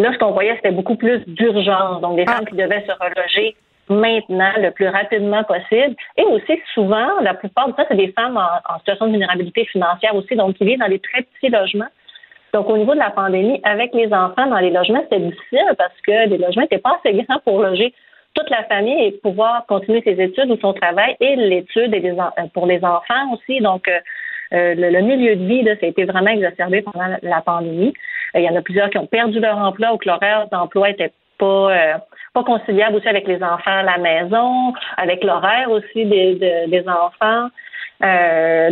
là, ce qu'on voyait, c'était beaucoup plus d'urgence. Donc, des femmes qui devaient se reloger maintenant, le plus rapidement possible. Et aussi, souvent, la plupart du temps, c'est des femmes en situation de vulnérabilité financière aussi, donc qui vivent dans des très petits logements. Donc, au niveau de la pandémie, avec les enfants dans les logements, c'était difficile parce que les logements n'étaient pas assez grands pour loger toute la famille et pouvoir continuer ses études ou son travail et l'étude et pour les enfants aussi. Donc, le milieu de vie, là, ça a été vraiment exacerbé pendant la pandémie. Il y en a plusieurs qui ont perdu leur emploi ou que l'horaire d'emploi n'était pas conciliable aussi avec les enfants à la maison, avec l'horaire aussi des enfants.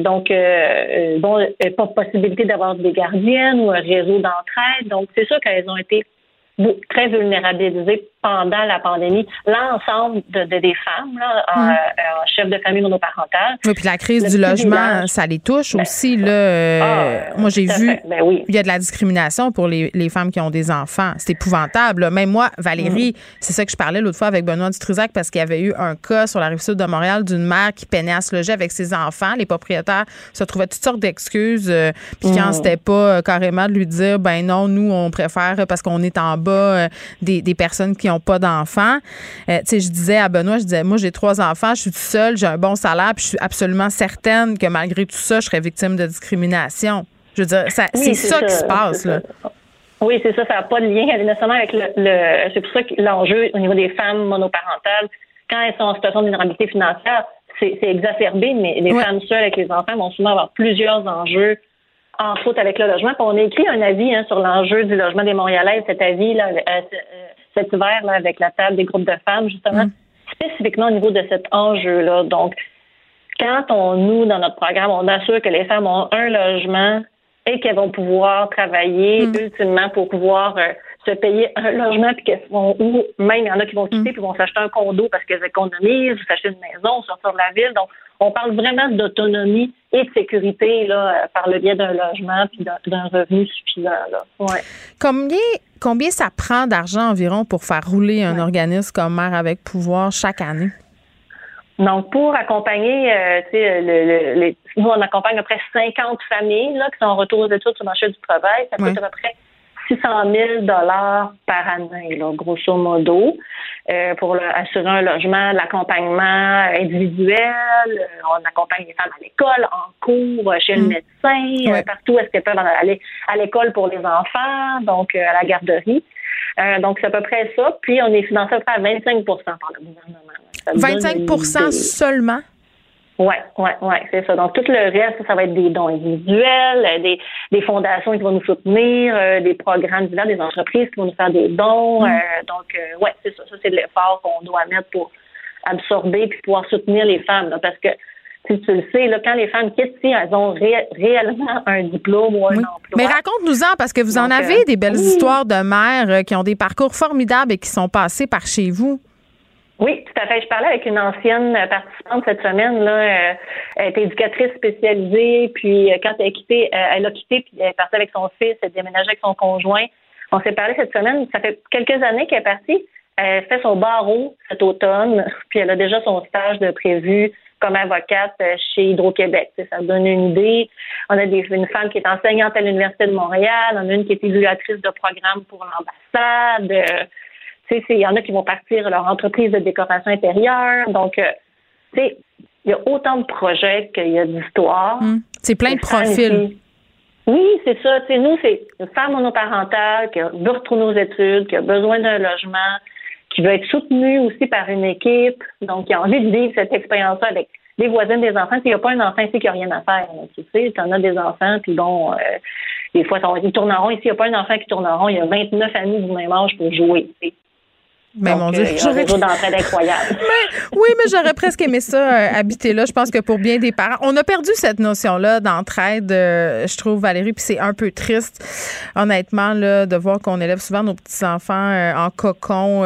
Donc, pas possibilité d'avoir des gardiennes ou un réseau d'entraide. Donc, c'est sûr qu'elles ont été très vulnérabilisées pendant la pandémie. L'ensemble des femmes, là, en chef de famille monoparentale. Oui, puis la crise du logement, ça les touche aussi. Là. Moi, j'ai vu, il y a de la discrimination pour les femmes qui ont des enfants. C'est épouvantable. Là. Même moi, Valérie, c'est ça que je parlais l'autre fois avec Benoît Barbeau, parce qu'il y avait eu un cas sur la rive-sud de Montréal d'une mère qui peinait à se loger avec ses enfants. Les propriétaires se trouvaient toutes sortes d'excuses. Puis quand c'était pas carrément de lui dire, ben non, nous, on préfère, parce qu'on est en bas des personnes qui n'ont pas d'enfants. Tu sais, je disais à Benoît, moi, j'ai 3 enfants, je suis toute seule, j'ai un bon salaire, puis je suis absolument certaine que malgré tout ça, je serais victime de discrimination. Je veux dire, c'est ça qui se passe, là. Ça. Oui, c'est ça, ça n'a pas de lien nécessairement avec c'est pour ça que l'enjeu au niveau des femmes monoparentales, quand elles sont en situation de vulnérabilité financière, c'est exacerbé, mais les femmes seules avec les enfants vont souvent avoir plusieurs enjeux en faute avec le logement. Puis on a écrit un avis sur l'enjeu du logement des Montréalais, cet avis, là, cet hiver, là, avec la table des groupes de femmes, justement, spécifiquement au niveau de cet enjeu-là. Donc, quand nous, dans notre programme, on assure que les femmes ont un logement et qu'elles vont pouvoir travailler ultimement pour pouvoir se payer un logement, puis qu'elles vont, ou même il y en a qui vont quitter puis vont s'acheter un condo parce qu'elles économisent, s'acheter une maison, sortir de la ville. Donc, on parle vraiment d'autonomie et de sécurité là, par le biais d'un logement puis d'un revenu suffisant. Là. Ouais. Combien ça prend d'argent environ pour faire rouler un organisme comme Mère avec Pouvoir chaque année? Donc, pour accompagner, nous, on accompagne à peu près 50 familles là, qui sont en retour aux études sur le marché du travail. Ça coûte à peu près 600 000 $ par année, là, grosso modo, pour assurer un logement, l'accompagnement individuel. On accompagne les femmes à l'école, en cours, chez le médecin, partout où est-ce qu'elles peuvent aller à l'école pour les enfants, donc à la garderie. Donc, c'est à peu près ça. Puis, on est financé à peu près à 25 % par le gouvernement. 25 % seulement? Oui, c'est ça. Donc, tout le reste, ça va être des dons individuels, des fondations qui vont nous soutenir, des programmes divers, des entreprises qui vont nous faire des dons. Donc, c'est ça. Ça, c'est de l'effort qu'on doit mettre pour absorber puis pouvoir soutenir les femmes. Là, parce que, si tu le sais, là, quand les femmes quittent, si elles ont réellement un diplôme ou un emploi. Mais raconte-nous-en, parce que vous en avez des belles histoires de mères qui ont des parcours formidables et qui sont passées par chez vous. Oui, tout à fait. Je parlais avec une ancienne participante cette semaine. Là, elle était éducatrice spécialisée, puis quand elle a quitté, puis elle est partie avec son fils, elle déménageait avec son conjoint. On s'est parlé cette semaine. Ça fait quelques années qu'elle est partie. Elle fait son barreau cet automne, puis elle a déjà son stage de prévu comme avocate chez Hydro-Québec. Ça donne une idée. On a une femme qui est enseignante à l'Université de Montréal, on a une qui est évaluatrice de programme pour l'ambassade. Il y en a qui vont partir leur entreprise de décoration intérieure. Donc, il y a autant de projets qu'il y a d'histoires. C'est plein de profils. Oui, c'est ça. Nous, c'est une femme monoparentale qui veut retourner aux études, qui a besoin d'un logement, qui veut être soutenue aussi par une équipe. Donc, qui a envie de vivre cette expérience-là avec des voisines, des enfants. Il n'y a pas un enfant ici qui n'a rien à faire. Tu en as des enfants, puis bon, des fois, ils tournent en rond. Ici, il n'y a pas un enfant qui tourne en rond. Il y a 29 amis du même âge pour jouer, t'sais. Mais donc, mon Dieu, j'aurais incroyable. mais j'aurais presque aimé ça, habiter là. Je pense que pour bien des parents, on a perdu cette notion-là d'entraide, je trouve, Valérie, puis c'est un peu triste, honnêtement, là, de voir qu'on élève souvent nos petits-enfants en cocon,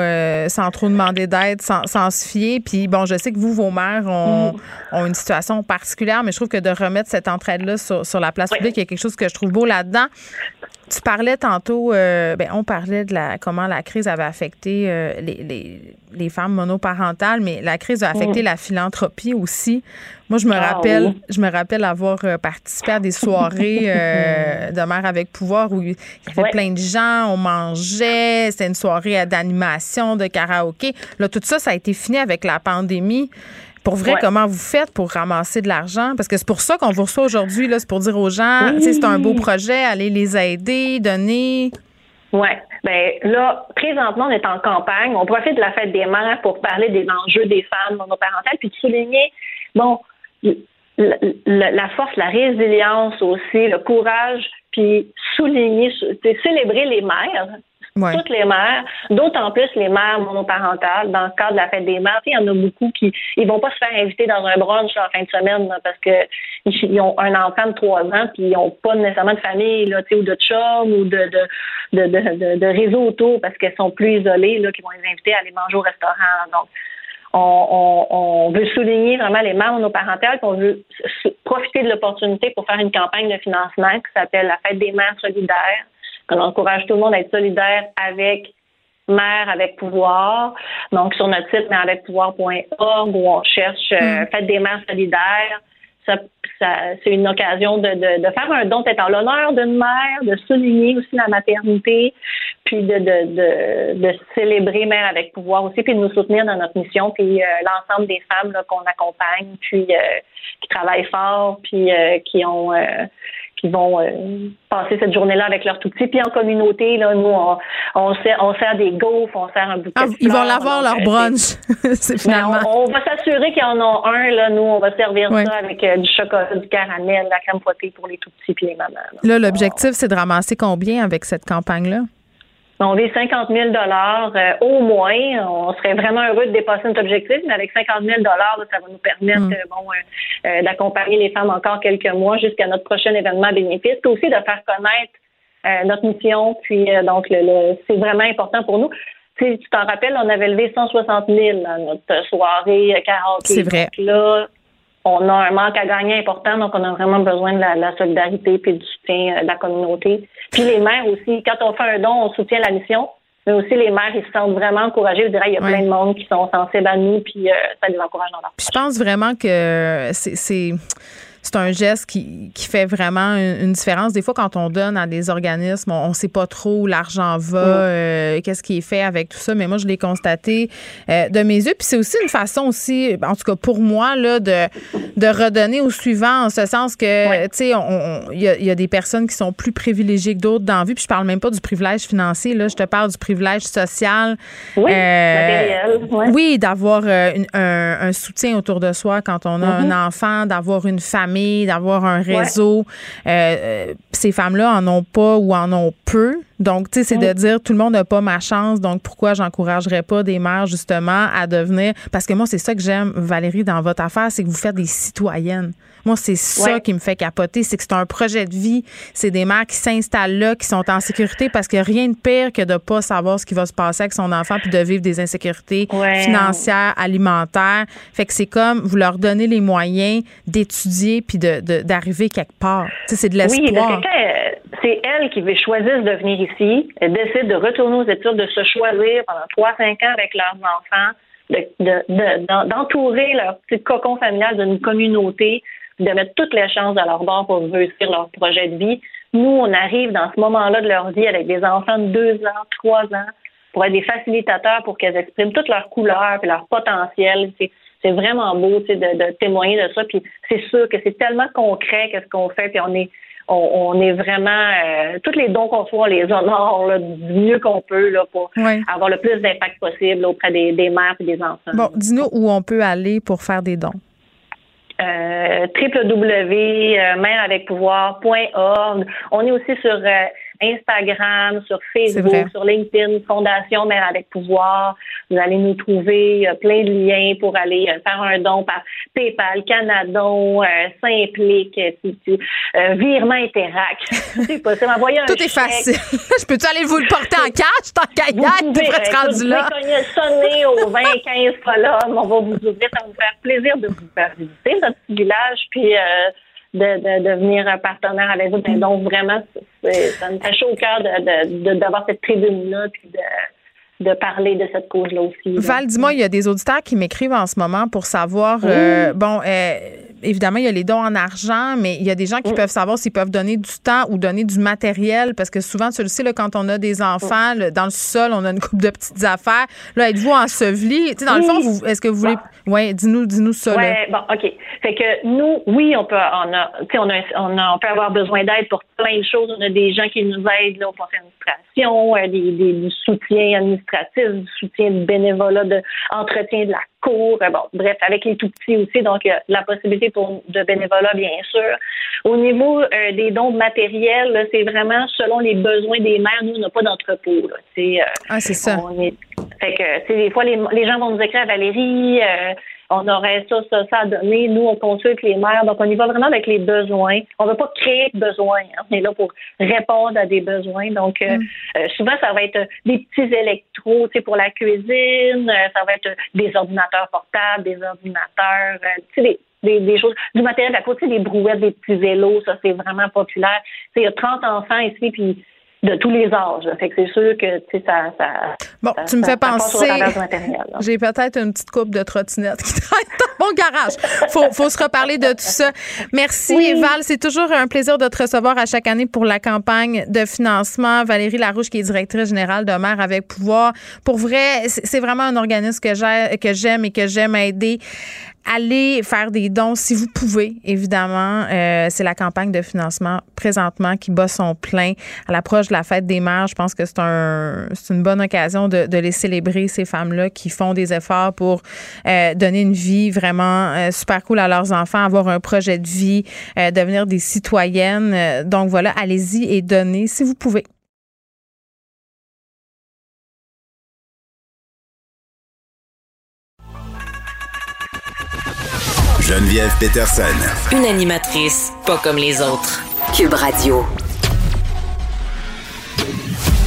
sans trop demander d'aide, sans se fier. Puis bon, je sais que vos mères ont une situation particulière, mais je trouve que de remettre cette entraide-là sur la place publique, il y a quelque chose que je trouve beau là-dedans. Tu parlais tantôt, on parlait de comment la crise avait affecté les femmes monoparentales, mais la crise a affecté la philanthropie aussi. Moi, je me rappelle avoir participé à des soirées de Mère avec Pouvoir où il y avait plein de gens, on mangeait, c'était une soirée d'animation, de karaoké. Là, tout ça, ça a été fini avec la pandémie. Pour vrai, comment vous faites pour ramasser de l'argent? Parce que c'est pour ça qu'on vous reçoit aujourd'hui, là, c'est pour dire aux gens, c'est un beau projet, allez les aider, donner. Oui. Bien là, présentement, on est en campagne. On profite de la fête des mères pour parler des enjeux des femmes monoparentales, puis de souligner, la force, la résilience aussi, le courage, puis souligner, célébrer les mères. Ouais. Toutes les mères, d'autant plus les mères monoparentales, dans le cadre de la fête des mères. Il y en a beaucoup qui ils vont pas se faire inviter dans un brunch en fin de semaine là, parce qu'ils ont un enfant de 3 ans puis ils n'ont pas nécessairement de famille là, ou de chum ou de réseau autour parce qu'elles sont plus isolées là, qui vont les inviter à aller manger au restaurant. Donc, on veut souligner vraiment les mères monoparentales, qu'on veut profiter de l'opportunité pour faire une campagne de financement qui s'appelle la fête des mères solidaires. On encourage tout le monde à être solidaire avec Mère avec Pouvoir. Donc, sur notre site mèreavecpouvoir.org où on cherche Faites des mères solidaires. Ça, c'est une occasion de faire un don, peut-être en l'honneur d'une mère, de souligner aussi la maternité, puis de célébrer Mère avec Pouvoir aussi, puis de nous soutenir dans notre mission, puis l'ensemble des femmes là, qu'on accompagne, puis qui travaillent fort, puis qui vont passer cette journée-là avec leur tout-petit. Puis en communauté, là, nous, on sert des gaufres, on sert un bouquet de fleurs. Ils vont l'avoir, leur brunch, c'est finalement. On va s'assurer qu'il y en a un. Là, nous, on va servir ça avec du chocolat, du caramel, de la crème fouettée pour les tout-petits et les mamans. Là, l'objectif, c'est de ramasser combien avec cette campagne-là? on vise 50 000 au moins. On serait vraiment heureux de dépasser notre objectif, mais avec 50 000 là, ça va nous permettre d'accompagner les femmes encore quelques mois jusqu'à notre prochain événement bénéfice, puis aussi de faire connaître notre mission. Puis donc, c'est vraiment important pour nous. Tu t'en rappelles, on avait levé 160 000 à notre soirée karaoké. C'est vrai. Donc là, on a un manque à gagner important, donc on a vraiment besoin de la solidarité puis du soutien de la communauté. Puis les maires aussi, quand on fait un don, on soutient la mission, mais aussi les maires, ils se sentent vraiment encouragés. Je dirais, il y a plein de monde qui sont sensibles à nous, puis ça les encourage dans leur tâche. Je pense vraiment que c'est un geste qui fait vraiment une différence. Des fois, quand on donne à des organismes, on ne sait pas trop où l'argent va, qu'est-ce qui est fait avec tout ça. Mais moi, je l'ai constaté de mes yeux. Puis c'est aussi une façon aussi, en tout cas pour moi, là, de redonner au suivant, en ce sens que, tu sais, il y a des personnes qui sont plus privilégiées que d'autres dans la vie. Puis je parle même pas du privilège financier, là. Je te parle du privilège social. Oui, matériel. Ouais. Oui, d'avoir un soutien autour de soi quand on a un enfant, d'avoir une famille, d'avoir un réseau. Ces femmes-là en ont pas ou en ont peu. Donc, tu sais, c'est de dire tout le monde n'a pas ma chance, donc pourquoi j'encouragerais pas des mères, justement, à devenir... Parce que moi, c'est ça que j'aime, Valérie, dans votre affaire, c'est que vous faites des citoyennes. Moi, c'est ça qui me fait capoter, c'est que c'est un projet de vie. C'est des mères qui s'installent là, qui sont en sécurité, parce qu'il n'y a rien de pire que de ne pas savoir ce qui va se passer avec son enfant puis de vivre des insécurités financières, alimentaires. Fait que c'est comme, vous leur donnez les moyens d'étudier puis d'arriver quelque part. Tu sais, c'est de l'espoir. Oui, c'est elles qui choisissent de venir ici, elles décident de retourner aux études, de se choisir pendant 3-5 ans avec leurs enfants, d'entourer leur petit cocon familial d'une communauté, de mettre toutes les chances à leur bord pour réussir leur projet de vie. Nous, on arrive dans ce moment-là de leur vie avec des enfants de 2 ans, 3 ans, pour être des facilitateurs pour qu'elles expriment toutes leurs couleurs et leur potentiel. C'est vraiment beau de témoigner de ça. Puis c'est sûr que c'est tellement concret qu'est-ce qu'on fait, puis on est vraiment... tous les dons qu'on fait, on les honore là, du mieux qu'on peut là, pour avoir le plus d'impact possible là, auprès des mères et des enfants. Bon, dis-nous où on peut aller pour faire des dons. www.mèreavecpouvoir.org. On est aussi sur Instagram, sur Facebook, sur LinkedIn, Fondation Mère avec Pouvoir. Vous allez nous trouver plein de liens pour aller faire un don par PayPal, Canadon, Simplique, Virement Interact. C'est possible. Envoyez un chèque. Tout est facile. Je peux-tu aller vous le porter en cash, tant qu'à gagner, tu ferais te rendu là? Vous pouvez sonner au 20-15 colonnes. On va vous ouvrir. Ça va nous faire plaisir de vous faire visiter notre petit village. Puis, de devenir un partenaire avec vous. Ben donc, vraiment, ça me fait chaud au cœur d'avoir cette tribune-là puis de parler de cette cause-là aussi. Val, dis-moi, il y a des auditeurs qui m'écrivent en ce moment pour savoir... évidemment, il y a les dons en argent, mais il y a des gens qui peuvent savoir s'ils peuvent donner du temps ou donner du matériel, parce que souvent, tu le sais, là, quand on a des enfants, là, dans le sol, on a une couple de petites affaires. Là, êtes-vous ensevelis? Tu sais, dans le fond, est-ce que vous voulez... Oui, dis-nous ça. Oui, bon, OK. Fait que nous, oui, on peut avoir besoin d'aide pour plein de choses. On a des gens qui nous aident là, au conseil d'administration, du soutien administratif, du soutien du bénévolat, de entretien de la cours, bon, bref, avec les tout-petits aussi, donc la possibilité de bénévolat, bien sûr. Au niveau des dons matériels, là, c'est vraiment selon les besoins des mères. Nous, on n'a pas d'entrepôt. Là, c'est ça. Fait que, des fois, les gens vont nous écrire à Valérie, on aurait ça à donner. Nous, on consulte les mères. Donc, on y va vraiment avec les besoins. On ne veut pas créer de besoins. Hein. On est là pour répondre à des besoins. Donc, souvent, ça va être des petits électros, tu sais, pour la cuisine. Ça va être des ordinateurs portables, des ordinateurs, tu sais, des choses, du matériel à côté, des brouettes, des petits vélos. Ça, c'est vraiment populaire. Tu sais, il y a 30 enfants ici, puis... de tous les âges. Fait que c'est sûr que, tu sais, ça... Bon, tu me fais penser... J'ai peut-être une petite coupe de trottinette qui traîne dans mon garage. Faut se reparler de tout ça. Merci, Val. C'est toujours un plaisir de te recevoir à chaque année pour la campagne de financement. Valérie Larouche, qui est directrice générale de Mère avec Pouvoir. Pour vrai, c'est vraiment un organisme que j'aime et que j'aime aider. Allez faire des dons si vous pouvez, évidemment. C'est la campagne de financement présentement qui bat son plein. À l'approche de la fête des mères, je pense que c'est une bonne occasion de les célébrer, ces femmes-là qui font des efforts pour donner une vie vraiment super cool à leurs enfants, avoir un projet de vie, devenir des citoyennes. Donc voilà, allez-y et donnez si vous pouvez. Geneviève Pétersen. Une animatrice pas comme les autres. Cube Radio.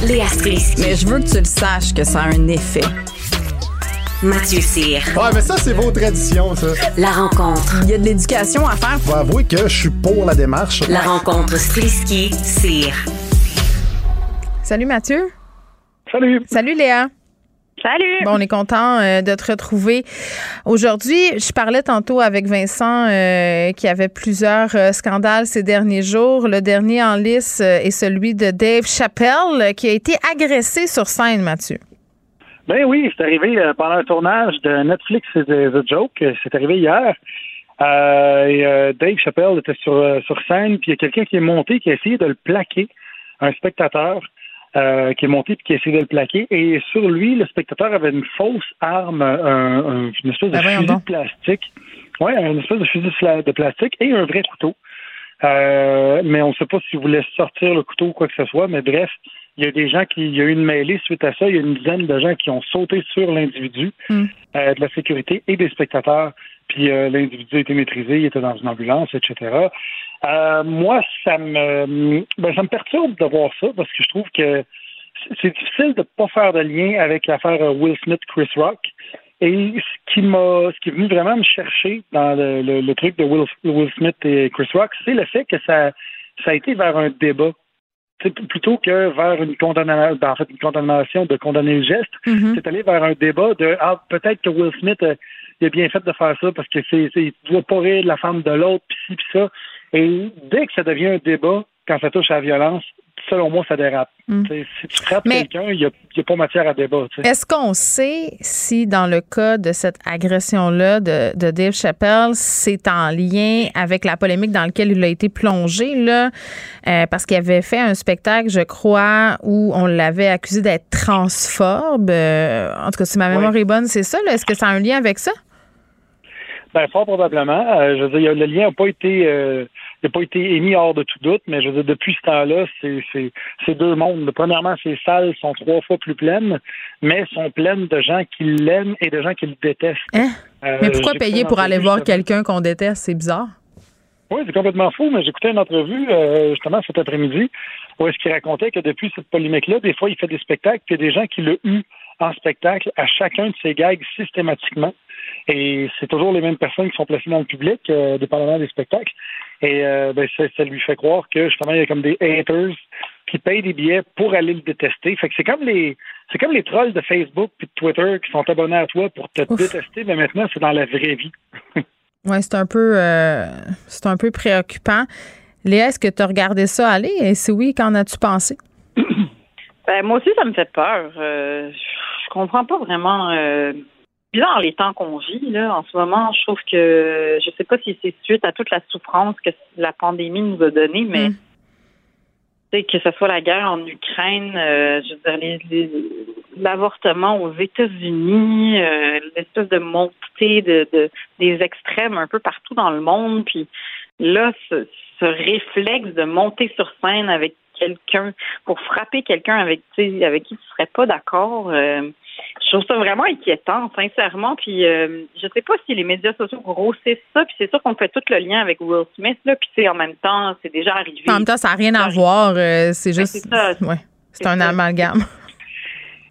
Léa Strisky. Mais je veux que tu le saches que ça a un effet. Mathieu Cyr. Ah, mais ça, c'est vos traditions, ça. La rencontre. Il y a de l'éducation à faire. Faut avouer que je suis pour la démarche. La rencontre Strisky-Cyr. Salut, Mathieu. Salut. Salut, Léa. Salut. Bon, on est content de te retrouver aujourd'hui. Je parlais tantôt avec Vincent qui avait plusieurs scandales ces derniers jours. Le dernier en lice est celui de Dave Chappelle qui a été agressé sur scène, Mathieu. Ben oui, c'est arrivé pendant un tournage de Netflix The Joke. C'est arrivé hier. Et Dave Chappelle était sur scène, puis il y a quelqu'un qui est monté, qui a essayé de le plaquer, un spectateur. Qui est monté et qui a essayé de le plaquer. Et sur lui, le spectateur avait une fausse arme, une espèce de fusil de plastique. Oui, une espèce de fusil de plastique et un vrai couteau. Mais on ne sait pas s'il voulait sortir le couteau ou quoi que ce soit. Mais bref, il y a des gens qui... Il y a eu une mêlée suite à ça. Il y a une dizaine de gens qui ont sauté sur l'individu de la sécurité et des spectateurs. Puis l'individu a été maîtrisé, il était dans une ambulance, etc. Moi, ça me perturbe de voir ça parce que je trouve que c'est difficile de pas faire de lien avec l'affaire Will Smith-Chris Rock. Et ce qui est venu vraiment me chercher dans le truc de Will Smith et Chris Rock, c'est le fait que ça a été vers un débat. T'sais, plutôt que vers une condamnation de condamner le geste, c'est allé vers un débat de peut-être que Will Smith il a bien fait de faire ça parce que il ne doit pas rire de la femme de l'autre, pis ci, pis ça. Et dès que ça devient un débat, quand ça touche à la violence, selon moi, ça dérape. Si tu frappes quelqu'un, il n'y a pas matière à débat. T'sais. Est-ce qu'on sait si, dans le cas de cette agression-là de Dave Chappelle, c'est en lien avec la polémique dans laquelle il a été plongé, là, parce qu'il avait fait un spectacle, je crois, où on l'avait accusé d'être transphobe. En tout cas, si ma mémoire est bonne, c'est ça. Là. Est-ce que ça a un lien avec ça? Ben, fort probablement. Je veux dire, le lien n'a pas été... n'a pas été émis hors de tout doute, mais je veux dire, depuis ce temps-là, c'est deux mondes. Premièrement, ces salles sont 3 fois plus pleines, mais sont pleines de gens qui l'aiment et de gens qui le détestent. Hein? Mais pourquoi payer pour aller voir quelqu'un qu'on déteste? C'est bizarre. Oui, c'est complètement fou, mais j'écoutais une entrevue justement cet après-midi où est-ce qu'il racontait que depuis cette polémique-là, des fois, il fait des spectacles, puis il y a des gens qui le huent en spectacle à chacun de ses gags systématiquement. Et c'est toujours les mêmes personnes qui sont placées dans le public, dépendamment des spectacles. Et ça lui fait croire que justement il y a comme des haters qui payent des billets pour aller le détester. Fait que c'est comme les trolls de Facebook puis de Twitter qui sont abonnés à toi pour te détester, mais maintenant c'est dans la vraie vie. Ouais, c'est un peu préoccupant. Léa, est-ce que tu as regardé ça aller? Et si oui, qu'en as-tu pensé? Moi aussi, ça me fait peur. Je comprends pas vraiment. Bizarre les temps qu'on vit là en ce moment, je trouve que je sais pas si c'est suite à toute la souffrance que la pandémie nous a donnée, mais que ce soit la guerre en Ukraine, je veux dire l'avortement aux États-Unis, l'espèce de montée des extrêmes un peu partout dans le monde, puis là ce réflexe de monter sur scène avec quelqu'un pour frapper quelqu'un avec qui tu serais pas d'accord. Je trouve ça vraiment inquiétant, sincèrement. Puis je sais pas si les médias sociaux grossissent ça. Puis c'est sûr qu'on fait tout le lien avec Will Smith là. Puis en même temps, c'est déjà arrivé. En même temps, ça n'a rien à voir. C'est juste, c'est ça. Ouais, c'est un ça. Amalgame.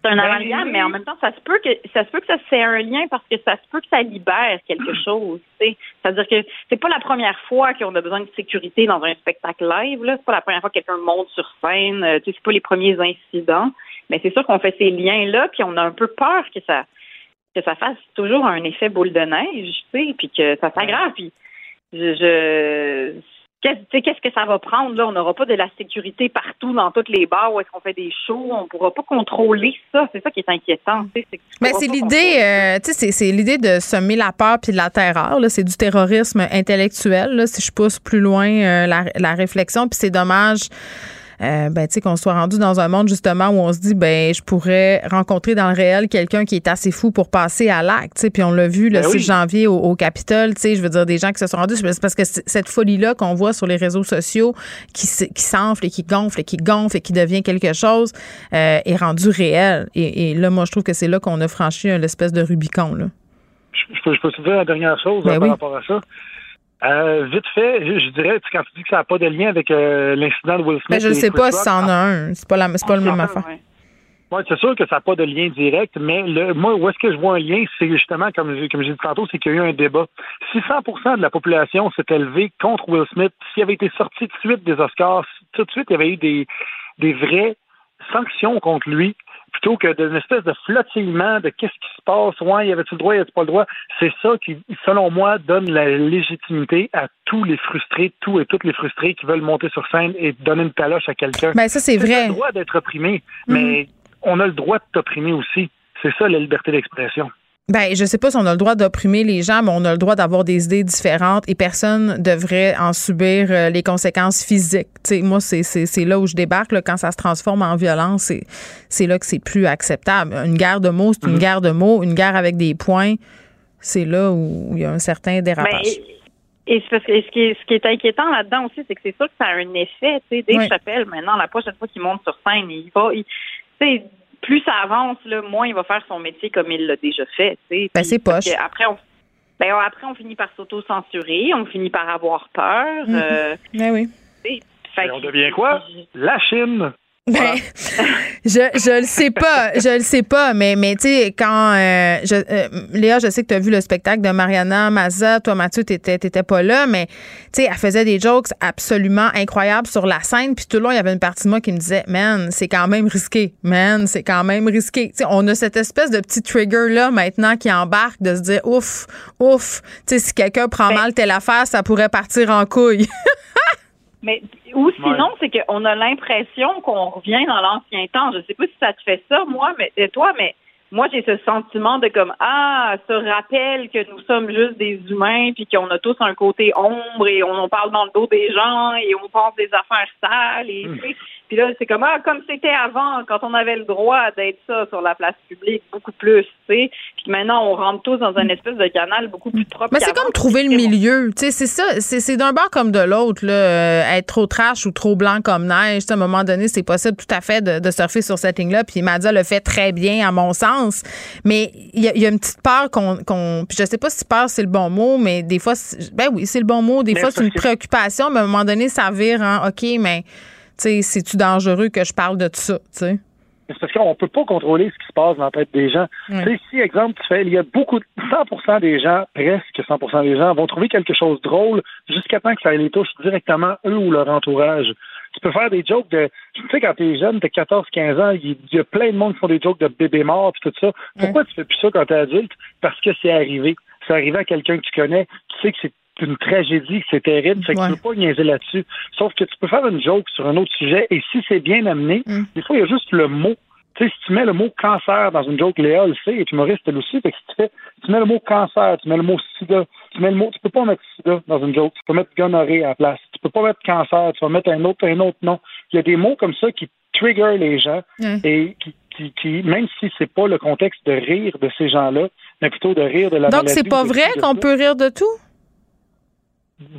C'est un amalgame, mais en même temps, ça se peut que ça c'est un lien parce que ça se peut que ça libère quelque chose. T'sais. C'est-à-dire que c'est pas la première fois qu'on a besoin de sécurité dans un spectacle live. Là, c'est pas la première fois que quelqu'un monte sur scène. C'est pas les premiers incidents. Mais c'est sûr qu'on fait ces liens-là, puis on a un peu peur que ça fasse toujours un effet boule de neige, tu sais, puis que ça s'aggrave. Puis qu'est-ce que ça va prendre, là? On n'aura pas de la sécurité partout dans toutes les bars où est-ce qu'on fait des shows. On ne pourra pas contrôler ça. C'est ça qui est inquiétant. Mais c'est l'idée, c'est l'idée de semer la peur puis de la terreur. Là. C'est du terrorisme intellectuel, là, si je pousse plus loin la réflexion. Puis c'est dommage... tu sais, qu'on soit rendu dans un monde, justement, où on se dit, je pourrais rencontrer dans le réel quelqu'un qui est assez fou pour passer à l'acte, tu sais, puis on l'a vu le 6 janvier au Capitole, tu sais, je veux dire, des gens qui se sont rendus, c'est parce que cette folie-là qu'on voit sur les réseaux sociaux, qui s'enfle et qui gonfle et qui devient quelque chose, est rendue réelle. Et là, moi, je trouve que c'est là qu'on a franchi une espèce de Rubicon, là. Je peux te dire la dernière chose par rapport à ça. Vite fait, je dirais, quand tu dis que ça n'a pas de lien avec l'incident de Will Smith... je ne sais pas si ça en a un. C'est pas le même affaire. Ouais. Oui, c'est sûr que ça n'a pas de lien direct, mais moi, où est-ce que je vois un lien, c'est justement, comme j'ai dit tantôt, c'est qu'il y a eu un débat. Si 100% de la population s'est élevée contre Will Smith, s'il avait été sorti tout de suite des Oscars, tout de suite, il y avait eu des vraies sanctions contre lui, plutôt que d'une espèce de flottillement de qu'est-ce qui se passe, ouais, y avait-tu le droit, y avait-tu pas le droit, c'est ça qui, selon moi, donne la légitimité à tous les frustrés, tous et toutes les frustrés qui veulent monter sur scène et donner une taloche à quelqu'un. Ben, ça, c'est vrai. On a le droit d'être opprimé, mais on a le droit de t'opprimer aussi. C'est ça, la liberté d'expression. Ben, je sais pas si on a le droit d'opprimer les gens, mais on a le droit d'avoir des idées différentes et personne devrait en subir les conséquences physiques. T'sais, moi, c'est là où je débarque. Là, quand ça se transforme en violence, c'est là que c'est plus acceptable. Une guerre de mots, c'est une guerre de mots. Une guerre avec des points, c'est là où il y a un certain dérapage. Et ce qui est inquiétant là-dedans aussi, c'est que c'est sûr que ça a un effet. T'sais, Dave Chappelle, maintenant, la prochaine fois qu'il monte sur scène, il va, plus ça avance, là, moins il va faire son métier comme il l'a déjà fait. Ben, c'est poche. Après, on finit par s'auto-censurer, on finit par avoir peur. On devient quoi? La Chine! Voilà. Ben, je le sais pas, mais tu sais, quand Léa, je sais que tu as vu le spectacle de Mariana Mazza, toi Mathieu t'étais pas là, mais tu sais, elle faisait des jokes absolument incroyables sur la scène, puis tout le long il y avait une partie de moi qui me disait man c'est quand même risqué, tu sais, on a cette espèce de petit trigger là maintenant qui embarque de se dire ouf, tu sais, si quelqu'un prend mal telle affaire, ça pourrait partir en couille. Mais ou sinon, c'est qu'on a l'impression qu'on revient dans l'ancien temps. Je sais pas si ça te fait ça, moi, j'ai ce sentiment de comme, ce rappel que nous sommes juste des humains, puis qu'on a tous un côté ombre, et on parle dans le dos des gens, et on pense des affaires sales, et puis là, c'est comme, comme c'était avant, quand on avait le droit d'être ça sur la place publique, beaucoup plus, tu sais. Puis maintenant, on rentre tous dans un espèce de canal beaucoup plus propre. Mais c'est comme trouver le milieu, tu sais, c'est ça, c'est d'un bord comme de l'autre, là, être trop trash ou trop blanc comme neige, à un moment donné, c'est possible tout à fait de surfer sur cette ligne-là, puis Madja le fait très bien, à mon sens, mais il y a une petite peur qu'on puis je sais pas si peur, c'est le bon mot, mais des fois, c'est le bon mot, des fois, c'est une préoccupation, mais à un moment donné, ça vire, OK, mais... T'sais, c'est-tu dangereux que je parle de tout ça, t'sais? C'est parce qu'on peut pas contrôler ce qui se passe dans la tête des gens. Oui. Tu sais, si, exemple, il y a 100% des gens, presque 100% des gens, vont trouver quelque chose de drôle jusqu'à temps que ça les touche directement, eux ou leur entourage. Tu peux faire des jokes de... Tu sais, quand t'es jeune, t'es 14-15 ans, il y a plein de monde qui font des jokes de bébés morts pis tout ça. Pourquoi tu fais plus ça quand t'es adulte? Parce que c'est arrivé. C'est arrivé à quelqu'un que tu connais. Tu sais que c'est une tragédie, c'est terrible, fait que tu peux pas niaiser là-dessus. Sauf que tu peux faire une joke sur un autre sujet, et si c'est bien amené, des fois, il y a juste le mot. Tu sais, si tu mets le mot cancer dans une joke, Léa le sait, et tu m'aurais, elle aussi, fait que si tu mets le mot cancer, tu mets le mot sida, tu peux pas mettre sida dans une joke, tu peux mettre gonorrhée à la place, tu peux pas mettre cancer, tu vas mettre un autre nom. Il y a des mots comme ça qui trigger les gens, et qui, même si c'est pas le contexte de rire de ces gens-là, mais plutôt de rire de la maladie. Donc, c'est pas vrai qu'on peut rire de tout?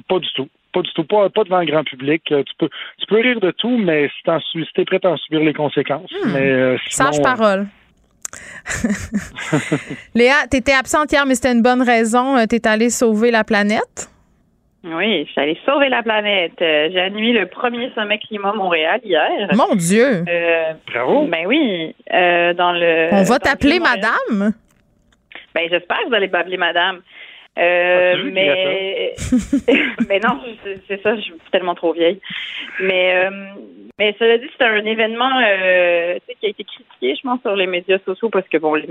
Pas du tout. Pas devant le grand public. Tu peux rire de tout, mais si t'es prêt à en subir les conséquences. Sage parole. Léa, t'étais absente hier, mais c'était une bonne raison. T'es allée sauver la planète? Oui, je suis allée sauver la planète. J'ai annulé le premier sommet climat Montréal hier. Mon Dieu! Bravo! Ben oui. On va t'appeler madame? Ben, j'espère que vous allez m'appeler madame. Mais non, c'est ça, je suis tellement trop vieille. Mais cela dit, c'est un événement qui a été critiqué, je pense, sur les médias sociaux, parce que, parce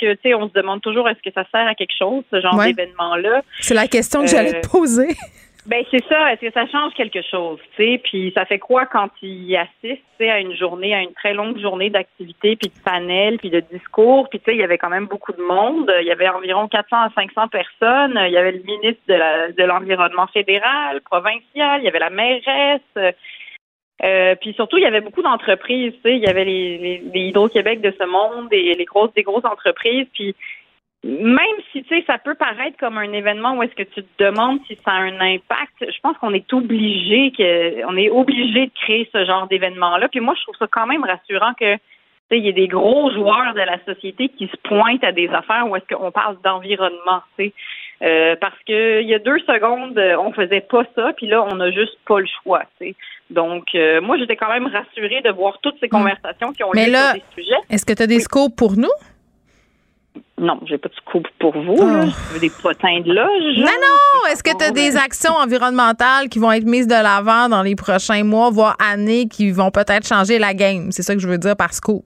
que, tu sais, on se demande toujours est-ce que ça sert à quelque chose, ce genre d'événement-là. C'est la question que j'allais te poser. Ben c'est ça, est-ce que ça change quelque chose, tu sais, puis ça fait quoi quand il assiste, tu sais, à une très longue journée d'activité, puis de panels, puis de discours, puis tu sais, il y avait quand même beaucoup de monde, il y avait environ 400 à 500 personnes, il y avait le ministre de l'Environnement fédéral, provincial, il y avait la mairesse, puis surtout, il y avait beaucoup d'entreprises, tu sais, il y avait les Hydro-Québec de ce monde, et des grosses entreprises, puis même si, tu sais, ça peut paraître comme un événement où est-ce que tu te demandes si ça a un impact, je pense qu'on est obligé de créer ce genre d'événement-là. Puis moi, je trouve ça quand même rassurant que Il y a des gros joueurs de la société qui se pointent à des affaires où est-ce qu'on parle d'environnement, tu sais. Parce que il y a 2 secondes, on faisait pas ça, puis là, on a juste pas le choix, tu sais. Donc, moi, j'étais quand même rassurée de voir toutes ces conversations qui ont lieu là, sur des sujets. Est-ce que tu as des scoops pour nous? Non, j'ai pas de scoop pour vous. Oh. Là. Je veux des potins de loge. Non, non! Est-ce que tu as des actions environnementales qui vont être mises de l'avant dans les prochains mois, voire années, qui vont peut-être changer la game? C'est ça que je veux dire par scoop.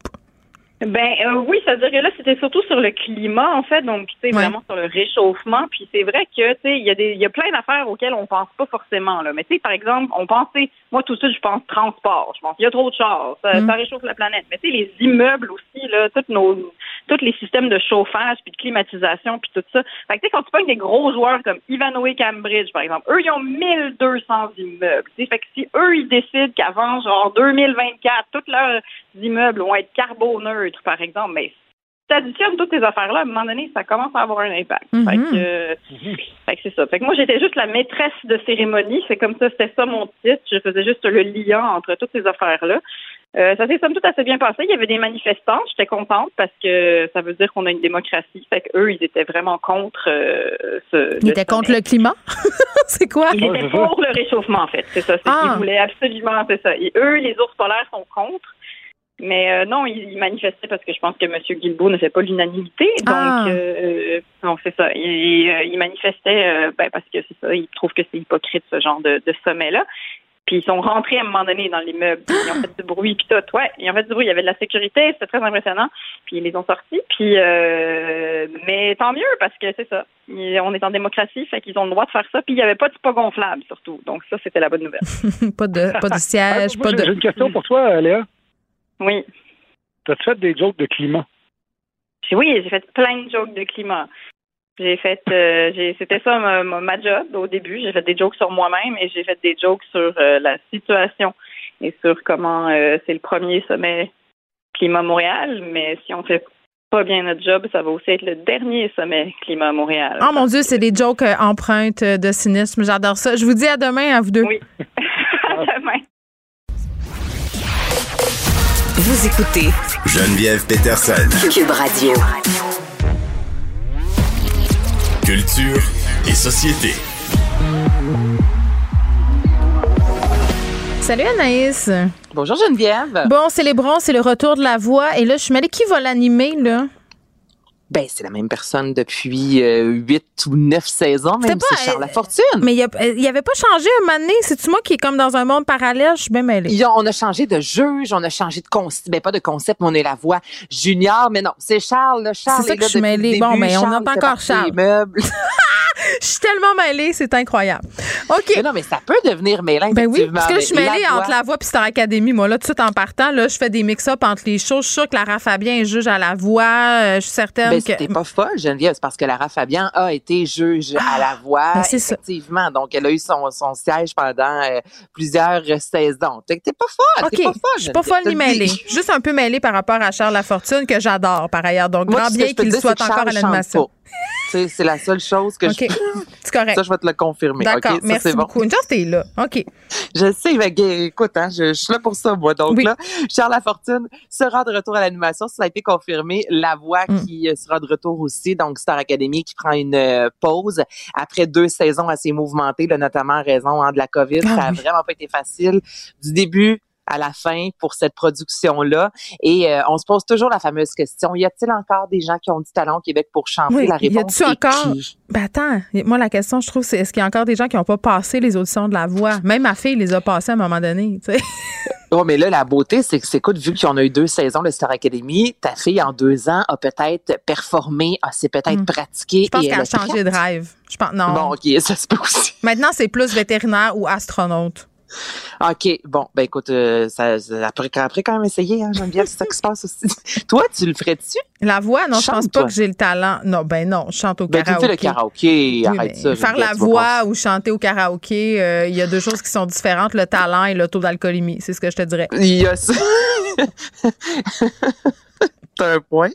Ben oui, c'est-à-dire que là, c'était surtout sur le climat, en fait, donc tu sais, vraiment sur le réchauffement, puis c'est vrai que, tu sais, il y a plein d'affaires auxquelles on pense pas forcément, là, mais tu sais, par exemple, on pensait, moi tout de suite, je pense transport, je pense, il y a trop de chars, ça réchauffe la planète, mais tu sais, les immeubles aussi, là, tous les systèmes de chauffage, puis de climatisation, puis tout ça, fait que tu sais, quand tu pognes des gros joueurs comme Ivanhoe Cambridge, par exemple, eux, ils ont 1200 immeubles, tu sais, fait que si eux, ils décident qu'avant, genre, 2024, tous leurs immeubles vont être carboneux, par exemple, mais si tu additionnes toutes ces affaires-là, à un moment donné, ça commence à avoir un impact. Fait que c'est ça. Fait que moi, j'étais juste la maîtresse de cérémonie. C'est comme ça, c'était ça mon titre. Je faisais juste le lien entre toutes ces affaires-là. Ça s'est somme toute assez bien passé. Il y avait des manifestants. J'étais contente parce que ça veut dire qu'on a une démocratie. Fait qu'eux, ils étaient vraiment contre Ils étaient contre le climat? C'est quoi? Ils étaient pour le réchauffement, en fait. C'est ça. Ils voulaient absolument, c'est ça. Et eux, les ours polaires sont contre. Mais non, il manifestait parce que je pense que M. Guilbeault ne fait pas l'unanimité. Donc, non, c'est ça. Il manifestait parce que c'est ça. Il trouve que c'est hypocrite, ce genre de sommet-là. Puis ils sont rentrés à un moment donné dans l'immeuble. Ils ont fait du bruit, puis tout. Ouais, ils ont fait du bruit. Il y avait de la sécurité. C'était très impressionnant. Puis ils les ont sortis. Puis, mais tant mieux, parce que c'est ça. On est en démocratie, fait qu'ils ont le droit de faire ça. Puis il n'y avait pas de pas gonflable, surtout. Donc ça, c'était la bonne nouvelle. pas de siège, ah, j'ai une question pour toi, Léa. Oui. T'as-tu fait des jokes de climat? Oui, j'ai fait plein de jokes de climat. C'était ça ma job au début. J'ai fait des jokes sur moi-même et j'ai fait des jokes sur la situation et sur comment c'est le premier sommet climat Montréal. Mais si on fait pas bien notre job, ça va aussi être le dernier sommet climat Montréal. Oh mon Dieu, c'est des jokes empreintes de cynisme. J'adore ça. Je vous dis à demain à vous deux. Oui. À demain. Vous écoutez Geneviève Pétersen, Cube Radio. Culture et société. Salut Anaïs. Bonjour Geneviève. Bon, célébrons, c'est le retour de la voix. Et là, je suis mêlée, qui va l'animer, là? Ben, c'est la même personne depuis 8 ou 9 saisons, même si Charles Lafortune. Mais il y avait pas changé un moment donné. C'est-tu moi qui est comme dans un monde parallèle? Je suis bien mêlée. On a changé de juge, on a changé de concept. Ben, pas de concept, mais on est la voix junior. Mais non, c'est Charles. Là, Charles c'est ça que je suis mêlée. Bon, mais on entend encore Charles. Je suis tellement mêlée, c'est incroyable. OK. Mais non, mais ça peut devenir mêlant, ben oui, parce que là, je suis mêlée entre la voix puis Star Academy. Moi, là, tout de suite, en partant, là, je fais des mix-up entre les shows. Je suis sûre que Lara Fabien est juge à la voix. Je suis certaine que... C'était pas folle, Geneviève. C'est parce que Lara Fabien a été juge à la voix, ben effectivement. Ça. Donc, elle a eu son siège pendant plusieurs saisons. T'es pas folle. Okay. T'es pas folle, je suis pas folle ni mêlée. Juste un peu mêlée par rapport à Charles Lafortune, que j'adore, par ailleurs. Donc, moi, grand bien qu'il soit encore à l'animation. C'est la seule chose que je... C'est correct. Ça, je vais te le confirmer. D'accord, okay, merci beaucoup. Une chance, t'es là. OK. Je sais, mais écoute, hein, je suis là pour ça, moi. Donc là, Charles Lafortune sera de retour à l'animation. Ça a été confirmé. La voix qui sera de retour aussi. Donc, Star Academy qui prend une pause après 2 saisons assez mouvementées, là, notamment en raison de la COVID. Ah, ça a vraiment pas été facile. Du début à la fin pour cette production-là. Et on se pose toujours la fameuse question, y a-t-il encore des gens qui ont du talent au Québec pour chanter? La réponse y a-t-il encore? Ben attends, moi la question, je trouve, c'est est-ce qu'il y a encore des gens qui n'ont pas passé les auditions de la voix? Même ma fille les a passées à un moment donné, tu sais. Oui, mais là, la beauté, c'est que, écoute, vu qu'on a eu 2 saisons de Star Academy, ta fille, en 2 ans, a peut-être performé, s'est peut-être pratiquée. Je pense qu'elle a changé de rêve. Je pense, non. Bon, OK, ça se peut aussi. Maintenant, c'est plus vétérinaire ou astronaute. OK, bon, ben écoute, après quand même essayer, hein, j'aime bien, c'est ça qui se passe aussi. Toi, tu le ferais-tu? La voix, non, je pense pas que j'ai le talent. Non, ben non, je chante au karaoké. Tu fais le karaoké, arrête ça. Faire la voix ou chanter au karaoké, il y a 2 choses qui sont différentes, le talent et le taux d'alcoolémie, c'est ce que je te dirais. Il y a ça. un point.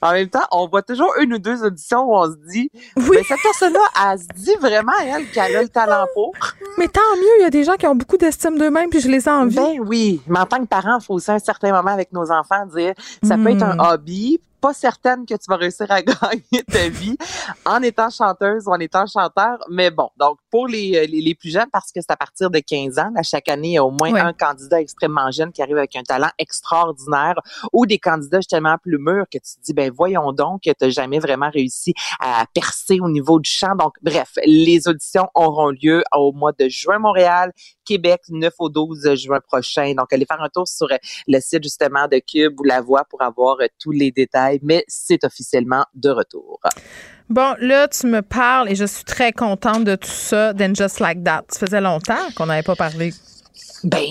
En même temps, on voit toujours une ou deux auditions où on se dit, oui, mais cette personne-là, elle se dit vraiment, elle, qu'elle a le talent pour. Mais tant mieux, il y a des gens qui ont beaucoup d'estime d'eux-mêmes, puis je les envie. Ben oui, mais en tant que parent, il faut aussi à un certain moment avec nos enfants dire, ça peut être un hobby, pas certaine que tu vas réussir à gagner ta vie en étant chanteuse ou en étant chanteur, mais bon. Donc, pour les plus jeunes, parce que c'est à partir de 15 ans, à chaque année, il y a au moins un candidat extrêmement jeune qui arrive avec un talent extraordinaire ou des candidats justement plus mûrs que tu te dis, ben voyons donc que tu n'as jamais vraiment réussi à percer au niveau du chant. Donc, bref, les auditions auront lieu au mois de juin à Montréal, Québec, 9 au 12 juin prochain. Donc, allez faire un tour sur le site justement de Cube ou La Voix pour avoir tous les détails, mais c'est officiellement de retour. Bon, là, tu me parles et je suis très contente de tout ça, d'And Just Like That. Ça faisait longtemps qu'on n'avait pas parlé. Ben,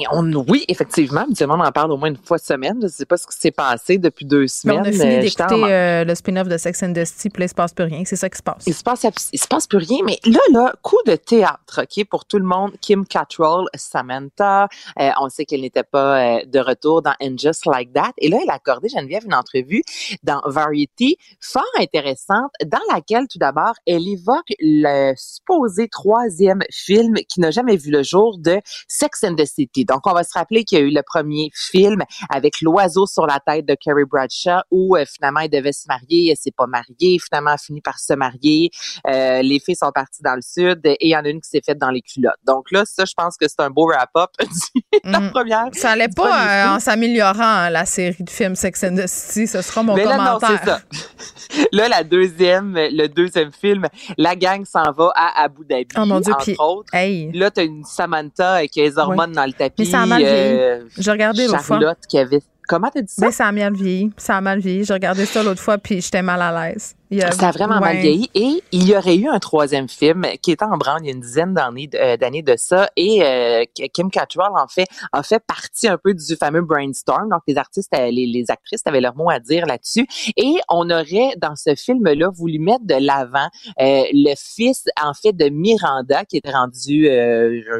oui, effectivement. Habituellement, on en parle au moins une fois semaine. Je ne sais pas ce qui s'est passé depuis 2 semaines. Mais on a fini d'écouter le spin-off de Sex and the City, puis là, il ne se passe plus rien. C'est ça qui se passe. Il se passe plus rien, mais là, coup de théâtre, OK, pour tout le monde. Kim Cattrall, Samantha, on sait qu'elle n'était pas de retour dans And Just Like That. Et là, elle a accordé, Geneviève, une entrevue dans Variety, fort intéressante, dans laquelle, tout d'abord, elle évoque le supposé 3e film qui n'a jamais vu le jour de Sex and the City. Donc, on va se rappeler qu'il y a eu le premier film avec l'oiseau sur la tête de Carrie Bradshaw où finalement, elle devait se marier, elle s'est pas mariée, finalement, elle finit par se marier. Les filles sont parties dans le sud et il y en a une qui s'est faite dans les culottes. Donc là, ça, je pense que c'est un beau wrap-up de la première. Ça allait pas en s'améliorant, la série de films Sex and the City. Ce sera mon commentaire. Là, non, c'est ça. Là, le deuxième film, la gang s'en va à Abu Dhabi, oh, mon Dieu, entre autres. Hey. Là, t'as une Samantha avec les hormones dans le tapis. Mais ça a mal vieilli. J'ai regardé l'autre fois. Charlotte qui avait... Comment t'as dit ça? Mais ça a mal vieilli. Ça a mal vieilli. J'ai regardé ça l'autre fois puis j'étais mal à l'aise. Ça a vraiment mal vieilli. Et il y aurait eu un 3e film qui était en branle il y a une dizaine d'années de ça. Et Kim Cattrall, en fait, a fait partie un peu du fameux brainstorm. Donc, les artistes, les actrices avaient leur mot à dire là-dessus. Et on aurait, dans ce film-là, voulu mettre de l'avant le fils, en fait, de Miranda, qui est rendu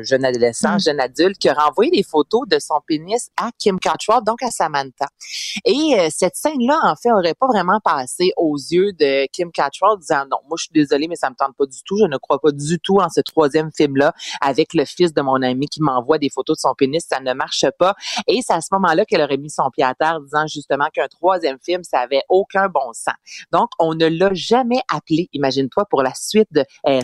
jeune adolescent, jeune adulte, qui a renvoyé des photos de son pénis à Kim Cattrall, donc à Samantha. Et cette scène-là, en fait, aurait pas vraiment passé aux yeux de Kim Cattrall, disant non, moi je suis désolée mais ça me tente pas du tout, je ne crois pas du tout en ce 3e film-là avec le fils de mon ami qui m'envoie des photos de son pénis, ça ne marche pas. Et c'est à ce moment-là qu'elle aurait mis son pied à terre disant justement qu'un 3e film, ça avait aucun bon sens. Donc, on ne l'a jamais appelé, imagine-toi, pour la suite de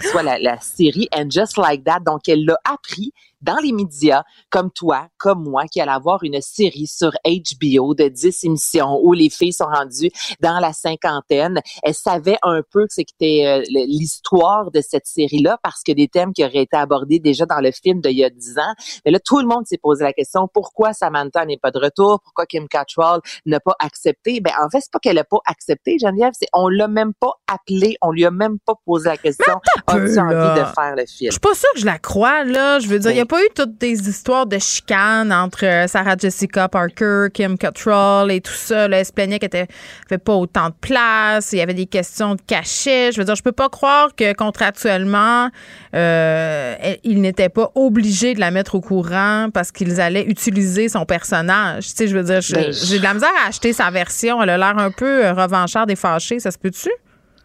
soit la série And Just Like That. Donc, elle l'a appris dans les médias, comme toi, comme moi, qui allait avoir une série sur HBO de 10 émissions où les filles sont rendues dans la cinquantaine. Elles savaient un peu que c'était l'histoire de cette série-là parce que des thèmes qui auraient été abordés déjà dans le film d'il y a 10 ans. Mais là, tout le monde s'est posé la question, pourquoi Samantha n'est pas de retour? Pourquoi Kim Cattrall n'a pas accepté? Ben, en fait, c'est pas qu'elle n'a pas accepté, Geneviève, c'est on l'a même pas appelé, on lui a même pas posé la question. As-tu envie de faire le film? Je suis pas sûre que je la crois, là. Je veux dire, il n'y a pas eu toutes des histoires de chicanes entre Sarah Jessica Parker, Kim Cattrall et tout ça. Là, elle se plaignait qu'elle n'avait pas autant de place. Il y avait des questions de cachet. Je veux dire, je peux pas croire que contractuellement, ils n'étaient pas obligés de la mettre au courant parce qu'ils allaient utiliser son personnage. Tu sais, je veux dire, j'ai de la misère à acheter sa version. Elle a l'air un peu revancharde et fâchée. Ça se peut-tu?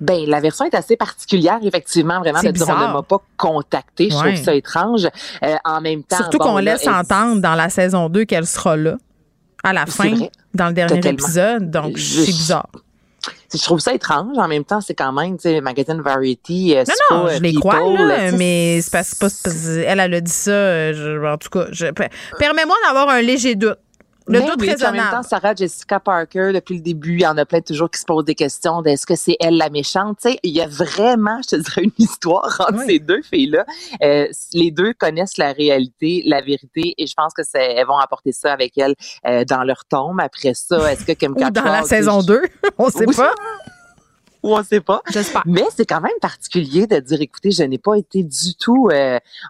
Ben, la version est assez particulière, effectivement, vraiment, c'est de bizarre. Dire on ne m'a pas contacté. Je trouve ça étrange. En même temps. Surtout qu'on laisse entendre dans la saison 2 qu'elle sera là, à la fin, vrai, dans le dernier épisode. Donc, c'est bizarre. Je trouve ça étrange. En même temps, c'est quand même, tu sais, magazine Variety. Non, je les crois, là, mais c'est parce que elle a dit ça. En tout cas, permets-moi d'avoir un léger doute. Le doute raisonnable. En même temps, Sarah Jessica Parker, depuis le début, il y en a plein toujours qui se posent des questions d'est-ce que c'est elle la méchante? Tu sais, il y a vraiment, je te dirais, une histoire entre ces deux filles-là. Les deux connaissent la réalité, la vérité, et je pense que elles vont apporter ça avec elles dans leur tombe. Après ça, est-ce que Kim Cattrall... dans la saison 2, on sait pas. Ou on sait pas. J'espère. Mais c'est quand même particulier de dire, écoutez, je n'ai pas été du tout,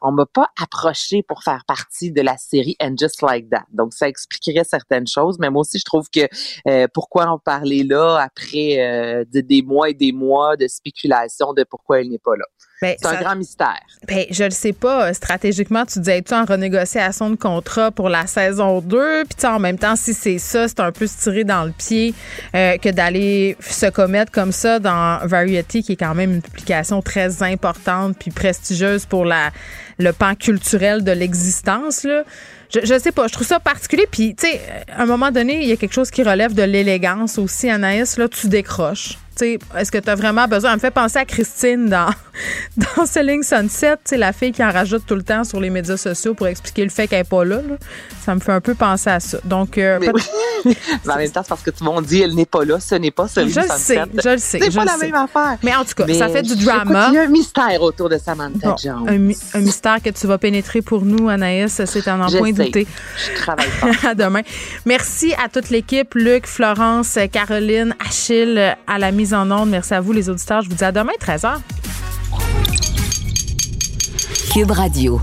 on m'a pas approché pour faire partie de la série And Just Like That. Donc, ça expliquerait certaines choses. Mais moi aussi, je trouve que pourquoi en parler là après des mois et des mois de spéculation de pourquoi elle n'est pas là. Ben, c'est un grand mystère. Ben, je le sais pas. Stratégiquement, tu disais-tu en renégociation de contrat pour la saison 2? Puis en même temps, si c'est ça, c'est un peu se tirer dans le pied que d'aller se commettre comme ça dans Variety, qui est quand même une publication très importante puis prestigieuse pour le pan culturel de l'existence, là. Je sais pas, je trouve ça particulier. Puis, tu sais, à un moment donné, il y a quelque chose qui relève de l'élégance aussi, Anaïs. Là, tu décroches. Tu sais, est-ce que tu as vraiment besoin? Elle me fait penser à Christine dans Selling Sunset, tu sais, la fille qui en rajoute tout le temps sur les médias sociaux pour expliquer le fait qu'elle n'est pas là. Ça me fait un peu penser à ça. Donc, oui. Mais en même temps, c'est parce que tout le monde dit elle n'est pas là, ce n'est pas Selling Sunset. Je le sais. C'est pas la même affaire. Mais en tout cas, ça fait du drama. Il y a un mystère autour de Samantha Jones. Un mystère que tu vas pénétrer pour nous, Anaïs. C'est un point douté. Je travaille pas. À demain. Merci à toute l'équipe, Luc, Florence, Caroline, Achille, à la mise en onde. Merci à vous, les auditeurs. Je vous dis à demain, 13h. Cube Radio.